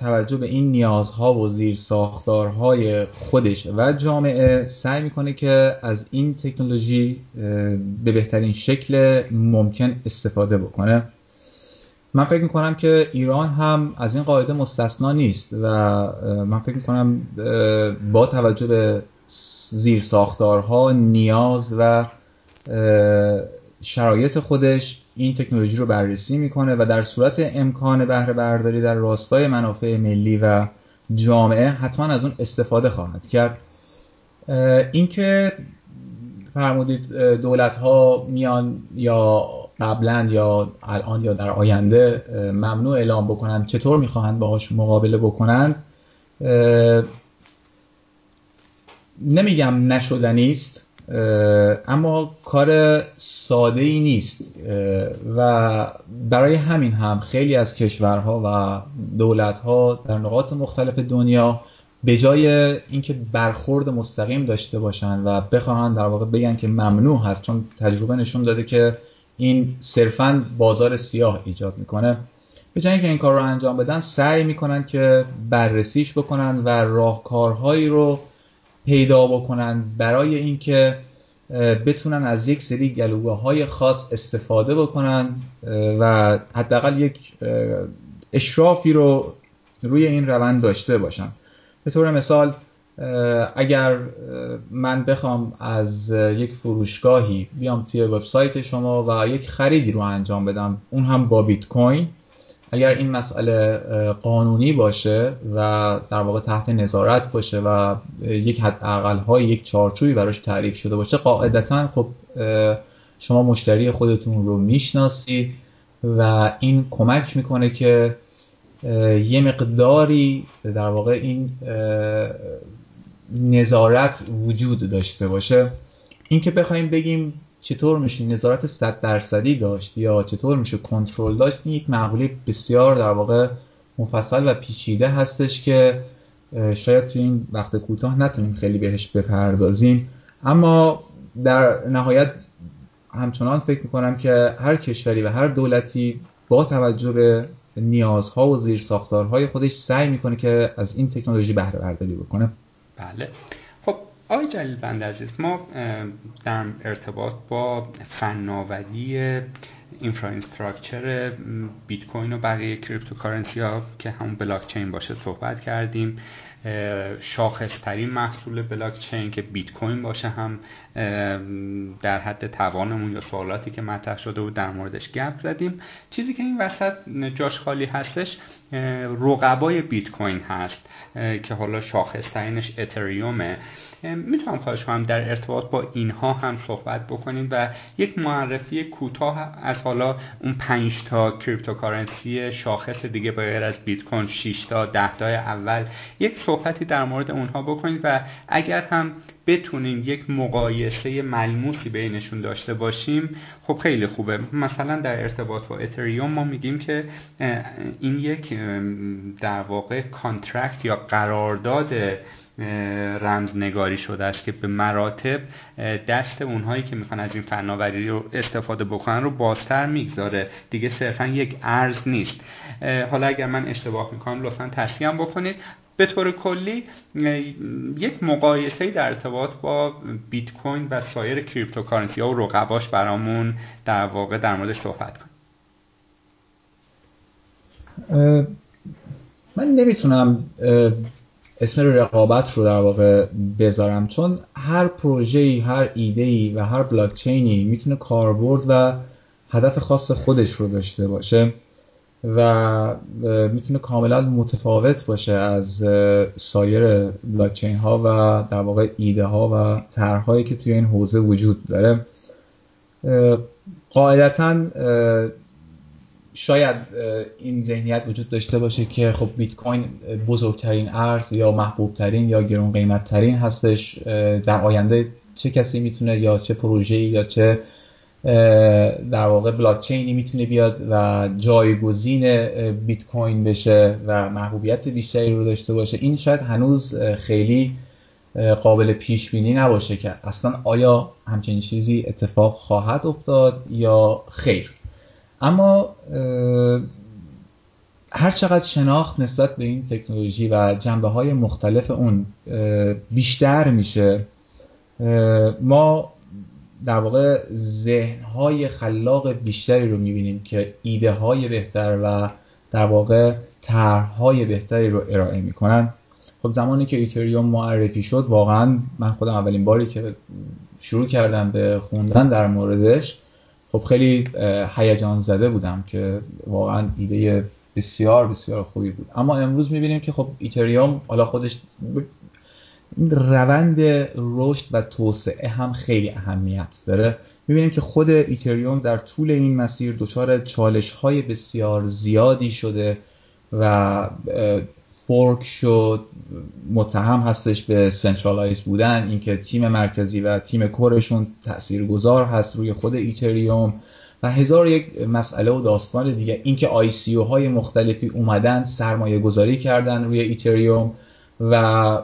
توجه به این نیازها و زیرساختارهای خودش و جامعه سعی میکنه که از این تکنولوژی به بهترین شکل ممکن استفاده بکنه. من فکر میکنم که ایران هم از این قاعده مستثنا نیست و من فکر میکنم با توجه به زیرساختارها، نیاز و شرایط خودش این تکنولوژی رو بررسی میکنه و در صورت امکان بهره برداری در راستای منافع ملی و جامعه حتما از اون استفاده خواهد کرد. اینکه فرمودید دولت ها میان یا قبلا یا الان یا در آینده ممنوع اعلام بکنن، چطور میخواهند باهاش مقابله بکنن، نمیگم نشدنی است اما کار ساده ای نیست و برای همین هم خیلی از کشورها و دولت‌ها در نقاط مختلف دنیا به جای اینکه برخورد مستقیم داشته باشن و بخواهن در واقع بگن که ممنوع هست، چون تجربه نشون داده که این صرفاً بازار سیاه ایجاد میکنه، به جای اینکه این کار رو انجام بدن سعی میکنن که بررسیش بکنن و راهکارهایی رو پیدا بکنن برای اینکه بتونن از یک سری گلوگاه‌های خاص استفاده بکنن و حداقل یک اشرافی رو روی این روند داشته باشن. به طور مثال اگر من بخوام از یک فروشگاهی بیام توی وبسایت شما و یک خریدی رو انجام بدم، اون هم با بیت کوین، اگر این مسئله قانونی باشه و در واقع تحت نظارت باشه و یک حداقل‌های یک چارچوبی براش تعریف شده باشه، قاعدتاً خب شما مشتری خودتون رو میشناسی و این کمک میکنه که یه مقداری در واقع این نظارت وجود داشته باشه. این که بخوایم بگیم چطور میشه نظارت صد درصدی داشت یا چطور میشه کنترل داشت، این یک مقوله بسیار در واقع مفصل و پیچیده هستش که شاید تو این وقت کوتاه نتونیم خیلی بهش بپردازیم، اما در نهایت همچنان فکر میکنم که هر کشوری و هر دولتی با توجه به نیازها و زیرساختارهای خودش سعی میکنه که از این تکنولوژی بهره برداری بکنه. بله خب آقای جلیلوند عزیز، ما در ارتباط با فناوری اینفراستراکچر بیت کوین و بقیه کریپتوکارنسی ها که همون بلاکچین باشه صحبت کردیم. شاخصترین محصول بلاکچین که بیت کوین باشه هم در حد توانمون یا سوالاتی که مطرح شده بود در موردش گپ زدیم. چیزی که این وسط جاش خالی هستش رقبای بیت کوین هست که حالا شاخصترینش اتریومه. میتونم خواهش کنم در ارتباط با اینها هم صحبت بکنید و یک معرفی کوتاه از حالا اون پنج تا کریپتوکارنسی شاخص دیگه به غیر از بیت کوین، شش تا ده تا اول، یک صحبتی در مورد اونها بکنید و اگر هم بتونیم یک مقایسه ملموسی بینشون داشته باشیم خب خیلی خوبه. مثلا در ارتباط با اتریوم ما میگیم که این یک در واقع کانترکت یا قرارداد رمزنگاری شده است که به مراتب دست اونهایی که میخوان از این فناوری رو استفاده بکنن رو بازتر میگذاره، دیگه صرفا یک ارز نیست. حالا اگر من اشتباه میکنم لطفا تصحیحم بکنید. به طور کلی یک مقایسه در ارتباط با بیت کوین و سایر کریپتوکارنسی ها و رقباش برامون در واقع در موردش صحبت کن. من نمیتونم اسم رقابت رو در واقع بذارم، چون هر پروژه‌ای، هر ایده‌ای و هر بلاکچینی میتونه کاربرد و هدف خاص خودش رو داشته باشه و میتونه کاملا متفاوت باشه از سایر بلاکچین ها و در واقع ایده ها و طرح‌هایی که توی این حوزه وجود داره. قاعدتاً شاید این ذهنیت وجود داشته باشه که خب بیت کوین بزرگترین ارز یا محبوبترین یا گران قیمتترین هستش، در آینده چه کسی میتونه یا چه پروژه‌ای یا چه در واقع بلاکچینی میتونه بیاد و جایگزین بیت کوین بشه و محبوبیت بیشتری رو داشته باشه. این شاید هنوز خیلی قابل پیش بینی نباشه که اصلا آیا همچین چیزی اتفاق خواهد افتاد یا خیر. اما هر چقدر شناخت نسبت به این تکنولوژی و جنبه‌های مختلف اون بیشتر میشه، ما در واقع ذهن‌های خلاق بیشتری رو می‌بینیم که ایده‌های بهتر و در واقع طرح‌های بهتری رو ارائه می‌کنن. خب زمانی که اتریوم معرفی شد، واقعاً من خودم اولین باری که شروع کردم به خوندن در موردش خب خیلی هیجان زده بودم که واقعاً ایده بسیار بسیار خوبی بود. اما امروز می‌بینیم که خب اتریوم حالا خودش روند رشد و توسعه هم خیلی اهمیت داره. می‌بینیم که خود اتریوم در طول این مسیر دچار چالش‌های بسیار زیادی شده و فورک شد، متهم هستش به سنترالایز بودن، اینکه تیم مرکزی و تیم کورشون تاثیرگذار هست روی خود اتریوم و هزار یک مسئله و داستان دیگه، اینکه آی سی او های مختلفی اومدن سرمایه گذاری کردن روی اتریوم و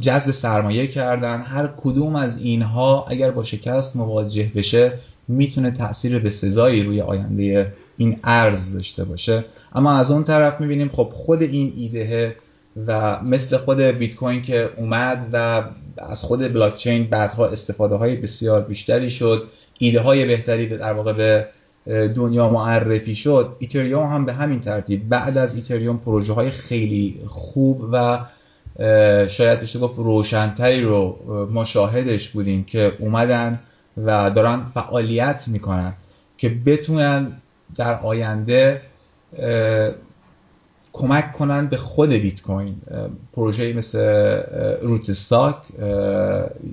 جذب سرمایه کردن. هر کدوم از اینها اگر با شکست مواجه بشه میتونه تأثیر بسزایی روی آینده این ارز داشته باشه. اما از اون طرف میبینیم خب خود این ایده و مثل خود بیت کوین که اومد و از خود بلاکچین بعدها استفاده های بسیار بیشتری شد، ایده های بهتری در واقع به دنیا معرفی شد، اتریوم هم به همین ترتیب. بعد از اتریوم پروژه های خیلی خوب و شاید بشه گفت روشنتری رو ما شاهدش بودیم که اومدن و دارن فعالیت میکنن که بتونن در آینده کمک کنن به خود بیت کوین. پروژه‌ای مثل روت استاک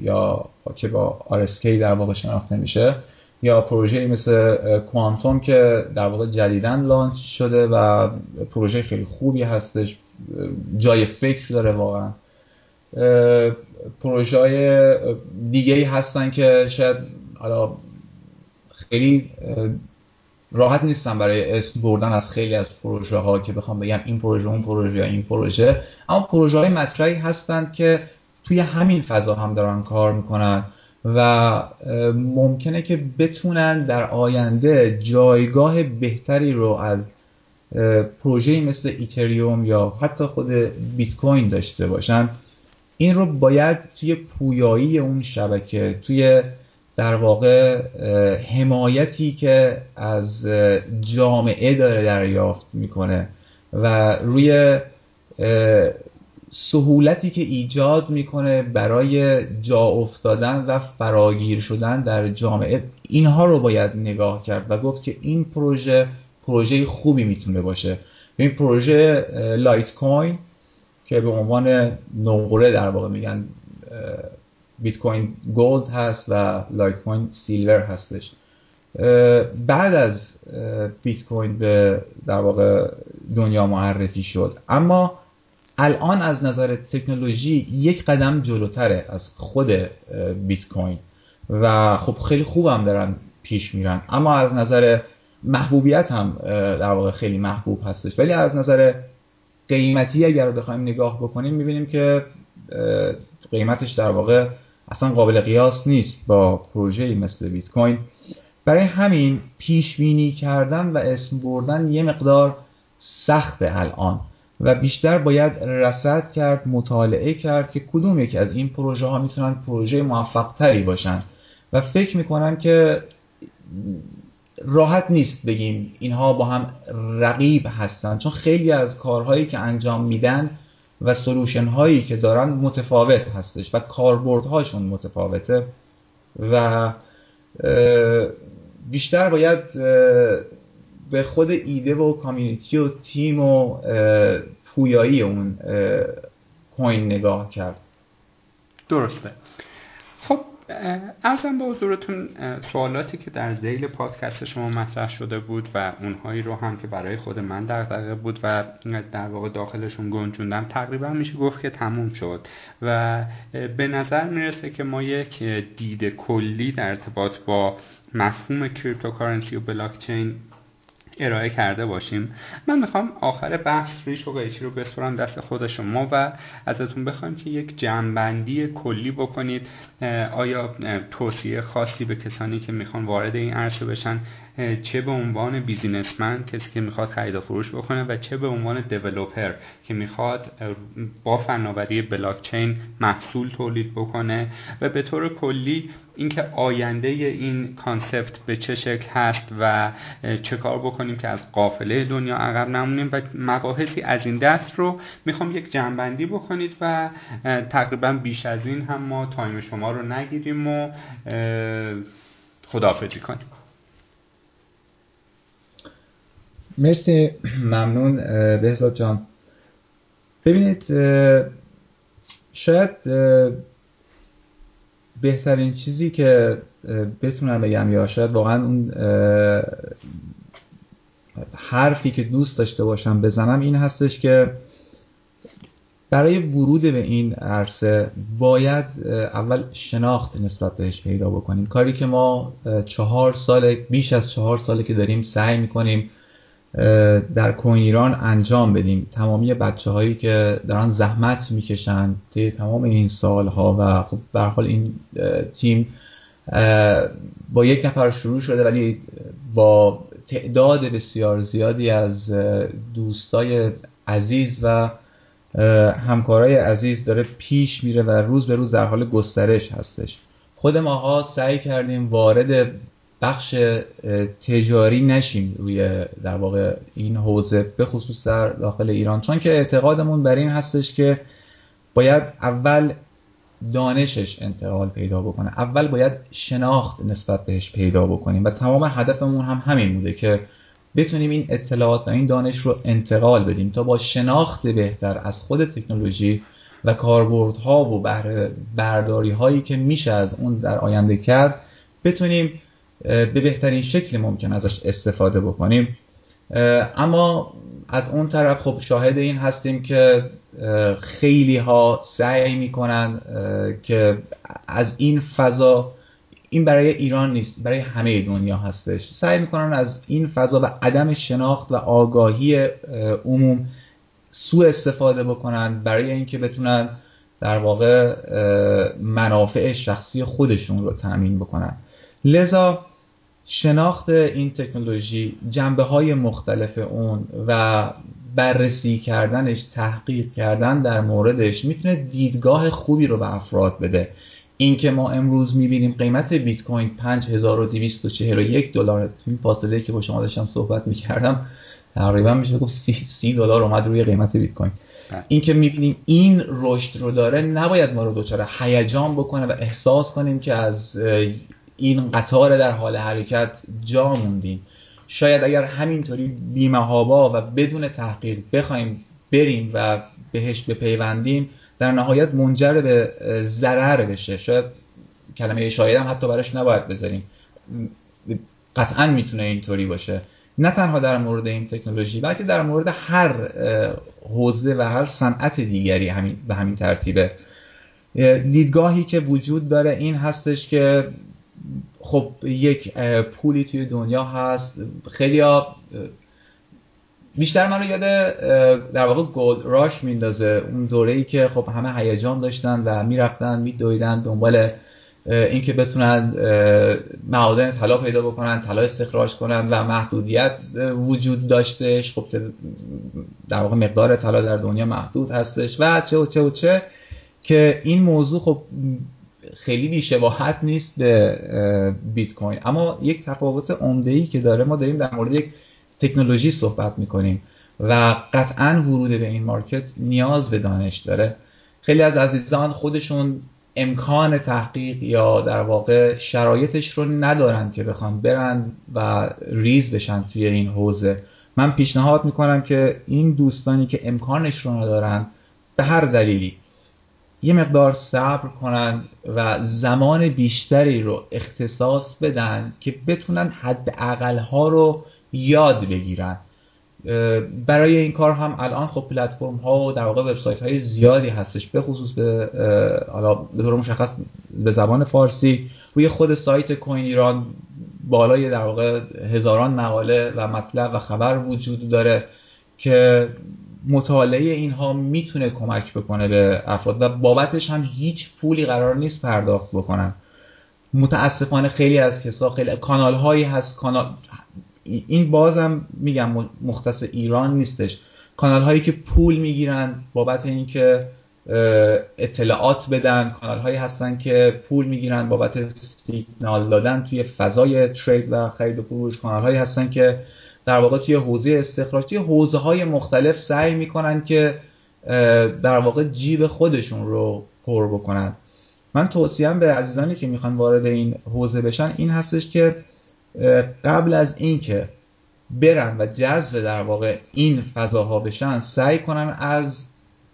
یا که با آر اس کی در واقع شناخته میشه، یا پروژه‌ای مثل کوانتوم که در واقع جدیداً لانچ شده و پروژه خیلی خوبی هستش، جای فکر داره واقعا. پروژه‌های دیگه‌ای هستن که شاید حالا خیلی راحت نیستم برای اسم بردن از خیلی از پروژه ها که بخوام بگم این پروژه اون پروژه یا این پروژه، اما پروژه های مطرحی هستند که توی همین فضا هم دارن کار میکنن و ممکنه که بتونن در آینده جایگاه بهتری رو از پروژه‌ای مثل اتریوم یا حتی خود بیت کوین داشته باشن، این رو باید توی پویایی اون شبکه، توی در واقع حمایتی که از جامعه داره دریافت میکنه و روی سهولتی که ایجاد میکنه برای جا افتادن و فراگیر شدن در جامعه، اینها رو باید نگاه کرد و گفت که این پروژه پروژه خوبی میتونه باشه. این پروژه لایت کوین که به عنوان نقره در واقع میگن بیت کوین گولد هست و لایت کوین سیلور هستش، بعد از بیت کوین به در واقع دنیا معرفی شد، اما الان از نظر تکنولوژی یک قدم جلوتره از خود بیت کوین و خب خیلی خوبم دارن پیش میرن، اما از نظر محبوبیت هم در واقع خیلی محبوب هستش. ولی از نظر قیمتی اگر رو بخوایم نگاه بکنیم میبینیم که قیمتش در واقع اصلا قابل قیاس نیست با پروژه‌ای مثل بیت کوین. برای همین پیش بینی کردن و اسم بردن یه مقدار سخته الان و بیشتر باید رصد کرد، مطالعه کرد که کدوم یکی از این پروژه ها میتونن پروژه موفق تری باشن و فکر میکنم که راحت نیست بگیم اینها با هم رقیب هستن، چون خیلی از کارهایی که انجام میدن و سلوشن هایی که دارن متفاوت هستش و کاربرد هاشون متفاوته و بیشتر باید به خود ایده و کامیونیتی و تیم و پویایی اون کوین نگاه کرد. درسته. خب ازم به حضورتون سوالاتی که در ذیل پادکست شما مطرح شده بود و اونهایی رو هم که برای خود من دغدغه بود و در واقع داخلشون گنجوندم تقریبا میشه گفت که تموم شد و به نظر میرسه که ما یک دید کلی در ارتباط با مفهوم کریپتوکارنسی و بلاکچین ارائه کرده باشیم. من میخوام آخر بحث ریش و قیچی رو بسپرم دست خود شما و ازتون بخوایم که یک جمع‌بندی کلی بکنید. آیا توصیه خاصی به کسانی که میخوان وارد این عرصه بشن، چه به عنوان بیزینسمن کسی که میخواد خرید و فروش بکنه و چه به عنوان دیولپر که میخواد با فناوری بلاکچین محصول تولید بکنه و به طور کلی اینکه آینده این کانسپت به چه شکل هست و چه کار بکنیم که از قافله دنیا عقب نمونیم و مباحثی از این دست رو میخوام یک جمع‌بندی بکنید و تقریبا بیش از این هم ما تایم شما رو نگیریم و خداحافظی کنیم. مرسی، ممنون بهزاد جان. ببینید شاید بهترین چیزی که بتونم بگم یا شاید واقعا اون حرفی که دوست داشته باشم بزنم این هستش که برای ورود به این عرصه باید اول شناخت نسبت بهش پیدا بکنیم، کاری که ما چهار ساله بیش از چهار ساله که داریم سعی میکنیم در کوین ایران انجام بدیم. تمامی بچه هایی که دارن زحمت میکشن طی تمام این سالها و خب به هر حال این تیم با یک نفر شروع شده ولی با تعداد بسیار زیادی از دوستای عزیز و همکارای عزیز داره پیش میره و روز به روز در حال گسترش هستش. خود ماها سعی کردیم وارد بخش تجاری نشیم روی در واقع این حوزه، به خصوص در داخل ایران، چون که اعتقادمون بر این هستش که باید اول دانشش انتقال پیدا بکنه، اول باید شناخت نسبت بهش پیدا بکنیم و تمام هدفمون هم همین بوده که بتونیم این اطلاعات و این دانش رو انتقال بدیم تا با شناخت بهتر از خود تکنولوژی و کاربردها و بهره برداری هایی که میشه از اون در آینده کرد بتونیم به بهترین شکل ممکن ازش استفاده بکنیم. اما از اون طرف خب شاهد این هستیم که خیلی ها سعی میکنن که از این فضا، این برای ایران نیست، برای همه دنیا هستش، سعی میکنن از این فضا و عدم شناخت و آگاهی عموم سوء استفاده بکنن برای اینکه بتونن در واقع منافع شخصی خودشون رو تامین بکنن. لذا شناخت این تکنولوژی، جنبه‌های مختلف اون و بررسی کردنش، تحقیق کردن در موردش میتونه دیدگاه خوبی رو به افراد بده. این که ما امروز میبینیم قیمت بیت کوین پنج هزار و دویست و چهل و یک دلار، این فاصله که با شما داشتم صحبت میکردم تقریبا میشه گفت سی دلار اومد روی قیمت بیت کوین. این که میبینیم این رشد رو داره نباید ما رو دوچاره هیجان بکنه و احساس کنیم که از این قطار در حال حرکت جا موندیم. شاید اگر همینطوری بی‌محابا و بدون تحقیق بخوایم بریم و بهش بپیوندیم در نهایت منجر به ضرر بشه. شاید کلمه شاید هم حتی براش نباید بذاریم، قطعاً میتونه اینطوری باشه، نه تنها در مورد این تکنولوژی بلکه در مورد هر حوزه و هر صنعت دیگری همین به همین ترتیبه. دیدگاهی که وجود داره این هستش که خب یک پولی توی دنیا هست، خیلی‌ها بیشتر من رو یاد در واقع گولد راش میندازه، اون دوره‌ای که خب همه هیجان داشتن و میرفتن میدویدن دنبال این که بتونن معادن طلا پیدا بکنن، طلا استخراج کنن و محدودیت وجود داشتش. خب در واقع مقدار طلا در دنیا محدود هستش و چه و چه و چه که این موضوع خب خیلی بی‌شباهت نیست به بیت کوین. اما یک تفاوت عمده‌ای که داره، ما داریم در مورد یک تکنولوژی صحبت می‌کنیم و قطعاً ورود به این مارکت نیاز به دانش داره. خیلی از عزیزان خودشون امکان تحقیق یا در واقع شرایطش رو ندارن که بخوان برن و ریز بشن توی این حوزه. من پیشنهاد می‌کنم که این دوستانی که امکانش رو ندارن به هر دلیلی یه مقدار صبر کنن و زمان بیشتری رو اختصاص بدن که بتونن حداقل‌ها رو یاد بگیرن. برای این کار هم الان خب پلتفرم ها و در واقع وبسایت های زیادی هستش، به خصوص به حالا به طور مشخص به زبان فارسی روی خود سایت کوین ایران بالای در واقع هزاران مقاله و مطلب و خبر وجود داره که مطالعه اینها میتونه کمک بکنه به افراد و بابتش هم هیچ پولی قرار نیست پرداخت بکنن. متاسفانه خیلی از کسا خیلی کانال هایی هست، کانال این بازم میگم مختص ایران نیستش، کانال هایی که پول میگیرن بابت اینکه اطلاعات بدن، کانال هایی هستن که پول میگیرن بابت سیگنال دادن توی فضای ترید و خرید و فروش، کانال هایی هستن که در واقع توی حوزه استخراج، توی حوزه های مختلف سعی میکنن که در واقع جیب خودشون رو پر بکنن. من توصیه‌ام به عزیزانی که میخوان وارد این حوزه بشن این هستش که قبل از اینکه برن و جذب در واقع این فضاها بشن سعی کنن از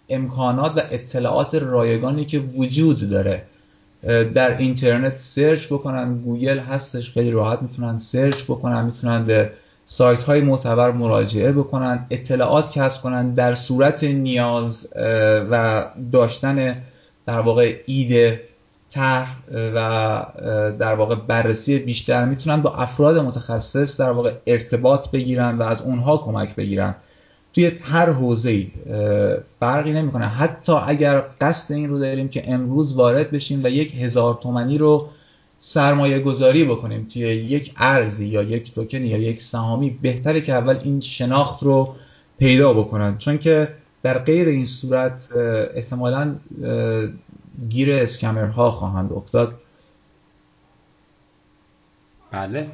امکانات و اطلاعات رایگانی که وجود داره در اینترنت سرچ بکنن. گوگل هستش، خیلی راحت میتونن سرچ بکنن، میتونن به سایت های معتبر مراجعه بکنن، اطلاعات کسب کنن، در صورت نیاز و داشتن در واقع ایده طرح و در واقع بررسی بیشتر میتونن با افراد متخصص در واقع ارتباط بگیرن و از اونها کمک بگیرن. توی هر حوزه‌ای فرقی نمیکنه، حتی اگر قصد این رو داریم که امروز وارد بشیم و یک هزار تومانی رو سرمایه گذاری بکنیم توی یک ارزی یا یک توکن یا یک سهامی، بهتره که اول این شناخت رو پیدا بکنن، چون که در غیر این صورت احتمالاً گیر اسکمرها خواهند افتاد. بله،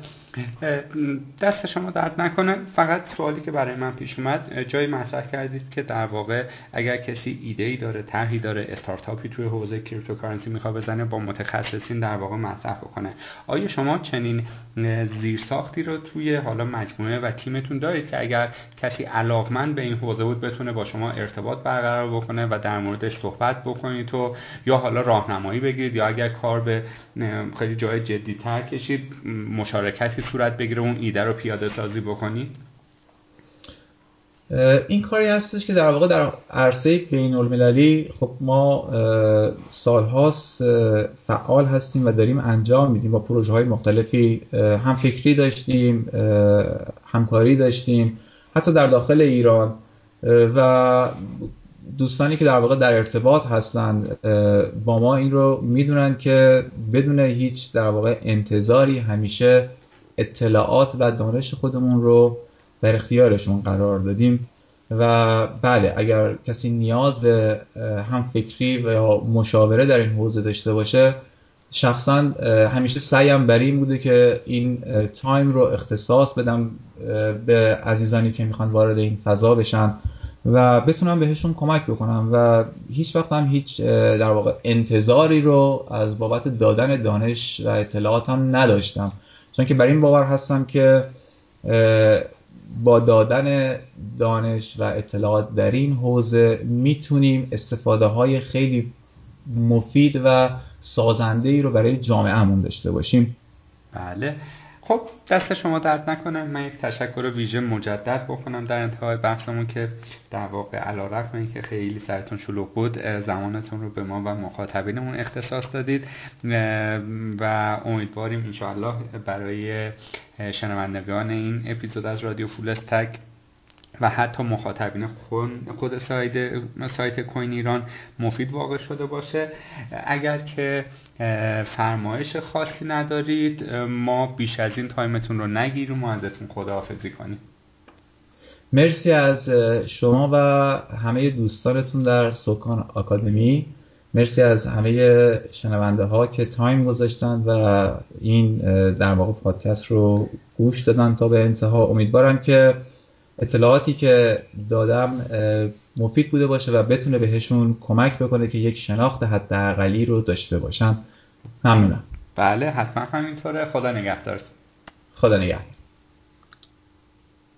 دست شما درد نکنه. فقط سوالی که برای من پیش اومد، جایی مطرح کردید که در واقع اگر کسی ایده‌ای داره، طرحی داره، استارتاپی توی حوزه کریپتوکارنسی میخواد بزنه، با متخصصین در واقع مطرح بکنه. آیا شما چنین زیرساختی رو توی حالا مجموعه و تیمتون دارید که اگر کسی علاقمند به این حوزه بود بتونه با شما ارتباط برقرار بکنه و در موردش صحبت بکنید و یا حالا راهنمایی بگیرید، یا اگر کار به خیلی جای جدی‌تر کشید مشارکتی صورت بگیره اون ایده رو پیاده سازی بکنید؟ این کاری هستش که در واقع در عرصه بین‌المللی خب ما سال‌هاست فعال هستیم و داریم انجام میدیم. با پروژه‌های مختلفی هم فکری داشتیم، همکاری داشتیم، حتی در داخل ایران، و دوستانی که در واقع در ارتباط هستن با ما این رو میدونن که بدون هیچ در واقع انتظاری همیشه اطلاعات و دانش خودمون رو در اختیارشون قرار دادیم. و بله، اگر کسی نیاز به هم فکری و مشاوره در این حوزه داشته باشه، شخصا همیشه سعیم بر این بوده که این تایم رو اختصاص بدم به عزیزانی که میخوان وارد این فضا بشن و بتونم بهشون کمک بکنم و هیچ وقت هم هیچ در واقع انتظاری رو از بابت دادن دانش و اطلاعاتم نداشتم، چون که بر این باور هستم که با دادن دانش و اطلاعات در این حوزه میتونیم استفاده های خیلی مفید و سازنده‌ای رو برای جامعه‌مون داشته باشیم. بله، خب دست شما درد نکنه، من یک تشکر رو ویژه مجدد بکنم در انتهای بحثمون که در واقع علی‌رغم اینکه خیلی سرتون شلوغ بود زمانتون رو به ما و مخاطبینمون اختصاص دادید و امیدواریم انشاءالله برای شنوندگان این اپیزود از رادیو فول استک و حتی مخاطبین خود سایت سایت کوین ایران مفید واقع شده باشه. اگر که فرمایش خاصی ندارید ما بیش از این تایمتون رو نگیریم و ازتون خداحافظی کنیم. مرسی از شما و همه دوستانتون در سکان آکادمی. مرسی از همه شنونده ها که تایم گذاشتن و این در واقع پادکست رو گوش دادن تا به انتها. امیدوارم که اطلاعاتی که دادم مفید بوده باشه و بتونه بهشون کمک بکنه که یک شناخت حداقلی رو داشته باشن. ممنونم. بله حتما همینطوره. خدا نگهدارتون. خدا نگهدار.